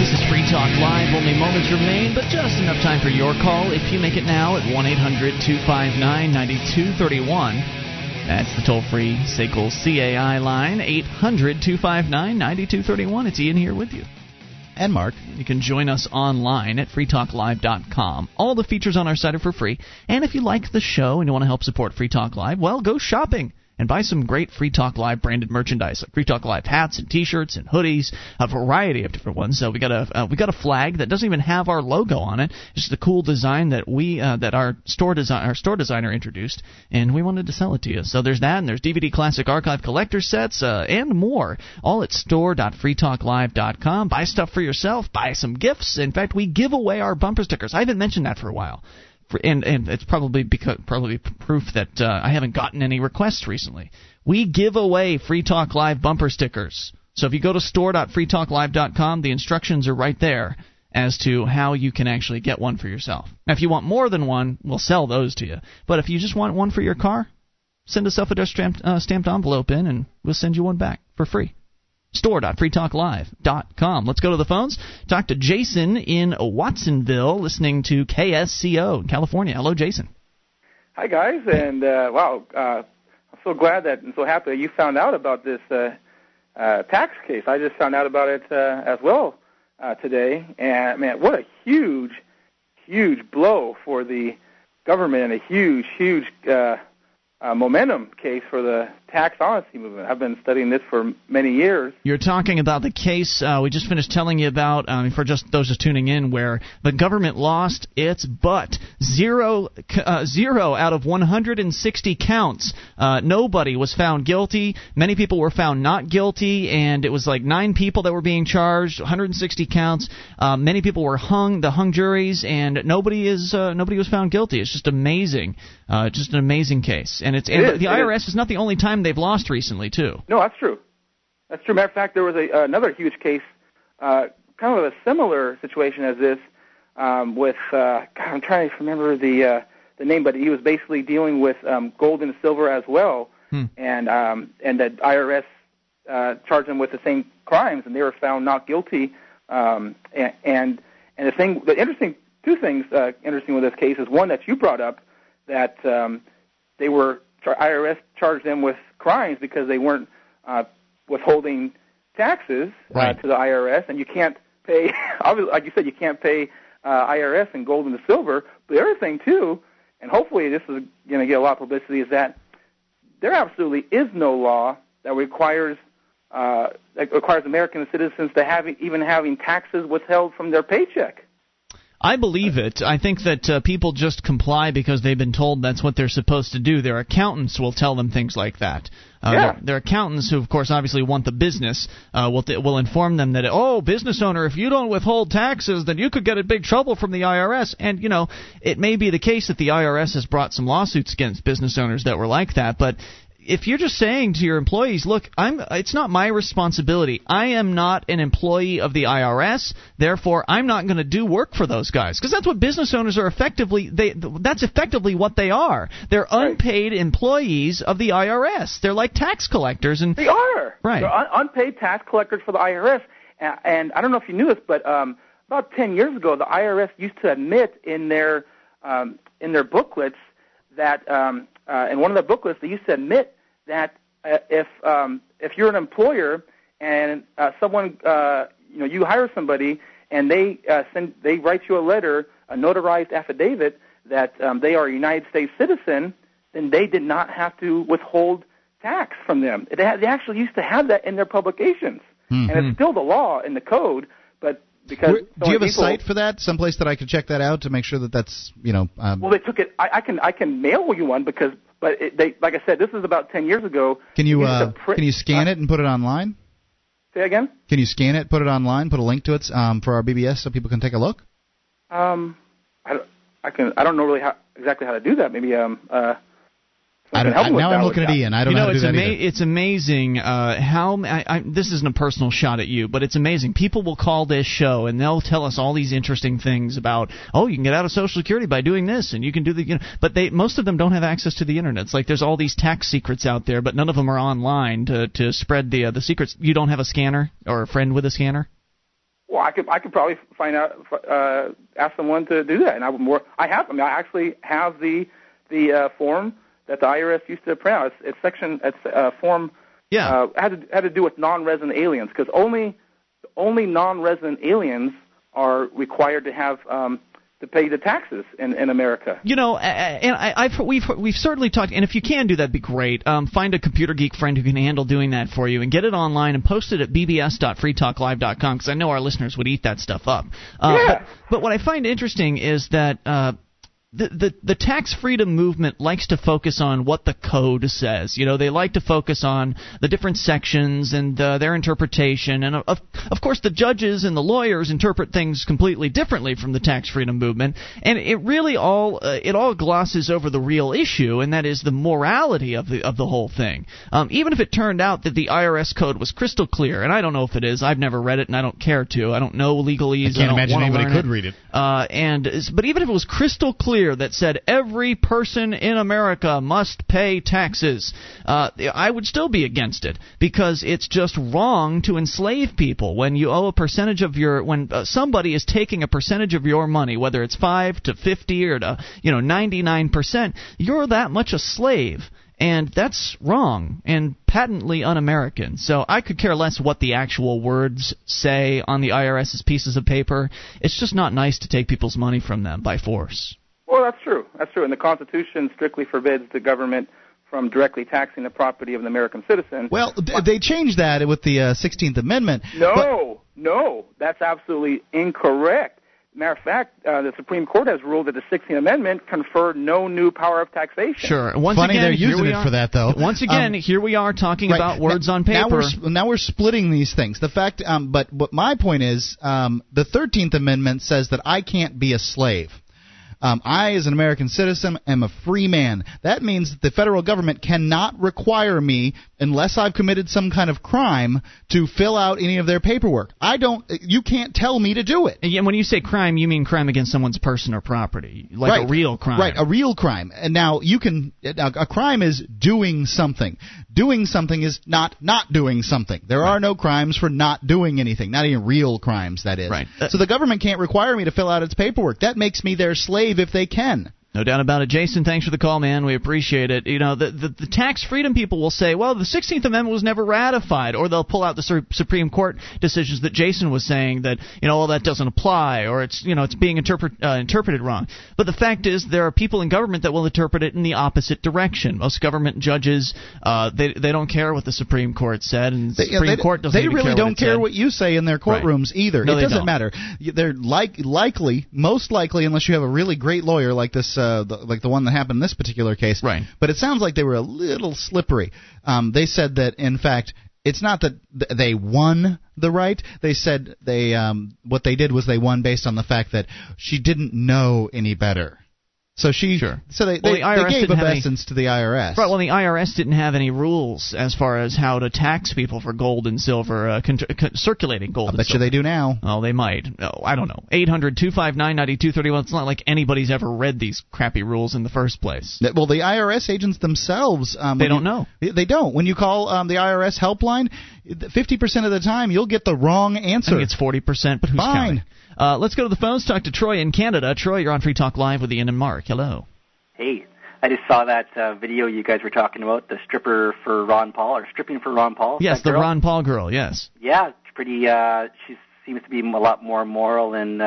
This is Free Talk Live. Only moments remain, but just enough time for your call. If you make it now at 1-800-259-9231. That's the toll-free SACL CAI line, 800-259-9231. It's Ian here with you. And Mark. You can join us online at freetalklive.com. All the features on our site are for free. And if you like the show and you want to help support Free Talk Live, well, go shopping and buy some great Free Talk Live branded merchandise, like Free Talk Live hats and T-shirts and hoodies, a variety of different ones. So we got a flag that doesn't even have our logo on it. It's just a cool design that our store designer introduced, and we wanted to sell it to you. So there's that, and there's DVD Classic Archive collector sets and more, all at store.freetalklive.com. Buy stuff for yourself. Buy some gifts. In fact, we give away our bumper stickers. I haven't mentioned that for a while. And it's probably proof that I haven't gotten any requests recently. We give away Free Talk Live bumper stickers. So if you go to store.freetalklive.com, the instructions are right there as to how you can actually get one for yourself. Now, if you want more than one, we'll sell those to you. But if you just want one for your car, send a self-addressed stamped envelope in, and we'll send you one back for free. Store.freetalklive.com. Let's go to the phones. Talk to Jason in Watsonville, listening to KSCO in California. Hello, Jason. Hi, guys. And, I'm so glad that and so happy that you found out about this tax case. I just found out about it as well today. And, man, what a huge, huge blow for the government and a huge, huge momentum case for the tax honesty movement. I've been studying this for many years. You're talking about the case we just finished telling you about, for just those just tuning in, where the government lost its butt. Zero out of 160 counts. Nobody was found guilty. Many people were found not guilty, and it was like 9 people that were being charged, 160 counts. Many people were hung, the hung juries, and nobody was found guilty. It's just amazing. Just an amazing case. And the IRS is not the only time they've lost recently, too. No, that's true. That's true. Matter of fact, there was another huge case, kind of a similar situation as this, with I'm trying to remember the name, but he was basically dealing with gold and silver as well, and the IRS charged him with the same crimes, and they were found not guilty. And two things interesting with this case is one that you brought up, that they were. IRS charged them with crimes because they weren't withholding taxes to the IRS, and you can't pay. Obviously, like you said, you can't pay IRS in gold and silver. But the other thing too, and hopefully this is going to get a lot of publicity, is that there absolutely is no law that requires American citizens to having taxes withheld from their paycheck. I believe it. I think that people just comply because they've been told that's what they're supposed to do. Their accountants will tell them things like that. Their accountants, who, of course, obviously want the business, will inform them that, business owner, if you don't withhold taxes, then you could get in big trouble from the IRS. And, it may be the case that the IRS has brought some lawsuits against business owners that were like that, but if you're just saying to your employees, look, it's not my responsibility. I am not an employee of the IRS. Therefore, I'm not going to do work for those guys, because that's what business owners are that's effectively what they are. They're unpaid employees of the IRS. They're like tax collectors. And they are. Right. They're unpaid tax collectors for the IRS. And I don't know if you knew this, but about 10 years ago, the IRS used to admit in their booklets that in one of the booklets, they used to admit that if you're an employer and someone you hire somebody and they write you a letter, a notarized affidavit that they are a United States citizen, then they did not have to withhold tax from them. They actually used to have that in their publications. Mm-hmm. And it's still the law in the code, but because... Do you have a site for that, someplace that I could check that out to make sure that that's, you know... Well, they took it... I can mail you one because... But they, like I said, this is about 10 years ago. Can you scan it and put it online? Say again? Can you scan it, put it online, put a link to it for our BBS so people can take a look? I don't know exactly how to do that. Maybe I'm looking at Ian. I don't know how to do that either. It's amazing how this isn't a personal shot at you, but it's amazing. People will call this show and they'll tell us all these interesting things about, oh, you can get out of Social Security by doing this, and you can do the, you know, but most of them don't have access to the internet. It's like there's all these tax secrets out there, but none of them are online to spread the secrets. You don't have a scanner or a friend with a scanner? Well, I could probably find out, ask someone to do that, and I actually have the form that the IRS used to print out. It's form. Yeah. Had to do with non-resident aliens because only non-resident aliens are required to have to pay the taxes in America. You know, and we've certainly talked. And if you can do that, be great. Find a computer geek friend who can handle doing that for you, and get it online and post it at bbs.freetalklive.com because I know our listeners would eat that stuff up. Yeah. But what I find interesting is that. The tax freedom movement likes to focus on what the code says. You know, they like to focus on the different sections and their interpretation. And, of course, the judges and the lawyers interpret things completely differently from the tax freedom movement. And it really all glosses over the real issue, and that is the morality of the whole thing. Even if it turned out that the IRS code was crystal clear, and I don't know if it is. I've never read it, and I don't care to. I don't know legalese. I can't imagine anybody could read it. But even if it was crystal clear, that said every person in America must pay taxes, I would still be against it because it's just wrong to enslave people when you owe a percentage of your – when somebody is taking a percentage of your money, whether it's 5 to 50 or to 99%, you're that much a slave. And that's wrong and patently un-American. So I could care less what the actual words say on the IRS's pieces of paper. It's just not nice to take people's money from them by force. Well, that's true. That's true. And the Constitution strictly forbids the government from directly taxing the property of an American citizen. Well, they changed that with the 16th Amendment. No, that's absolutely incorrect. Matter of fact, the Supreme Court has ruled that the 16th Amendment conferred no new power of taxation. Sure. Funny again, they're using it for that, though. Once again, here we are talking about words on paper. Now we're splitting these things. The fact, but my point is, the 13th Amendment says that I can't be a slave. I, as an American citizen, am a free man. That means that the federal government cannot require me, unless I've committed some kind of crime, to fill out any of their paperwork. You can't tell me to do it. And when you say crime, you mean crime against someone's person or property, like a real crime. Right, a real crime. And now a crime is doing something. Doing something is not doing something. There are no crimes for not doing anything, not even real crimes, that is. Right. So the government can't require me to fill out its paperwork. That makes me their slave. If they can. No doubt about it. Jason, thanks for the call, man. We appreciate it. You know, the tax freedom people will say, well, the 16th Amendment was never ratified, or they'll pull out the Supreme Court decisions that Jason was saying that, well, that doesn't apply, or it's, it's being interpreted wrong. But the fact is there are people in government that will interpret it in the opposite direction. Most government judges, they don't care what the Supreme Court said, and the Supreme Court doesn't even care what it said. They really don't care what you say in their courtrooms either. No, it doesn't matter. They're most likely, unless you have a really great lawyer like this, like the one that happened in this particular case. Right. But it sounds like they were a little slippery. They said that, in fact, it's not that they won the right. They said what they did was they won based on the fact that she didn't know any better. So they gave essence to the IRS. Right, well, the IRS didn't have any rules as far as how to tax people for gold and silver, circulating gold and silver. I bet you they do now. Oh, they might. Oh, I don't know. 800-259-9231. It's not like anybody's ever read these crappy rules in the first place. Well, the IRS agents themselves... they don't know. They don't. When you call the IRS helpline, 50% of the time you'll get the wrong answer. I think it's 40%, but who's counting? Let's go to the phones, talk to Troy in Canada. Troy, you're on Free Talk Live with Ian and Mark. Hello. Hey, I just saw that video you guys were talking about, the stripper for Ron Paul, or stripping for Ron Paul. Yes, the girl? Ron Paul girl, yes. Yeah, she seems to be a lot more moral and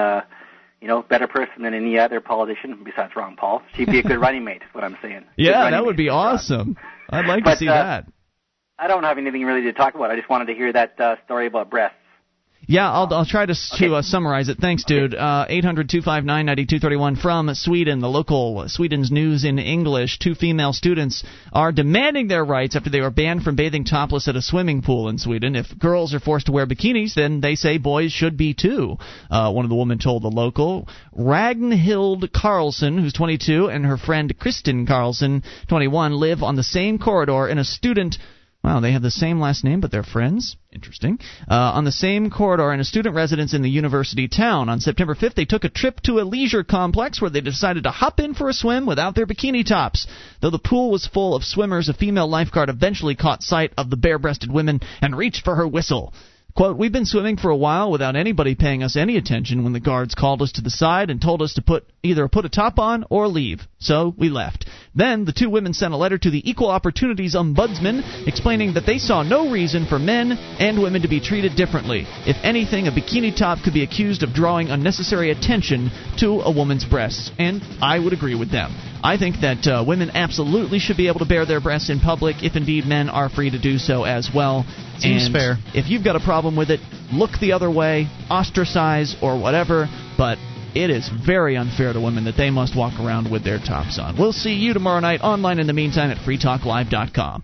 you know, better person than any other politician besides Ron Paul. She'd be a good running mate, is what I'm saying. Yeah, that would be awesome. I'd like to see that. I don't have anything really to talk about. I just wanted to hear that story about breasts. Yeah, I'll try to summarize it. Thanks, dude. 800-259-9231 from Sweden, the local Sweden's News in English. Two female students are demanding their rights after they were banned from bathing topless at a swimming pool in Sweden. If girls are forced to wear bikinis, then they say boys should be too, one of the women told the local. Ragnhild Carlson, who's 22, and her friend Kristen Carlson, 21, live on the same corridor in a student... Wow, they have the same last name, but they're friends. Interesting. On the same corridor in a student residence in the university town. On September 5th, they took a trip to a leisure complex where they decided to hop in for a swim without their bikini tops. Though the pool was full of swimmers, a female lifeguard eventually caught sight of the bare-breasted women and reached for her whistle. Quote, "We've been swimming for a while without anybody paying us any attention when the guards called us to the side and told us to put a top on or leave. So we left. Then the two women sent a letter to the Equal Opportunities Ombudsman explaining that they saw no reason for men and women to be treated differently. If anything, a bikini top could be accused of drawing unnecessary attention to a woman's breasts." And I would agree with them. I think that women absolutely should be able to bare their breasts in public if indeed men are free to do so as well. Seems and fair. If you've got a problem with it, look the other way, ostracize or whatever, but... it is very unfair to women that they must walk around with their tops on. We'll see you tomorrow night online in the meantime at freetalklive.com.